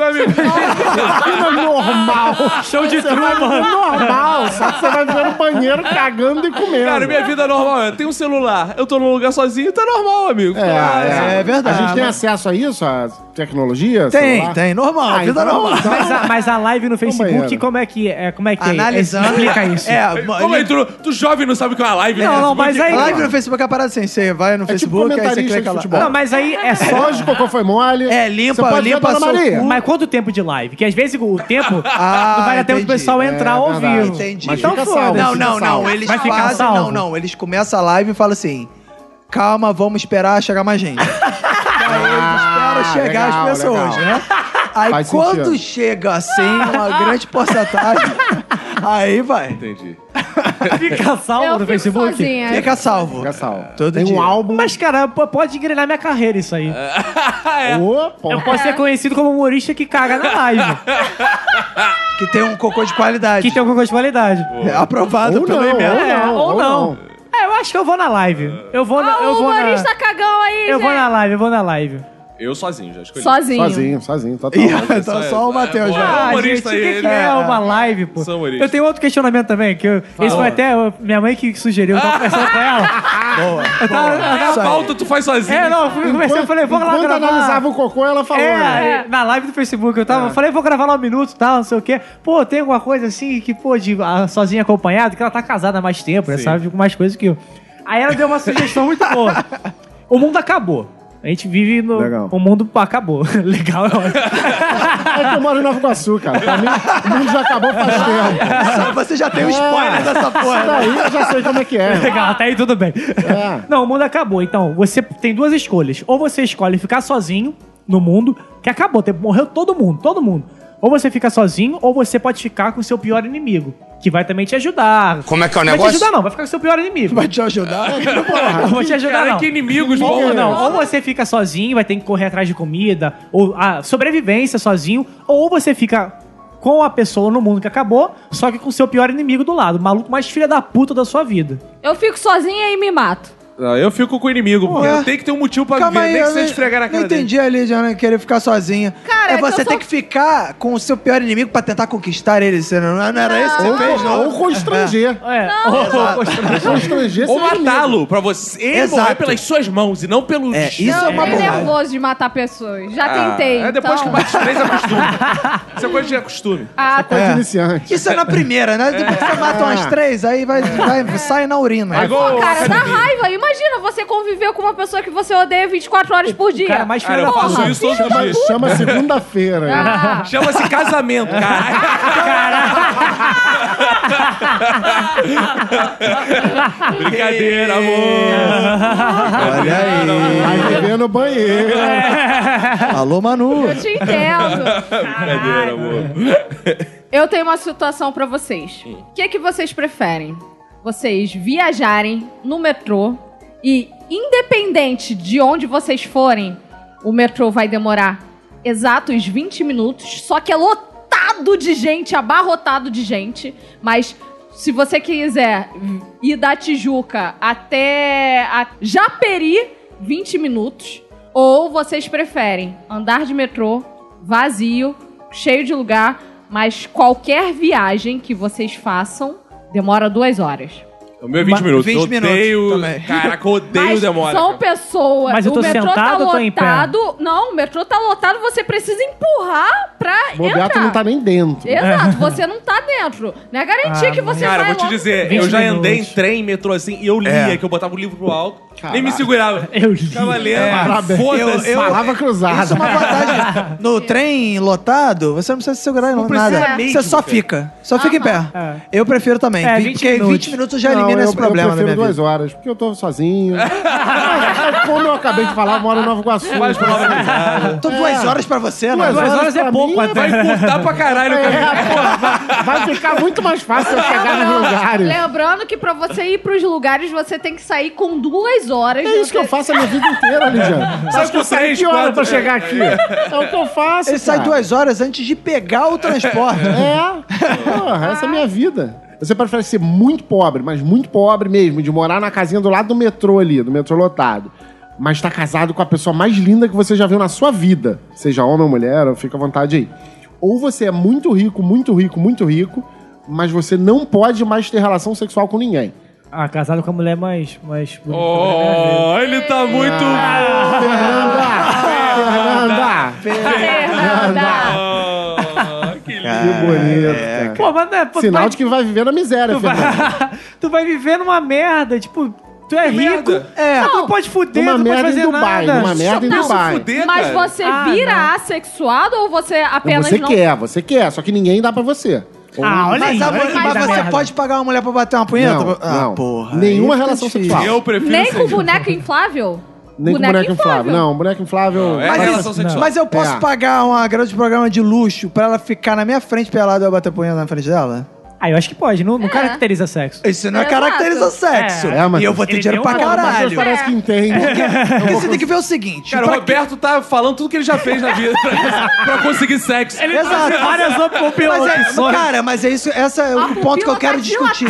Normal. Show de Truman. Normal, só que você vai viver no banheiro cagando e comendo. Cara, minha vida é normal. Eu tenho um celular, eu tô num lugar sozinho, tá normal, amigo. É verdade. A gente tem acesso a isso, a tecnologia? Tem, normal. A vida é normal. Mas a live no Facebook, como é que é? Analisando. Explica isso. Como é que tu jovem não sabe o que é uma live? Não, mas aí... Live no Facebook é a parada assim, você vai no Facebook, aí você clica lá. Não, mas aí é só... Lógico, o cocô foi mole. Limpa a Maria. Mas quanto tempo de live? Que às vezes o tempo não vai até o pessoal entrar ao vivo. Entendi. Então foda-se. Não. Eles fazem... Não. Eles começam a live e falam assim... Calma, vamos esperar chegar mais gente. Aí eles esperam chegar as pessoas, né? Aí faz quando sentido. Chega assim, uma grande porcentagem, aí vai. Entendi. Fica salvo no Facebook? Sozinha. Fica salvo. Todo tem dia. Um álbum. Mas, cara, pode engrenar minha carreira isso aí. Eu posso ser conhecido como humorista que caga na live. Que tem um cocô de qualidade. Aprovado pelo Emmanuel. Ou não. Eu acho que eu vou na live. Eu vou na live. Eu sozinho, já escolhi. Sozinho, total. Tá só o Matheus já. Humorista gente, o que é uma live, pô? Eu tenho outro questionamento também, que esse foi até minha mãe que sugeriu, eu tava conversando com ela. Boa. A pauta tu faz sozinho. Eu fui conversando, eu falei, vou lá gravar. Quando analisava o cocô, ela falou. Na live do Facebook, eu falei, vou gravar lá um minuto, tal, não sei o quê. Pô, tem alguma coisa assim, que pô, de sozinha acompanhada, que ela tá casada há mais tempo, né, sabe, com mais coisas que eu. Aí ela deu uma sugestão muito boa. O mundo acabou. A gente vive no... Legal. O mundo acabou. Legal, é ótimo. É que eu moro em Nova Iguaçu, cara. Pra mim, o mundo já acabou faz tempo. Só você já tem um spoiler dessa porra. Isso daí eu já sei como é que é. Legal, até aí tudo bem. Não, o mundo acabou. Então, você tem duas escolhas. Ou você escolhe ficar sozinho no mundo, que acabou, morreu todo mundo. Ou você fica sozinho, ou você pode ficar com o seu pior inimigo. que vai também te ajudar. Como é que é o negócio? Não vai te ajudar, não. Vai ficar com seu pior inimigo. Vai te ajudar? Não vai te ajudar, não. Que inimigos, ou, não. Ou você fica sozinho, vai ter que correr atrás de comida, ou a sobrevivência sozinho, ou você fica com a pessoa no mundo que acabou, só que com seu pior inimigo do lado. O maluco mais filha da puta da sua vida. Eu fico sozinha e me mato. Eu fico com o inimigo, porque eu tenho que ter um motivo pra viver, nem que você esfregar na cara dele. Não entendi a Lidiana querer ficar sozinha. Cara, é você tem que ficar com o seu pior inimigo pra tentar conquistar ele. Não era isso que você fez, não? Ou constranger. Ou constranger. Ou matá-lo, pra você. Ele morrer pelas suas mãos e não pelo... Isso é uma boa. Eu fiquei nervoso de matar pessoas. Já tentei. É depois que bate os três, acostuma. Isso é coisa de costume. Isso é coisa iniciante. Isso é na primeira, né? Depois que você mata umas três, aí sai na urina. Cara, dá raiva, imagina. Imagina, você conviveu com uma pessoa que você odeia 24 horas por dia. Cara, mais filho da puta. Eu faço isso todo dia. Chama segunda-feira. Chama-se casamento, cara. Brincadeira, amor. Olha aí. Vai beber no banheiro. Alô, Manu. Eu te entendo. Brincadeira, amor. Eu tenho uma situação pra vocês. O que é que vocês preferem? Vocês viajarem no metrô... E independente de onde vocês forem, o metrô vai demorar exatos 20 minutos. Só que é lotado de gente, abarrotado de gente. Mas se você quiser ir da Tijuca até a Japeri, 20 minutos. Ou vocês preferem andar de metrô, vazio, cheio de lugar. Mas qualquer viagem que vocês façam demora 2 horas. O meu é 20 minutos. 20 minutos odeio, também. Caraca, odeio demora. Mas são pessoas... Mas eu tô sentado, tá lotado, tô em pé. Não, o metrô tá lotado, você precisa empurrar pra entrar. O Roberto não tá nem dentro. Exato, você não tá dentro. Não é garantia que você vai... Cara, eu vou te dizer, eu já andei em trem, metrô assim, e eu lia, que eu botava o livro pro alto, nem me segurava. Eu lia. Foda-se. Eu falava cruzada. Isso é uma vantagem. No trem lotado, você não precisa se segurar não nada. Mesmo, você só fica. Só fica em pé. Eu prefiro também. Porque em 20 minutos eu já li. Não, eu prefiro 2 horas, porque eu tô sozinho. Como eu acabei de falar, eu moro em Nova Iguaçu. Tô 2 horas pra você, né? 2 horas é pouco até. Vai encurtar pra caralho o caminho. Vai ficar muito mais fácil eu chegar nos lugares. Lembrando que pra você ir pros lugares, você tem que sair com 2 horas. É isso que eu faço a minha vida inteira, Lidiana. Sabe que eu saio de hora pra chegar aqui? É o que eu faço. Ele sai 2 horas antes de pegar o transporte. Porra, essa é a minha vida. Você prefere ser muito pobre mesmo, de morar na casinha do lado do metrô ali, do metrô lotado, mas tá casado com a pessoa mais linda que você já viu na sua vida, seja homem ou mulher, fica à vontade aí. Ou você é muito rico, muito rico, muito rico, mas você não pode mais ter relação sexual com ninguém. Ah, casado com a mulher mais bonita. Oh, ele tá muito... Fernanda! Que bonito. Pô, mas, né, sinal de que vai viver na miséria, tu vai viver numa merda, tipo... Tu é rico, tu não pode fuder, tu não pode fazer nada. Uma merda em Dubai. Fuder, mas você vira assexuado ou você apenas não... Você quer, só que ninguém dá pra você. Olha aí. Mas você pode pagar uma mulher pra bater uma punheta? Não. Porra. Nenhuma relação sexual. Eu prefiro nem com boneca inflável? Nem boneco com boneco inflável. Não, boneco inflável... Mas eu posso pagar uma garota de programa de luxo pra ela ficar na minha frente pelada e eu bater punheta na frente dela? Ah, eu acho que pode. Não caracteriza sexo. Isso não caracteriza sexo. E eu vou ter dinheiro pra caralho. Parece que entende. Porque você tem que ver o seguinte... Cara, o Roberto tá falando tudo que ele já fez na vida pra conseguir sexo. Ele faz várias opções. Cara, mas é isso. Esse é o ponto que eu quero discutir.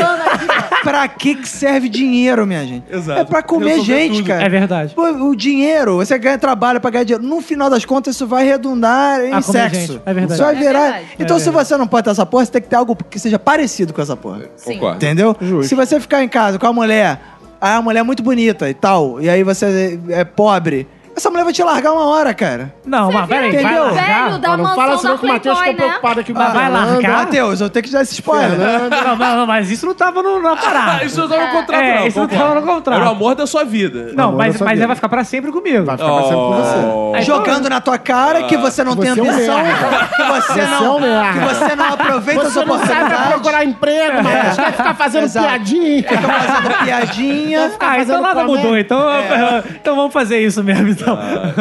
Pra que serve dinheiro, minha gente? Exato. É pra comer gente, cara. É verdade. O dinheiro, você ganha trabalho pra ganhar dinheiro. No final das contas, isso vai redundar em sexo. É verdade. Isso vai virar... Então, se você não pode ter essa porra, você tem que ter algo que seja parecido com essa porra. Sim. Entendeu? Justo. Se você ficar em casa com a mulher, a mulher é muito bonita e tal, e aí você é pobre, essa mulher vai te largar uma hora, cara. Não, mas peraí, vai largar. Não fala assim que o Matheus ficou preocupado aqui. Vai largar? Matheus, eu tenho que dar esse spoiler. Não, mas isso não tava na parada. Isso não tava no contrato, não. Isso não tava no contrato. Era o amor da sua vida. Não, mas ela vai ficar pra sempre comigo. Vai ficar pra sempre com você. Jogando na tua cara que você não tem ambição, que você não aproveita as oportunidades. Você não sabe procurar emprego, mas vai ficar fazendo piadinha. Fica fazendo piadinha. Ah, então nada mudou. Então vamos fazer isso mesmo, então. são.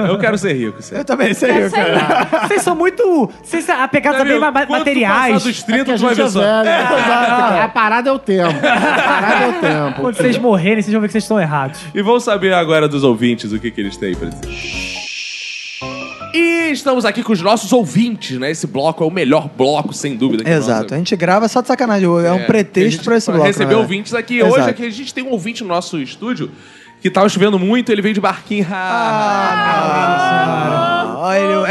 Eu quero ser rico, sério. Eu também sei rico, cara. Vocês são muito... Vocês apegados também materiais. Dos 30, é, tu vai ver só. A parada é o tempo. A parada é o tempo. Quando vocês morrerem, vocês vão ver que vocês estão errados. E vamos saber agora dos ouvintes o que eles têm pra dizer. E estamos aqui com os nossos ouvintes, né? Esse bloco é o melhor bloco, sem dúvida. Que exato. Nossa... A gente grava só de sacanagem. É um pretexto pra esse bloco. Receber ouvintes aqui. Exato. Hoje aqui a gente tem um ouvinte no nosso estúdio que tava chovendo muito, ele veio de barquinho.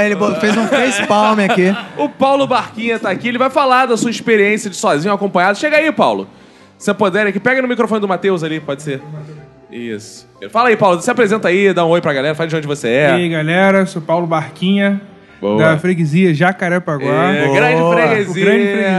Ele fez um face palm aqui. O Paulo Barquinha tá aqui. Ele vai falar da sua experiência de sozinho, acompanhado. Chega aí, Paulo. Se você puder aqui, pega no microfone do Matheus ali, pode ser. Isso. Fala aí, Paulo. Se apresenta aí, dá um oi pra galera. Fala de onde você é. E aí, galera. Eu sou Paulo Barquinha, boa, da freguesia Jacarepaguá. É, grande freguesia. O grande freguesia.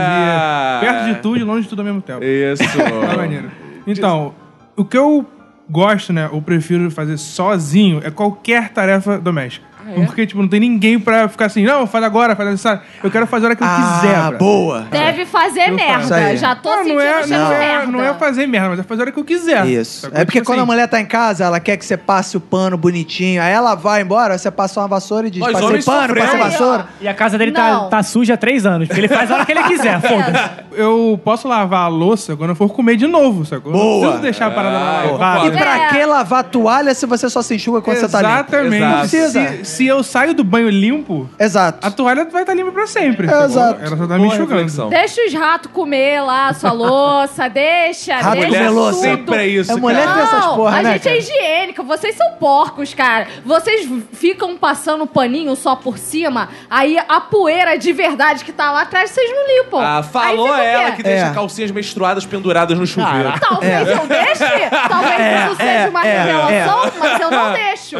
Perto de tudo e longe de tudo ao mesmo tempo. Isso. Tá maneiro. Então, o que eu gosto, né, ou prefiro fazer sozinho é qualquer tarefa doméstica. Ah, é? Porque, tipo, não tem ninguém pra ficar assim, não, faz agora, faz essa. Eu quero fazer a hora que eu quiser. Ah, boa. Deve fazer merda. Já tô sentindo cheiro de merda. Não é fazer merda, mas é fazer a hora que eu quiser. Isso. Sabe? É porque tipo quando a mulher tá em casa, ela quer que você passe o pano bonitinho. Aí ela vai embora, você passa uma vassoura e diz, passei pano, passei vassoura. E a casa dele tá suja há 3 anos. Porque ele faz a hora que ele quiser, foda-se. Eu posso lavar a louça quando eu for comer de novo, sacou? Boa. Não preciso deixar a parada lavada. E pra que lavar toalha se você só se enxuga quando você tá limpo? Exatamente. Não precisa. Se eu saio do banho limpo, exato, a toalha vai estar limpa pra sempre. É, exato. Ela só tá me enxugando. Deixa os ratos comer lá a sua louça, deixa. Rato comer louça. Sempre é isso, cara. É mulher que tem essas porra, né? A gente é higiênica. Vocês são porcos, cara. Vocês ficam passando paninho só por cima, aí a poeira de verdade que tá lá atrás, vocês não limpam. Ah, falou ela que deixa calcinhas menstruadas penduradas no chuveiro. Talvez eu deixe, talvez isso seja uma revelação, mas eu não deixo.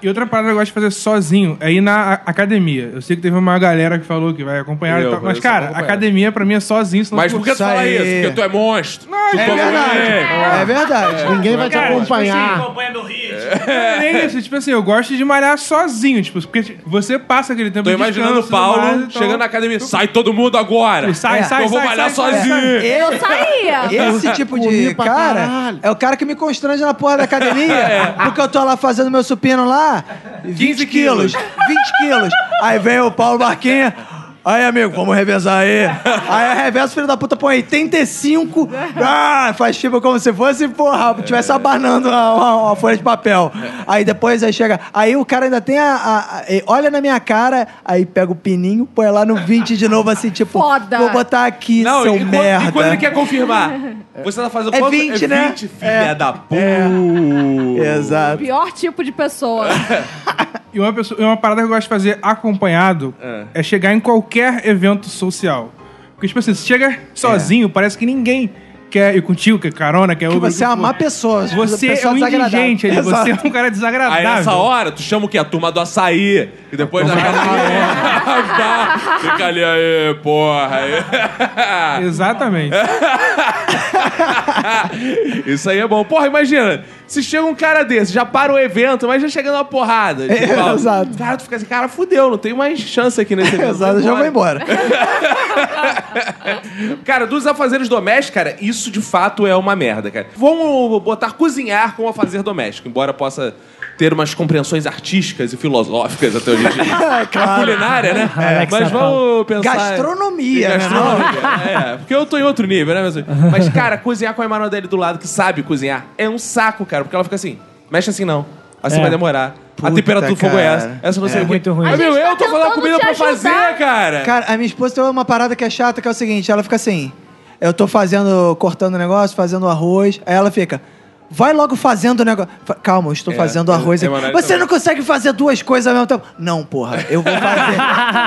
Eu outra parada que eu gosto de fazer sozinho é ir na academia. Eu sei que teve uma galera que falou que vai acompanhar e tal. Mas, cara, academia pra mim é sozinho. Senão mas por que tu fala isso? Porque tu é monstro. Não, tu é verdade. Ninguém vai te acompanhar. Tipo acompanha meu ritmo. É isso. Tipo assim, eu gosto de malhar sozinho. Tipo, porque você passa aquele tempo de descanso. Tô imaginando o Paulo chegando na academia. Sai todo mundo agora. Sai, eu vou malhar sozinho. Eu saía. Esse tipo de cara é o cara que me constrange na porra da academia. Porque eu tô lá fazendo meu supino lá. 20 quilos. Aí vem o Paulo Barquinha. Aí, amigo, vamos revezar aí. Aí reveza, o filho da puta põe 85. Ah, faz tipo como se fosse, porra, tivesse abanando uma folha de papel. Aí depois aí chega. Aí o cara ainda tem olha na minha cara, aí pega o pininho, põe lá no 20 de novo, assim, tipo, foda. Vou botar aqui, não, seu merda. E quando ele quer confirmar? Você tá fazendo quanto? 20, né? 20, filha da puta. Exato. O pior tipo de pessoa. E uma parada que eu gosto de fazer acompanhado é chegar em qualquer evento social. Porque, tipo assim, você chega sozinho, parece que ninguém quer ir contigo, quer carona, quer... Porque você é uma má pessoa. Você é um indigente ali, você é um cara desagradável. Aí nessa hora, tu chama o quê? A turma do açaí. E depois da casa... Fica ali, aí, porra. Aí. Exatamente. Isso aí é bom. Porra, imagina... Se chega um cara desse, já para o evento, mas já chegando uma porrada. Tipo, exato. Cara, tu fica assim, cara, fudeu, não tem mais chance aqui nesse evento. Exato, já vou embora. Cara, dos afazeres domésticos, cara, isso de fato é uma merda, cara. Vamos botar cozinhar como afazer doméstico, embora possa ter umas compreensões artísticas e filosóficas até hoje em dia. Claro. A culinária, né? Mas vamos pensar... Gastronomia, né? Porque eu tô em outro nível, né? Mas, cara, cozinhar com a Emanuele do lado, que sabe cozinhar, é um saco, cara. Porque ela fica assim, mexe assim não. Assim vai demorar. Puta, a temperatura do fogo é essa. Essa não sei o que. Muito ruim. Mas, meu, eu tô falando comida pra fazer, cara. Cara, a minha esposa tem uma parada que é chata, que é o seguinte. Ela fica assim, eu tô fazendo, cortando o negócio, fazendo arroz. Aí ela fica... Vai logo fazendo o negócio. Calma, eu estou fazendo arroz aqui. Você também não consegue fazer 2 coisas ao mesmo tempo. Não, porra, eu vou fazer.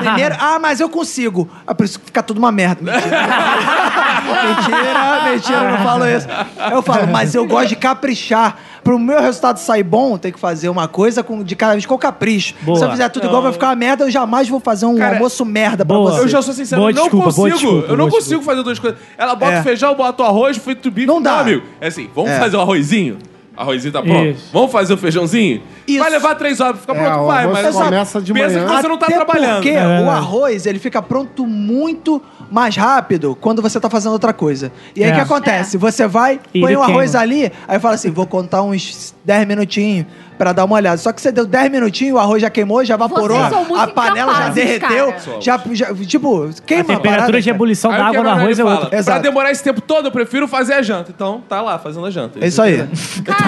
Primeiro, mas eu consigo. Ah, por isso fica tudo uma merda. Mentira, eu não falo isso. Eu falo, mas eu gosto de caprichar. Pro meu resultado sair bom, tem que fazer uma coisa de cada vez com capricho. Boa. Se eu fizer tudo igual, vai ficar uma merda. Eu jamais vou fazer um almoço merda pra você. Eu já sou sincero, eu não consigo fazer 2 coisas. Ela bota o feijão, bota o arroz, frito o bife. Não dá, amigo. É assim, vamos fazer o arrozinho? Arrozinho tá pronto. Isso. Vamos fazer o feijãozinho? Isso. Vai levar 3 horas pra ficar pronto. Vai, mas começa de manhã. Pensa que você não tá trabalhando. Porque o arroz, ele fica pronto muito... mais rápido quando você tá fazendo outra coisa. E aí o que acontece? Você vai, põe o arroz ali, aí fala assim, vou contar uns 10 minutinhos pra dar uma olhada. Só que você deu 10 minutinhos, o arroz já queimou, já evaporou, a panela já derreteu, já tipo, queima a parada. A temperatura de ebulição da água no arroz é outra. Pra demorar esse tempo todo, eu prefiro fazer a janta. Então, tá lá, fazendo a janta. É isso aí. Cara,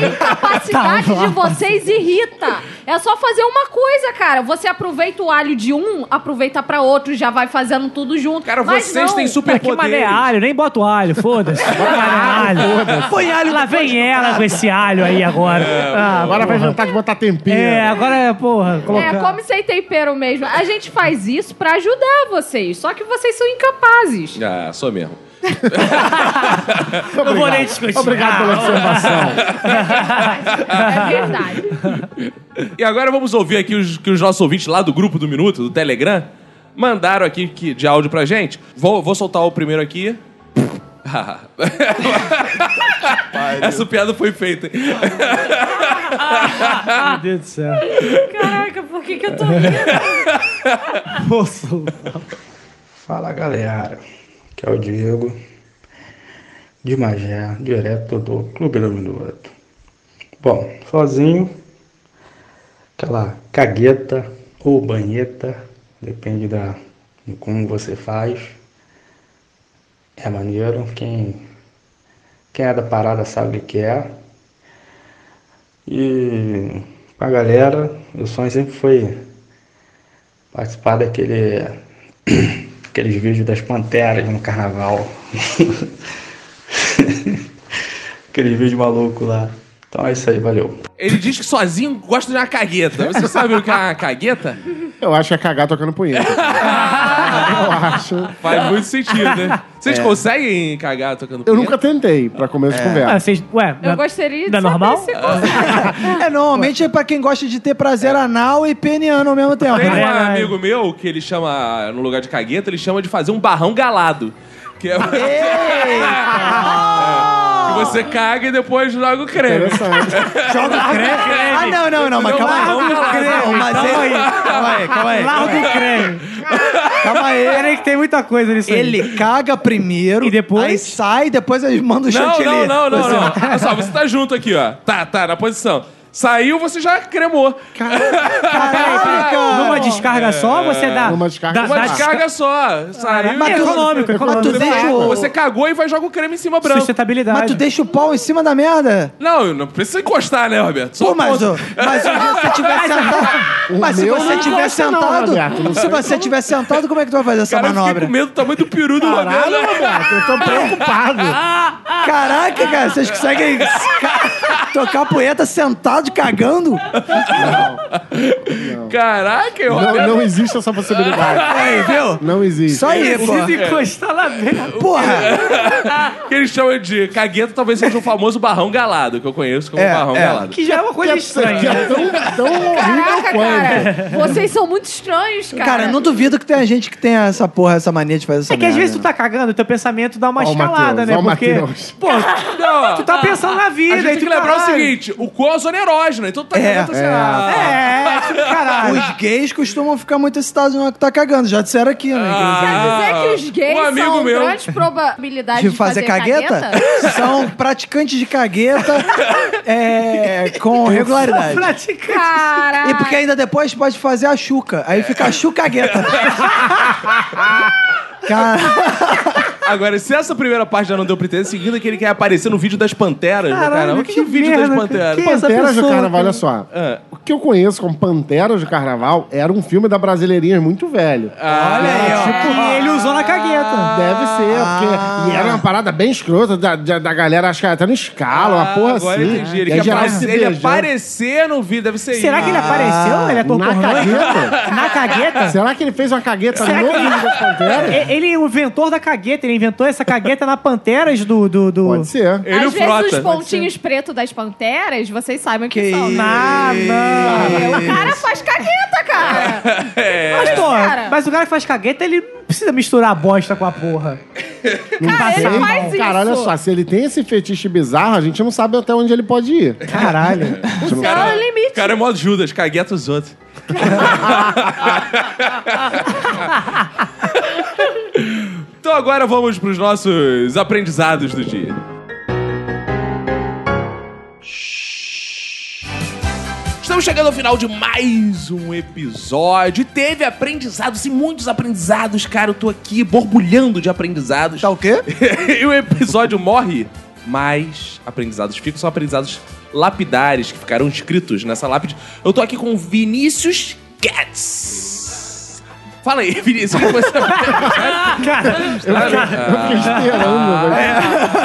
é porque a incapacidade de vocês irrita. É só fazer uma coisa, cara. Você aproveita o alho de um, aproveita pra outro, já vai fazendo tudo junto. Cara, mas vocês têm super poder. Que mané alho, nem bota o alho, foda-se. Põe alho. Lá vem ela com esse alho aí agora. Agora vai jantar de botar tempero. É, agora é, porra, colocar. É, come sem tempero mesmo. A gente faz isso pra ajudar vocês, só que vocês são incapazes. Ah, sou mesmo. Não vou nem discutir. Obrigado pela observação. É verdade. E agora vamos ouvir aqui que os nossos ouvintes lá do Grupo do Minuto, do Telegram, mandaram aqui de áudio pra gente. Vou soltar o primeiro aqui. Essa piada foi feita. Meu Deus do céu. Caraca, por que eu tô rindo? Posso? Fala, galera. Que é o Diego de Magé, direto do Clube do Minuto. Bom, sozinho, aquela cagueta ou banheta, depende de como você faz. É maneiro, quem é da parada sabe o que é. E com a galera, o sonho sempre foi participar daqueles vídeos das panteras no carnaval. Aquele vídeo maluco lá. Então é isso aí, valeu. Ele diz que sozinho gosta de uma cagueta. Você sabe o que é uma cagueta? Eu acho que é cagar tocando punheta. Eu acho. Faz muito sentido, né? Vocês conseguem cagar tocando punheta? Eu nunca tentei, pra começo de conversa. Eu gostaria de saber normal? Se consegue. Normalmente é pra quem gosta de ter prazer anal e peniano ao mesmo tempo. Tem um amigo meu que ele chama, no lugar de cagueta, ele chama de fazer um barrão galado. Que é... Você caga e depois joga o creme. Joga o creme? Ah, não, mas calma aí. Larga o creme. Calma aí. Peraí que tem muita coisa nisso aí. Ele caga primeiro, e depois... aí sai, depois eles mandam o chantilly. Não. Olha só, você tá junto aqui, ó. Tá, na posição. Saiu, você já cremou. Caraca. Numa descarga só, você dá... Numa descarga só. Saiu. Mas econômico. Você cagou e vai jogar o creme em cima branco. Sustentabilidade. Mas tu deixa o pau em cima da merda? Não precisa encostar, né, Roberto? Só pô, mas se você tiver sentado... Mas se você tiver sentado... Se você tiver sentado, como é que tu vai fazer essa manobra? Eu fiquei com medo do tamanho do peru do Roberto. Caralho, Roberto, eu tô preocupado. Caraca, cara, vocês conseguem tocar a punheta sentado cagando? Não. Caraca, eu... Não existe essa possibilidade. Aí, viu? Não existe. Só aí, pô. Precisa encostar lá dentro. Porra! O que eles chamam de cagueta talvez seja o famoso barrão galado, que eu conheço como barrão galado. Que já é uma coisa estranha. Que é tão horrível quanto. Cara, vocês são muito estranhos, cara. Cara, não duvido que tenha gente que tem essa porra, essa mania de fazer essa merda. É que às vezes tu tá cagando e teu pensamento dá uma escalada, Matheus, né? Porque... Pô, tu tá pensando na vida. A gente tem que lembrar o seguinte, o coso é erógeno, então tá cagando assim. Caralho. Os gays costumam ficar muito excitados na hora que tá cagando, já disseram aqui, né? Quer dizer que os gays são grande probabilidade de fazer cagueta? São praticantes de cagueta com regularidade. Caraca. E porque ainda depois pode fazer a chuca, aí fica a chucagueta. Cara... Agora, se essa primeira parte já não deu pra entender, seguindo é que ele quer aparecer no vídeo das panteras. Caralho, o que é o vídeo das panteras? Panteras do Carnaval, olha só. O que eu conheço como Panteras do Carnaval era um filme da Brasileirinhas muito velho. Olha aí, tipo, ele usou na cagueta. Deve ser, porque... E era uma parada bem escrota da galera, acho que até no escala, uma porra agora assim. Entendi. Ele quer aparecer no vídeo, deve ser isso. Será que ele apareceu? Ele é concorrente? Na cagueta? Será que ele fez uma cagueta no vídeo das panteras? Ele é o inventor da cagueta, ele inventou essa cagueta na Panteras do... Pode ser. Ele Às frota. Vezes os pontinhos pretos das Panteras, vocês sabem o que são. O cara faz cagueta, cara. Mas o cara que faz cagueta, ele não precisa misturar a bosta com a porra. Ele faz isso. Cara, olha só, se ele tem esse fetiche bizarro, a gente não sabe até onde ele pode ir. Caralho. O cara é o limite. O cara é mó Judas, cagueta os outros. Então agora vamos para os nossos aprendizados do dia. Estamos chegando ao final de mais um episódio. E teve aprendizados e muitos aprendizados, cara. Eu tô aqui borbulhando de aprendizados. Tá o quê? E o episódio morre, mas aprendizados ficam. São aprendizados lapidares que ficaram escritos nessa lápide. Eu tô aqui com Vinícius Guedes. Fala aí, Vinícius. Como você tá? Cara, eu fiquei esperando.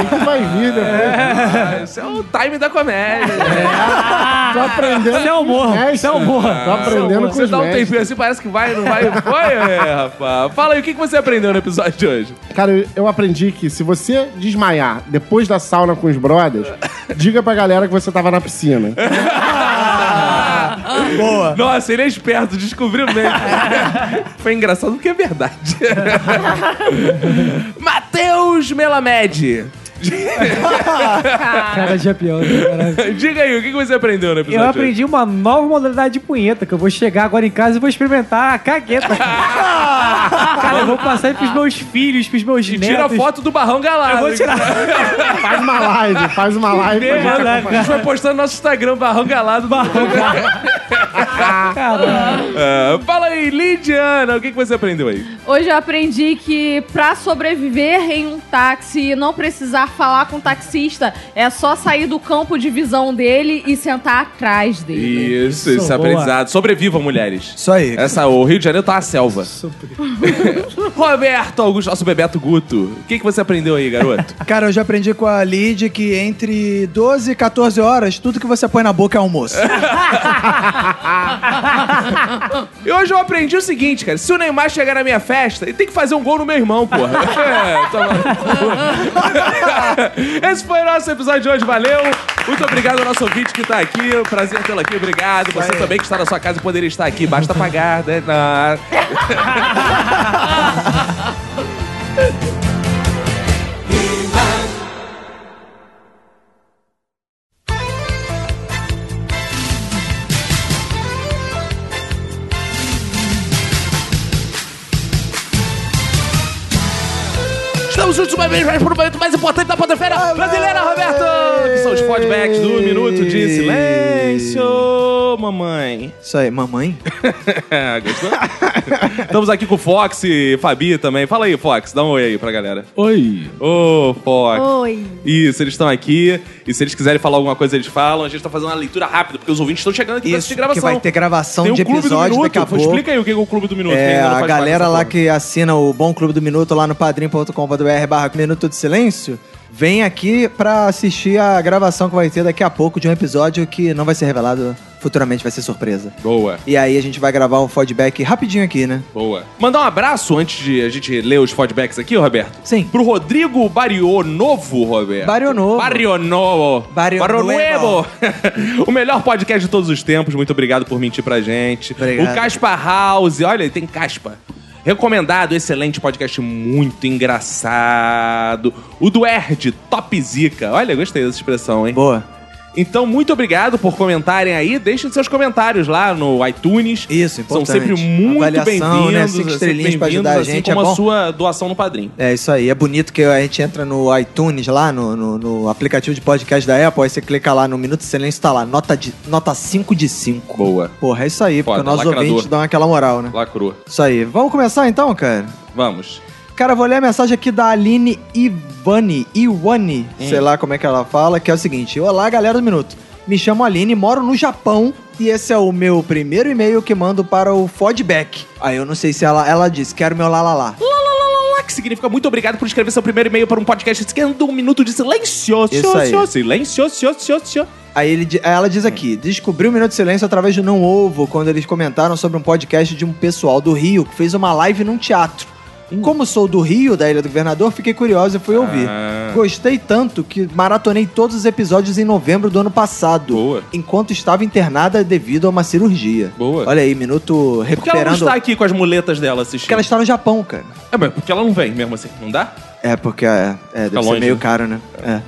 O que vai vir depois? Isso é o time da comédia. Tô aprendendo. Isso é humor. Tô aprendendo com você. Você dá um tempinho assim, parece que vai, não vai. Foi, rapaz. Fala aí, o que você aprendeu no episódio de hoje? Cara, eu aprendi que se você desmaiar depois da sauna com os brothers, diga pra galera que você tava na piscina. Boa. Nossa, ele é esperto, descobriu mesmo. Foi engraçado porque é verdade. Matheus Med. Cara de apião. Diga aí, o que você aprendeu no episódio? Eu aprendi uma nova modalidade de punheta, que eu vou chegar agora em casa e vou experimentar a cagueta. Cara, eu vou passar pros meus filhos, pros meus netos. Tira foto do barrão galado. Eu vou tirar. Faz uma live. A gente vai postar no nosso Instagram, barrão galado. Fala aí, Lidiana, o que você aprendeu aí? Hoje eu aprendi que pra sobreviver em um táxi e não precisar falar com o taxista, é só sair do campo de visão dele e sentar atrás dele. Isso, aprendizado. Sobrevivam, mulheres. Isso aí. O Rio de Janeiro tá uma selva. Roberto Augusto, nosso Bebeto Guto, o que você aprendeu aí, garoto? Cara, eu já aprendi com a Lid que entre 12 e 14 horas, tudo que você põe na boca é almoço. E hoje eu aprendi o seguinte, cara. Se o Neymar chegar na minha festa, ele tem que fazer um gol no meu irmão, porra. Esse foi o nosso episódio de hoje, valeu. Muito obrigado ao nosso ouvinte que tá aqui. Prazer tê-lo aqui, obrigado. Você também que está na sua casa e poderia estar aqui. Basta pagar, né? Estamos juntos uma vez mais para o momento mais importante da podosfera brasileira, Roberto! Que são os feedbacks do Minuto de Silêncio, mamãe. Isso aí, mamãe? Gostou? Estamos aqui com o Fox e Fabi também. Fala aí, Fox, dá um oi aí pra galera. Oi. Ô, Fox. Oi. Isso, eles estão aqui. E se eles quiserem falar alguma coisa, eles falam. A gente tá fazendo uma leitura rápida, porque os ouvintes estão chegando aqui pra assistir gravação. Isso, vai ter gravação de episódio daqui a pouco. Explica aí o que é o Clube do Minuto. É, a galera lá que assina o Bom Clube do Minuto lá no padrim.com.br/Minuto de Silêncio, vem aqui pra assistir a gravação que vai ter daqui a pouco de um episódio que não vai ser revelado futuramente, vai ser surpresa. Boa. E aí a gente vai gravar um feedback rapidinho aqui, né? Boa. Mandar um abraço antes de a gente ler os feedbacks aqui, Roberto? Sim. Pro Rodrigo Barionovo, Roberto. Barionovo. O melhor podcast de todos os tempos. Muito obrigado por mentir pra gente. Obrigado. O Caspa House. Olha, ele tem caspa. Recomendado, excelente podcast, muito engraçado. O do Erd, top zica. Olha, gostei dessa expressão, hein? Boa. Então, muito obrigado por comentarem aí. Deixem seus comentários lá no iTunes. Isso, importante. São sempre muito bem-vindos. Né? 5 estrelinhas pra ajudar a gente. Assim como a sua doação no Padrim. É isso aí. É bonito que a gente entra no iTunes lá, no aplicativo de podcast da Apple. Aí você clica lá no Minuto de Silêncio, tá lá. Nota 5 de 5. Boa. Porra, é isso aí. Foda, porque nós ouvintes dão aquela moral, né? Lacrou. Isso aí. Vamos começar então, cara? Vamos. Cara, eu vou ler a mensagem aqui da Aline Ivani, sei lá como é que ela fala, que é o seguinte: olá, galera do Minuto. Me chamo Aline, moro no Japão e esse é o meu primeiro e-mail que mando para o feedback. Aí eu não sei se ela diz, quero meu lalalá. Que significa muito obrigado por escrever seu primeiro e-mail para um podcast esquecendo um minuto de silêncio. Isso aí. Silêncio. Aí ela diz aqui, descobri o Minuto de Silêncio através do Não Ovo, quando eles comentaram sobre um podcast de um pessoal do Rio que fez uma live num teatro. Como sou do Rio, da Ilha do Governador, fiquei curioso e fui ouvir. Gostei tanto que maratonei todos os episódios em novembro do ano passado. Boa. Enquanto estava internada devido a uma cirurgia. Boa. Olha aí, Minuto recuperando... Porque ela não está aqui com as muletas dela assistindo. Porque ela está no Japão, cara. É, mas porque ela não vem mesmo assim, não dá? É, porque deve ser longe, meio caro, né? É.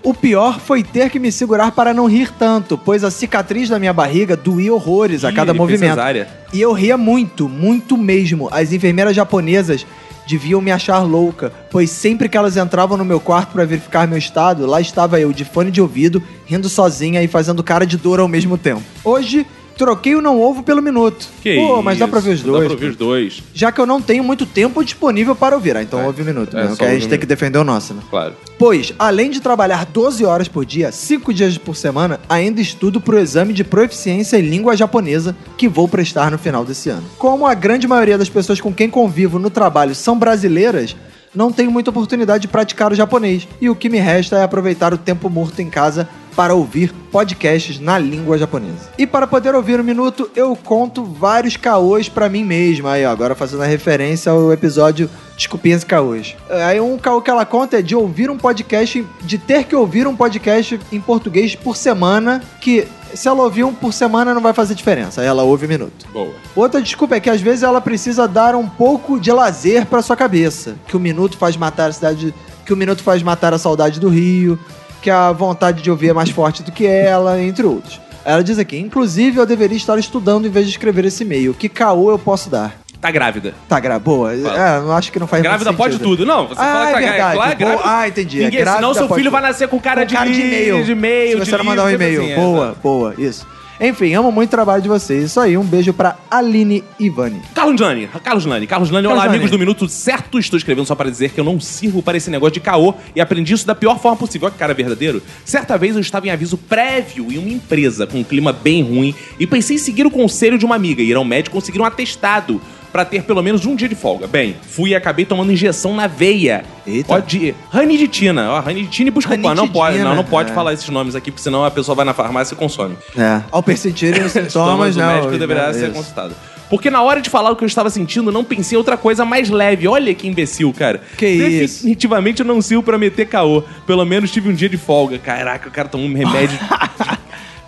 O pior foi ter que me segurar para não rir tanto, pois a cicatriz da minha barriga doía horrores a cada movimento. Cesárea. E eu ria muito, muito mesmo. As enfermeiras japonesas deviam me achar louca, pois sempre que elas entravam no meu quarto para verificar meu estado, lá estava eu de fone de ouvido, rindo sozinha e fazendo cara de dor ao mesmo tempo. Hoje, troquei o Não Ovo pelo Minuto. Que pô, mas dá pra ouvir os dois. Dá pra ouvir os dois. Já que eu não tenho muito tempo disponível para ouvir. Ah, então ouve o Minuto, né? Porque a gente tem que defender o nosso, né? Claro. Pois, além de trabalhar 12 horas por dia, 5 dias por semana, ainda estudo pro exame de proficiência em língua japonesa que vou prestar no final desse ano. Como a grande maioria das pessoas com quem convivo no trabalho são brasileiras, não tenho muita oportunidade de praticar o japonês. E o que me resta é aproveitar o tempo morto em casa para ouvir podcasts na língua japonesa. E para poder ouvir um minuto, eu conto vários caôs pra mim mesma. Aí, ó, agora fazendo a referência ao episódio Desculpinhas e Caôs. Aí um caô que ela conta é de ouvir um podcast, de ter que ouvir um podcast em português por semana, que se ela ouvir um por semana não vai fazer diferença. Aí ela ouve um minuto. Boa. Outra desculpa é que às vezes ela precisa dar um pouco de lazer pra sua cabeça, que o minuto faz matar a cidade, que o minuto faz matar a saudade do Rio, que a vontade de ouvir é mais forte do que ela, entre outros. Ela diz aqui, inclusive eu deveria estar estudando em vez de escrever esse e-mail. Que caô eu posso dar? Tá grávida. Tá grávida, boa. É, eu acho que não faz grávida muito sentido. Grávida pode tudo, não. Você fala que tá grávida. Ah, entendi. Ninguém, grávida senão seu filho vai nascer com cara de e-mail. Se você não mandar um e-mail. Assim, boa, boa, isso. Enfim, amo muito o trabalho de vocês. Isso aí, um beijo pra Aline Ivani. Carlos Lani. Olá, amigos do Minuto Certo. Estou escrevendo só para dizer que eu não sirvo para esse negócio de caô e aprendi isso da pior forma possível. Olha que cara verdadeiro. Certa vez eu estava em aviso prévio em uma empresa com um clima bem ruim e pensei em seguir o conselho de uma amiga, ir ao médico conseguir um atestado pra ter pelo menos um dia de folga. Bem, fui e acabei tomando injeção na veia. Eita. Pode ir. Raniditina. Ó, raniditina e buscopan. Não pode falar esses nomes aqui, porque senão a pessoa vai na farmácia e consome. É. Ao perceberem os sintomas, o médico deverá ser consultado. Porque na hora de falar o que eu estava sentindo, não pensei em outra coisa mais leve. Olha que imbecil, cara. Que definitivamente isso. Definitivamente eu não sirvo pra meter caô. Pelo menos tive um dia de folga. Caraca, o cara tomou um remédio...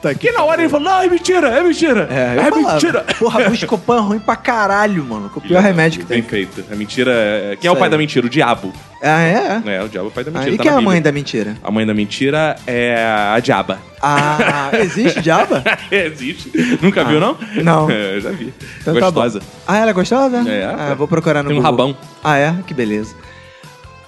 Porque na hora ele falou, não, é mentira. É mentira. Porra, buscopan ruim pra caralho, mano. Com o pior remédio que tem. Bem feito. A mentira... Quem é o pai da mentira? O diabo. Ah, é? É, o diabo é o pai da mentira. E quem é a mãe da mentira? A mãe da mentira é a diaba. Ah, existe diaba? Existe. Nunca viu, não? Não. É, eu já vi. Então, gostosa. Tá bom. Ah, ela é gostosa? É. Vou procurar no Google. Tem um rabão. Ah, é? Que beleza.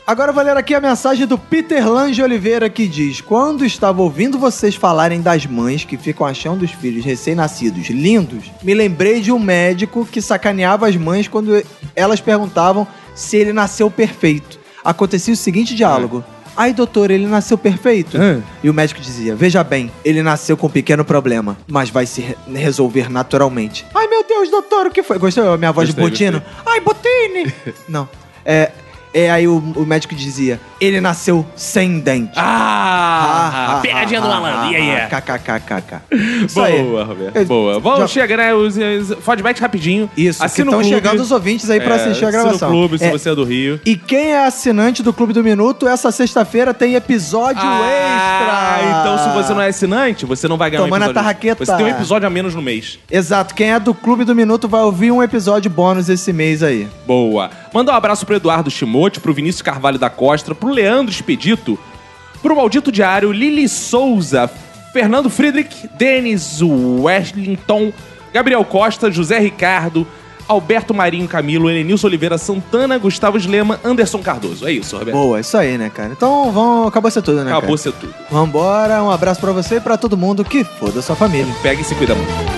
Agora eu vou ler aqui a mensagem do Peter Lange Oliveira, que diz: quando estava ouvindo vocês falarem das mães que ficam achando os filhos recém-nascidos lindos, me lembrei de um médico que sacaneava as mães quando elas perguntavam se ele nasceu perfeito. Acontecia o seguinte diálogo: ai, doutor, ele nasceu perfeito? E o médico dizia: veja bem, ele nasceu com um pequeno problema, mas vai se resolver naturalmente. Ai, meu Deus, doutor, o que foi? Gostou da minha voz de Botino? Ai, Botini! Não. Aí o médico dizia: ele nasceu sem dente. Pegadinha do malandro. KKKKK. Boa, Roberto. Boa. Vamos chegar, né? Os feedbacks rapidinho. Isso, assina que estão chegando os ouvintes aí pra assistir a gravação. Assina o clube, se você é do Rio. E quem é assinante do Clube do Minuto, essa sexta-feira tem episódio extra. Então, se você não é assinante, você não vai ganhar um episódio. Tomando a tarraqueta. Você tem um episódio a menos no mês. Exato. Quem é do Clube do Minuto vai ouvir um episódio bônus esse mês aí. Boa. Manda um abraço pro Eduardo Chimote, pro Vinícius Carvalho da Costa, pro Leandro Expedito, pro Maldito Diário, Lili Souza, Fernando Friedrich, Denis Wellington, Gabriel Costa, José Ricardo, Alberto Marinho Camilo, Elenilson Oliveira Santana, Gustavo Slema, Anderson Cardoso. É isso, Roberto. Boa, é isso aí, né, cara? Então, acabou ser tudo, né, cara? Acabou ser tudo. Vambora, um abraço pra você e pra todo mundo que foda sua família. Pega e se cuida muito.